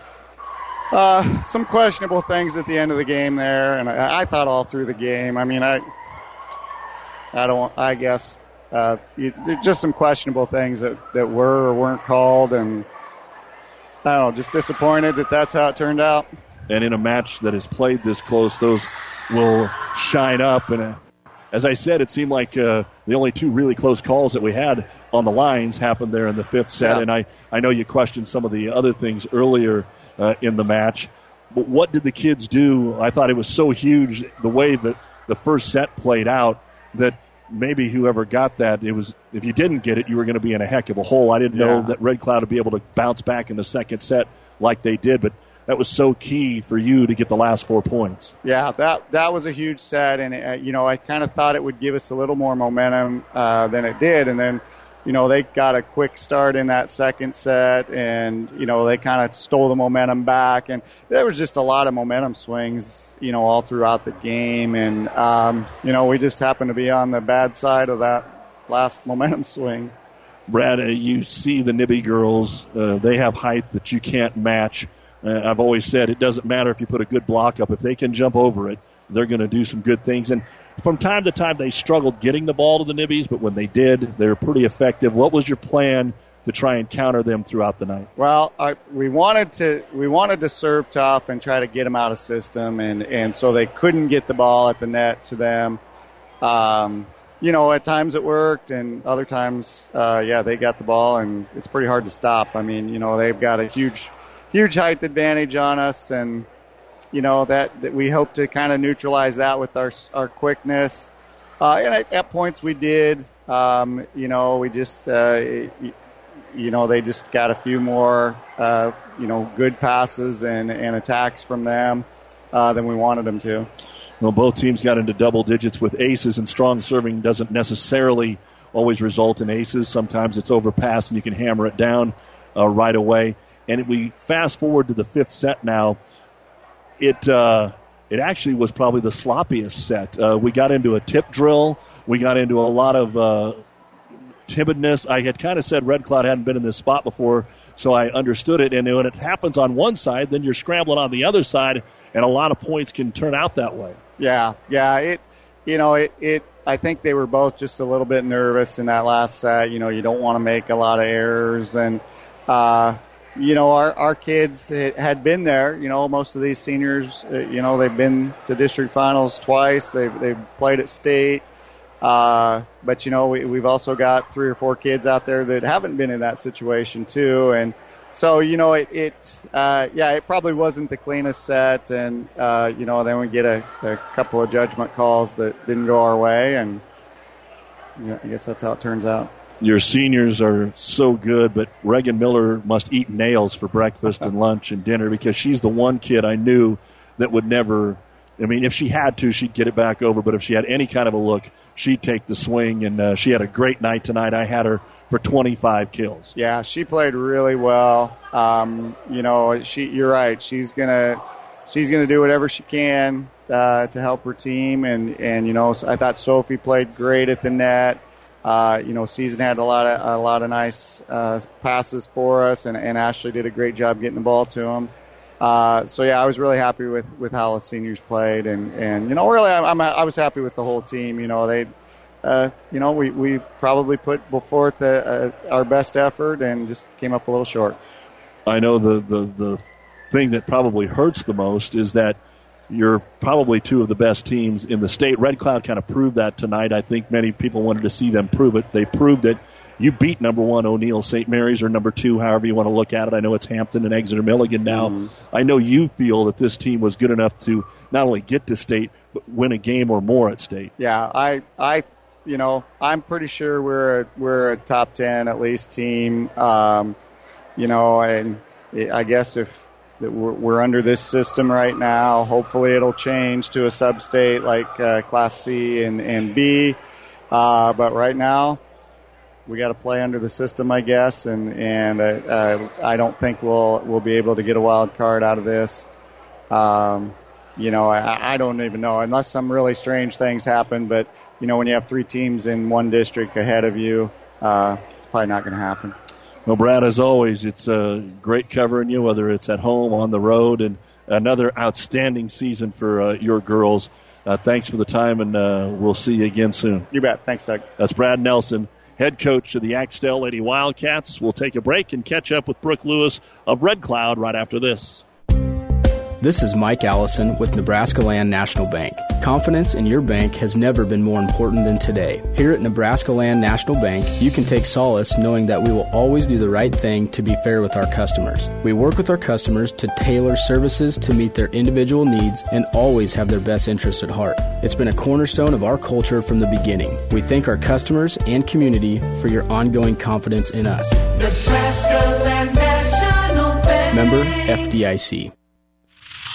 Uh, some questionable things at the end of the game there, and I, I thought all through the game. I mean, I, I don't, I guess, uh, you, just some questionable things that, that were or weren't called, and I don't know, just disappointed that that's how it turned out. And in a match that is played this close, those will shine up. And uh, as I said, it seemed like uh, the only two really close calls that we had on the lines happened there in the fifth set. Yeah. And I, I know you questioned some of the other things earlier Uh, in the match. But what did the kids do? I thought it was so huge the way that the first set played out that maybe whoever got that, it was, if you didn't get it, you were going to be in a heck of a hole. I didn't yeah. know that Red Cloud would be able to bounce back in the second set like they did, but that was so key for you to get the last four points. Yeah, that that was a huge set, and uh, you know, I kind of thought it would give us a little more momentum uh, than it did, and then you know, they got a quick start in that second set, and, you know, they kind of stole the momentum back. And there was just a lot of momentum swings, you know, all throughout the game. And, um, you know, we just happened to be on the bad side of that last momentum swing. Brad, uh, you see the Nibby girls. Uh, they have height that you can't match. Uh, I've always said it doesn't matter if you put a good block up. If they can jump over it, they're going to do some good things. And from time to time, they struggled getting the ball to the Nibbies, but when they did, they were pretty effective. What was your plan to try and counter them throughout the night? Well, I, we wanted to we wanted to serve tough and try to get them out of system, and, and so they couldn't get the ball at the net to them. Um, you know, at times it worked, and other times, uh, yeah, they got the ball, and it's pretty hard to stop. I mean, you know, they've got a huge, huge height advantage on us, and you know, that, that we hope to kind of neutralize that with our our quickness. Uh, and at, at points we did. Um, you know, we just, uh, you know, they just got a few more, uh, you know, good passes and, and attacks from them uh, than we wanted them to. Well, both teams got into double digits with aces, and strong serving doesn't necessarily always result in aces. Sometimes it's overpassed and you can hammer it down uh, right away. And if we fast forward to the fifth set now, It uh, it actually was probably the sloppiest set. Uh, we got into a tip drill. We got into a lot of uh, timidness. I had kind of said Red Cloud hadn't been in this spot before, so I understood it. And when it happens on one side, then you're scrambling on the other side, and a lot of points can turn out that way. Yeah, yeah. It, you know, it, it. I think they were both just a little bit nervous in that last set. You know, you don't want to make a lot of errors, and uh, you know, our our kids had been there. You know, most of these seniors, you know, they've been to district finals twice. They've they've played at state. Uh, but you know, we, we've also got three or four kids out there that haven't been in that situation too. And so, you know, it, it, uh, yeah, it probably wasn't the cleanest set. And, uh, you know, then we get a, a couple of judgment calls that didn't go our way. And you know, I guess that's how it turns out. Your seniors are so good, but Reagan Miller must eat nails for breakfast and lunch and dinner, because she's the one kid I knew that would never, I mean, if she had to, she'd get it back over. But if she had any kind of a look, she'd take the swing, and uh, she had a great night tonight. I had her for twenty-five kills. Yeah, she played really well. Um, you know, she, you're right. She's gonna, she's gonna do whatever she can uh, to help her team. And and you know, I thought Sophie played great at the net. Uh, you know, Season had a lot of a lot of nice uh, passes for us, and, and Ashley did a great job getting the ball to him. Uh, so yeah, I was really happy with, with how the seniors played, and, and you know, really, I'm, I'm I was happy with the whole team. You know, they, uh, you know, we, we probably put forth a, a, our best effort and just came up a little short. I know the, the, the thing that probably hurts the most is that you're probably two of the best teams in the state. Red Cloud kind of proved that tonight. I think many people wanted to see them prove it. They proved it. You beat number one O'Neill Saint Mary's, or number two, however you want to look at it. I know it's Hampton and Exeter Milligan now. Mm-hmm. I know you feel that this team was good enough to not only get to state, but win a game or more at state. Yeah, I, I, you know, I'm pretty sure we're a, we're a top ten at least team. Um, you know, and I guess if we're, we're under this system right now, hopefully it'll change to a sub-state like uh, Class C and and B. Uh, but right now, we got to play under the system, I guess, and and uh, uh, I don't think we'll we'll be able to get a wild card out of this. Um, you know, I, I don't even know, unless some really strange things happen. But you know, when you have three teams in one district ahead of you, uh, it's probably not going to happen. Well, Brad, as always, it's uh, great covering you, whether it's at home, on the road, and another outstanding season for uh, your girls. Uh, thanks for the time, and uh, we'll see you again soon. You bet. Thanks, Doug. That's Brad Nelson, head coach of the Axtell Lady Wildcats. We'll take a break and catch up with Brooke Lewis of Red Cloud right after this. This is Mike Allison with Nebraskaland National Bank. Confidence in your bank has never been more important than today. Here at Nebraskaland National Bank, you can take solace knowing that we will always do the right thing to be fair with our customers. We work with our customers to tailor services to meet their individual needs and always have their best interests at heart. It's been a cornerstone of our culture from the beginning. We thank our customers and community for your ongoing confidence in us. Nebraskaland National Bank. Member F D I C.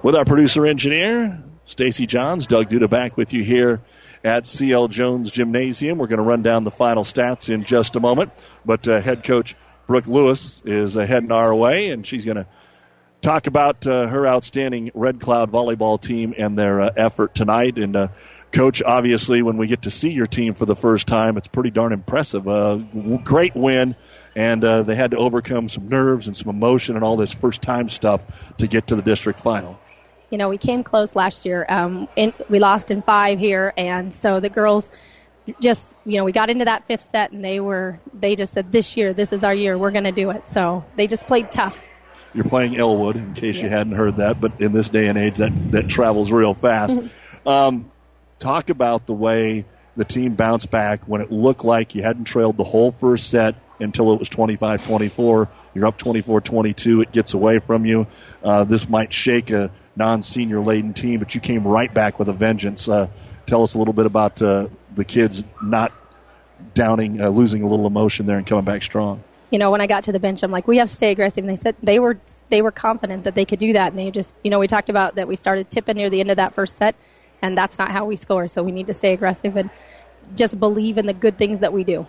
With our producer-engineer, Stacy Johns, Doug Duda back with you here at C L Jones Gymnasium. We're going to run down the final stats in just a moment, but uh, head coach Brooke Lewis is uh, heading our way, and she's going to talk about uh, her outstanding Red Cloud volleyball team and their uh, effort tonight. And, uh, Coach, obviously, when we get to see your team for the first time, it's pretty darn impressive. Uh, great win. And uh, they had to overcome some nerves and some emotion and all this first-time stuff to get to the district final. You know, we came close last year. Um, in, we lost in five here, and so the girls just, you know, we got into that fifth set, and they were, they just said, this year, this is our year, we're going to do it. So they just played tough. You're playing Elwood, in case yes. You hadn't heard that, but in this day and age, that, that travels real fast. um, talk about the way the team bounced back when it looked like you hadn't trailed the whole first set until it was twenty-five twenty-four. You're up twenty-four twenty-two. It gets away from you. Uh, this might shake a non-senior-laden team, but you came right back with a vengeance. Uh, tell us a little bit about uh, the kids not downing, uh, losing a little emotion there and coming back strong. You know, when I got to the bench, I'm like, we have to stay aggressive. And they said they were they were confident that they could do that. And they just, you know, we talked about that we started tipping near the end of that first set, and that's not how we score. So we need to stay aggressive and just believe in the good things that we do.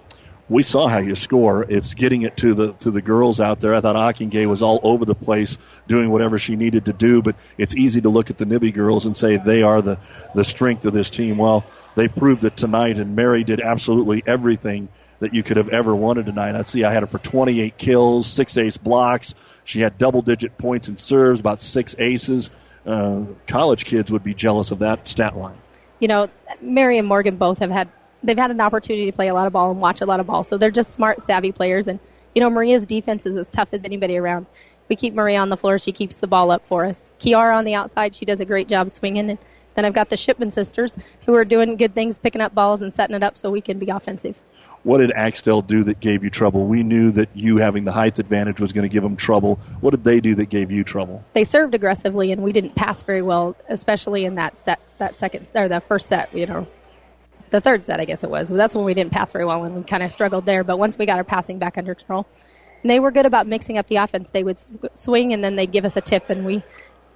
We saw how you score. It's getting it to the to the girls out there. I thought Akingay was all over the place doing whatever she needed to do, but it's easy to look at the Nibby girls and say they are the, the strength of this team. Well, they proved it tonight, and Mary did absolutely everything that you could have ever wanted tonight. I see I had her for twenty-eight kills, six ace blocks. She had double-digit points and serves, about six aces. Uh, college kids would be jealous of that stat line. You know, Mary and Morgan both have had They've had an opportunity to play a lot of ball and watch a lot of ball, so they're just smart, savvy players. And, you know, Maria's defense is as tough as anybody around. We keep Maria on the floor. She keeps the ball up for us. Kiara on the outside, she does a great job swinging. And then I've got the Shipman sisters who are doing good things, picking up balls and setting it up so we can be offensive. What did Axtell do that gave you trouble? We knew that you having the height advantage was going to give them trouble. What did they do that gave you trouble? They served aggressively, and we didn't pass very well, especially in that set, that second or that first set, you know. The third set, I guess it was. That's when we didn't pass very well, and we kind of struggled there. But once we got our passing back under control, and they were good about mixing up the offense. They would swing, and then they'd give us a tip, and we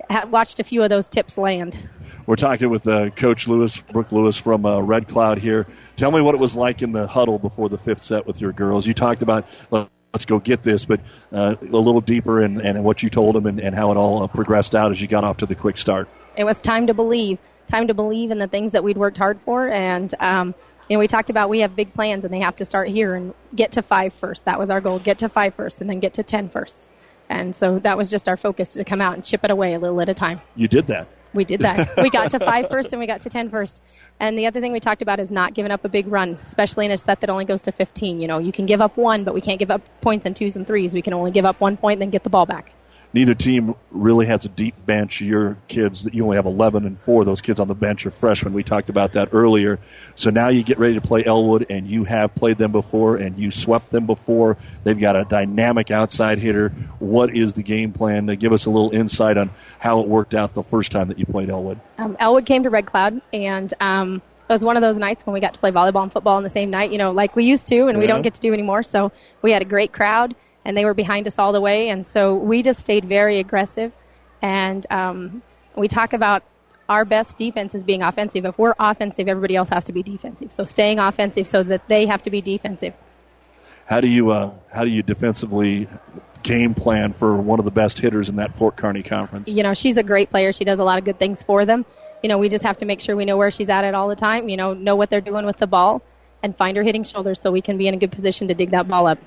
had watched a few of those tips land. We're talking with uh, Coach Lewis, Brooke Lewis from uh, Red Cloud here. Tell me what it was like in the huddle before the fifth set with your girls. You talked about, let's go get this, but uh, a little deeper and, and what you told them and, and how it all uh, progressed out as you got off to the quick start. It was time to believe. Time to believe in the things that we'd worked hard for. And, um, you know, we talked about we have big plans and they have to start here and get to five first. That was our goal, get to five first and then get to ten first. And so that was just our focus, to come out and chip it away a little at a time. You did that. We did that. We got to five first and we got to ten first. And the other thing we talked about is not giving up a big run, especially in a set that only goes to fifteen. You know, you can give up one, but we can't give up points and twos and threes. We can only give up one point and then get the ball back. Neither team really has a deep bench. Your kids, you only have eleven and four. Those kids on the bench are freshmen. We talked about that earlier. So now you get ready to play Elwood, and you have played them before, and you swept them before. They've got a dynamic outside hitter. What is the game plan? Give us a little insight on how it worked out the first time that you played Elwood. Um, Elwood came to Red Cloud, and um, it was one of those nights when we got to play volleyball and football on the same night, you know, like we used to, and yeah. we don't get to do anymore. So we had a great crowd. And they were behind us all the way, and so we just stayed very aggressive. And um, we talk about our best defense is being offensive. If we're offensive, everybody else has to be defensive. So staying offensive so that they have to be defensive. How do you uh, how do you defensively game plan for one of the best hitters in that Fort Kearney Conference? You know, she's a great player. She does a lot of good things for them. You know, we just have to make sure we know where she's at it all the time, you know, know what they're doing with the ball, and find her hitting shoulders so we can be in a good position to dig that ball up.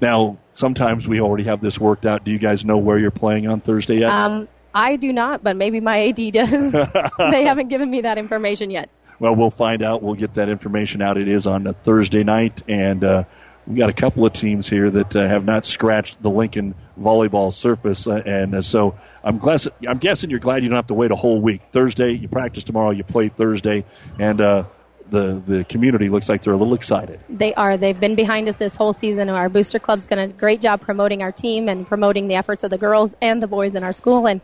Now, sometimes we already have this worked out. Do you guys know where you're playing on Thursday yet? Um, I do not, but maybe my A D does. They haven't given me that information yet. Well, we'll find out. We'll get that information out. It is on a Thursday night, and uh, we've got a couple of teams here that uh, have not scratched the Lincoln volleyball surface, uh, and uh, so I'm, glad, I'm guessing you're glad you don't have to wait a whole week. Thursday, you practice tomorrow, you play Thursday, and uh, The, the community looks like they're a little excited. They are. They've been behind us this whole season. Our booster club's done a great job promoting our team and promoting the efforts of the girls and the boys in our school. And,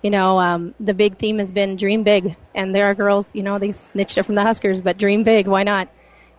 you know, um, the big theme has been dream big. And there are girls, you know, they snitched it from the Huskers, but dream big, why not?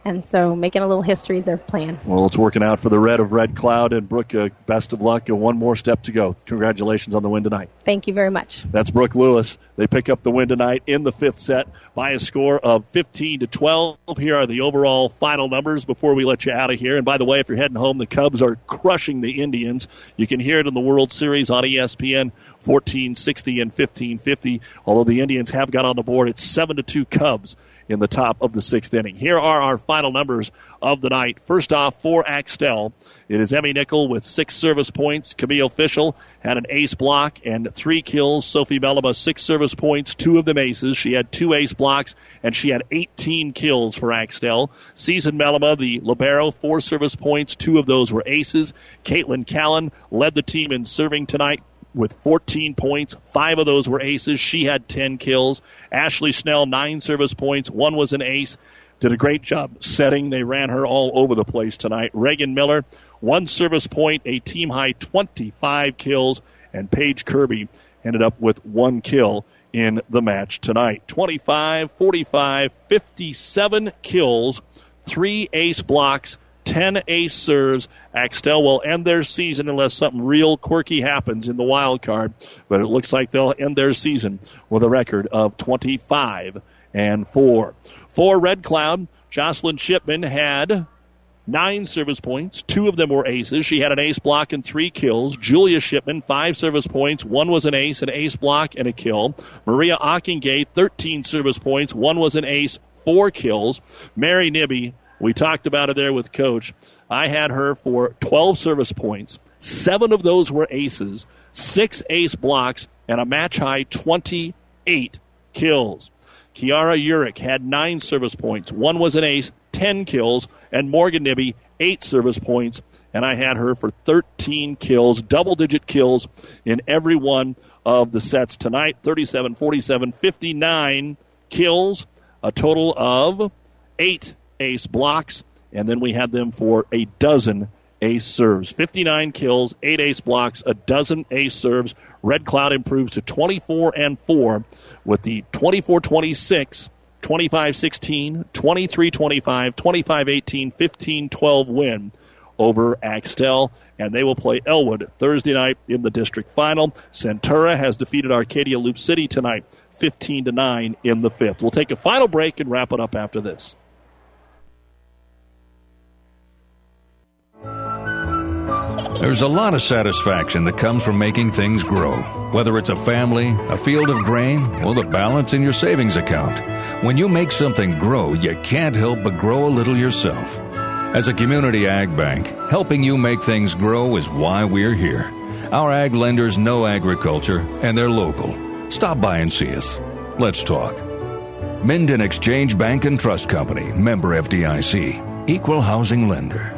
And so making a little history is their plan. Well, it's working out for the Red of Red Cloud. And, Brooke, uh, best of luck. And one more step to go. Congratulations on the win tonight. Thank you very much. That's Brooke Lewis. They pick up the win tonight in the fifth set by a score of fifteen to twelve. Here are the overall final numbers before we let you out of here. And by the way, if you're heading home, the Cubs are crushing the Indians. You can hear it in the World Series on E S P N, fourteen sixty and fifteen fifty. Although the Indians have got on the board, it's seven to two Cubs in the top of the sixth inning. Here are our final numbers of the night. First off, for Axtell, it is Emmy Nickel with six service points. Camille Fischel had an ace block and three kills. Sophie Bellama, six service points, two of them aces. She had two ace blocks, and she had eighteen kills for Axtell. Season Bellama, the libero, four service points, two of those were aces. Caitlin Callan led the team in serving tonight with fourteen points. Five of those were aces. She had ten kills. Ashley Snell, nine service points. One was an ace. Did a great job setting. They ran her all over the place tonight. Reagan Miller, one service point, a team-high twenty-five kills. And Paige Kirby ended up with one kill in the match tonight. twenty-five, forty-five, fifty-seven kills, three ace blocks, ten ace serves. Axtell will end their season unless something real quirky happens in the wild card. But it looks like they'll end their season with a record of twenty-five and four. For Red Cloud, Jocelyn Shipman had nine service points. Two of them were aces. She had an ace block and three kills. Julia Shipman, five service points. One was an ace, an ace block, and a kill. Maria Ockingay, thirteen service points. One was an ace, four kills. Mary Nibby, we talked about it there with Coach. I had her for twelve service points. Seven of those were aces, six ace blocks, and a match-high twenty-eight kills. Kiara Urick had nine service points. One was an ace, ten kills, and Morgan Nibby, eight service points, and I had her for thirteen kills, double-digit kills in every one of the sets tonight, thirty-seven, forty-seven, fifty-nine kills, a total of eight ace blocks, and then we had them for a dozen ace serves. fifty-nine kills, eight ace blocks, a dozen ace serves. Red Cloud improves to twenty-four and four with the twenty-four twenty-six, twenty-five sixteen, twenty-three twenty-five, twenty-five eighteen, fifteen twelve win over Axtell, and they will play Elwood Thursday night in the district final. Centura has defeated Arcadia Loop City tonight, fifteen to nine in the fifth. We'll take a final break and wrap it up after this. There's a lot of satisfaction that comes from making things grow, whether it's a family, a field of grain, or the balance in your savings account. When you make something grow, you can't help but grow a little yourself. As a community ag bank, helping you make things grow is why we're here. Our ag lenders know agriculture, and they're local. Stop by and see us. Let's talk. Minden Exchange Bank and Trust Company, member F D I C, equal housing lender.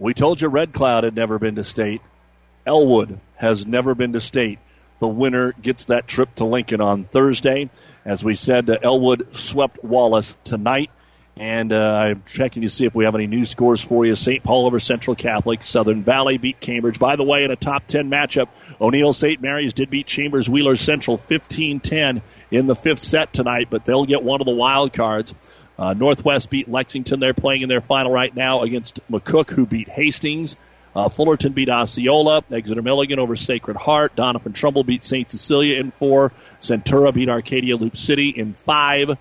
We told you Red Cloud had never been to state. Elwood has never been to state. The winner gets that trip to Lincoln on Thursday. As we said, uh, Elwood swept Wallace tonight. And uh, I'm checking to see if we have any new scores for you. Saint Paul over Central Catholic. Southern Valley beat Cambridge. By the way, in a top ten matchup, O'Neill Saint Mary's did beat Chambers Wheeler Central fifteen ten in the fifth set tonight, but they'll get one of the wild cards. Uh, Northwest beat Lexington. They're playing in their final right now against McCook, who beat Hastings. Uh, Fullerton beat Osceola. Exeter Milligan over Sacred Heart. Donovan Trumbull beat Saint Cecilia in four. Centura beat Arcadia Loop City in five.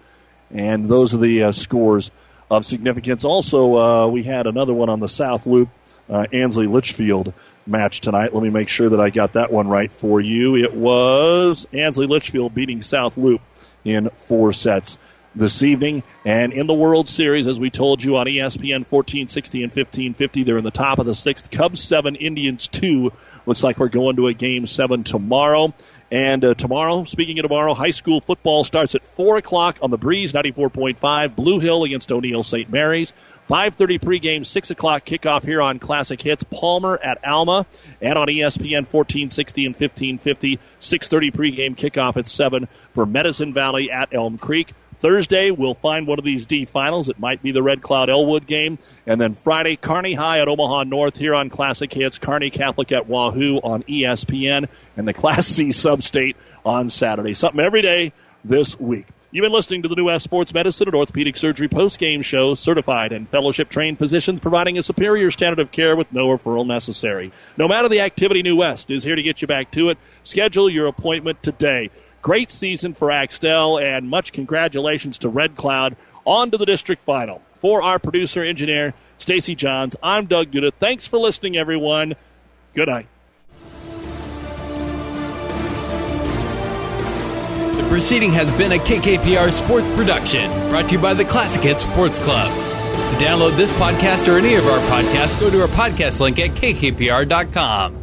And those are the uh, scores of significance. Also, uh, we had another one on the South Loop, uh, Ansley Litchfield match tonight. Let me make sure that I got that one right for you. It was Ansley Litchfield beating South Loop in four sets this evening. And in the World Series, as we told you on E S P N, fourteen sixty and fifteen fifty, they're in the top of the sixth. Cubs seven, Indians two. Looks like we're going to a game seven tomorrow. And uh, tomorrow, speaking of tomorrow, high school football starts at four o'clock on the Breeze, ninety-four point five, Blue Hill against O'Neill Saint Mary's. five thirty pregame, six o'clock kickoff here on Classic Hits, Palmer at Alma, and on E S P N fourteen sixty and fifteen fifty, six thirty pregame kickoff at seven for Medicine Valley at Elm Creek. Thursday, we'll find one of these D finals. It might be the Red Cloud Elwood game. And then Friday, Kearney High at Omaha North here on Classic Hits, Kearney Catholic at Wahoo on E S P N, and the Class C Sub-State on Saturday. Something every day this week. You've been listening to the New West Sports Medicine and Orthopedic Surgery Post-Game Show. Certified and fellowship-trained physicians providing a superior standard of care with no referral necessary. No matter the activity, New West is here to get you back to it. Schedule your appointment today. Great season for Axtell, and much congratulations to Red Cloud. On to the district final. For our producer, engineer, Stacy Johns, I'm Doug Duda. Thanks for listening, everyone. Good night. The proceeding has been a K K P R Sports production, brought to you by the Classic Hits Sports Club. To download this podcast or any of our podcasts, go to our podcast link at K K P R dot com.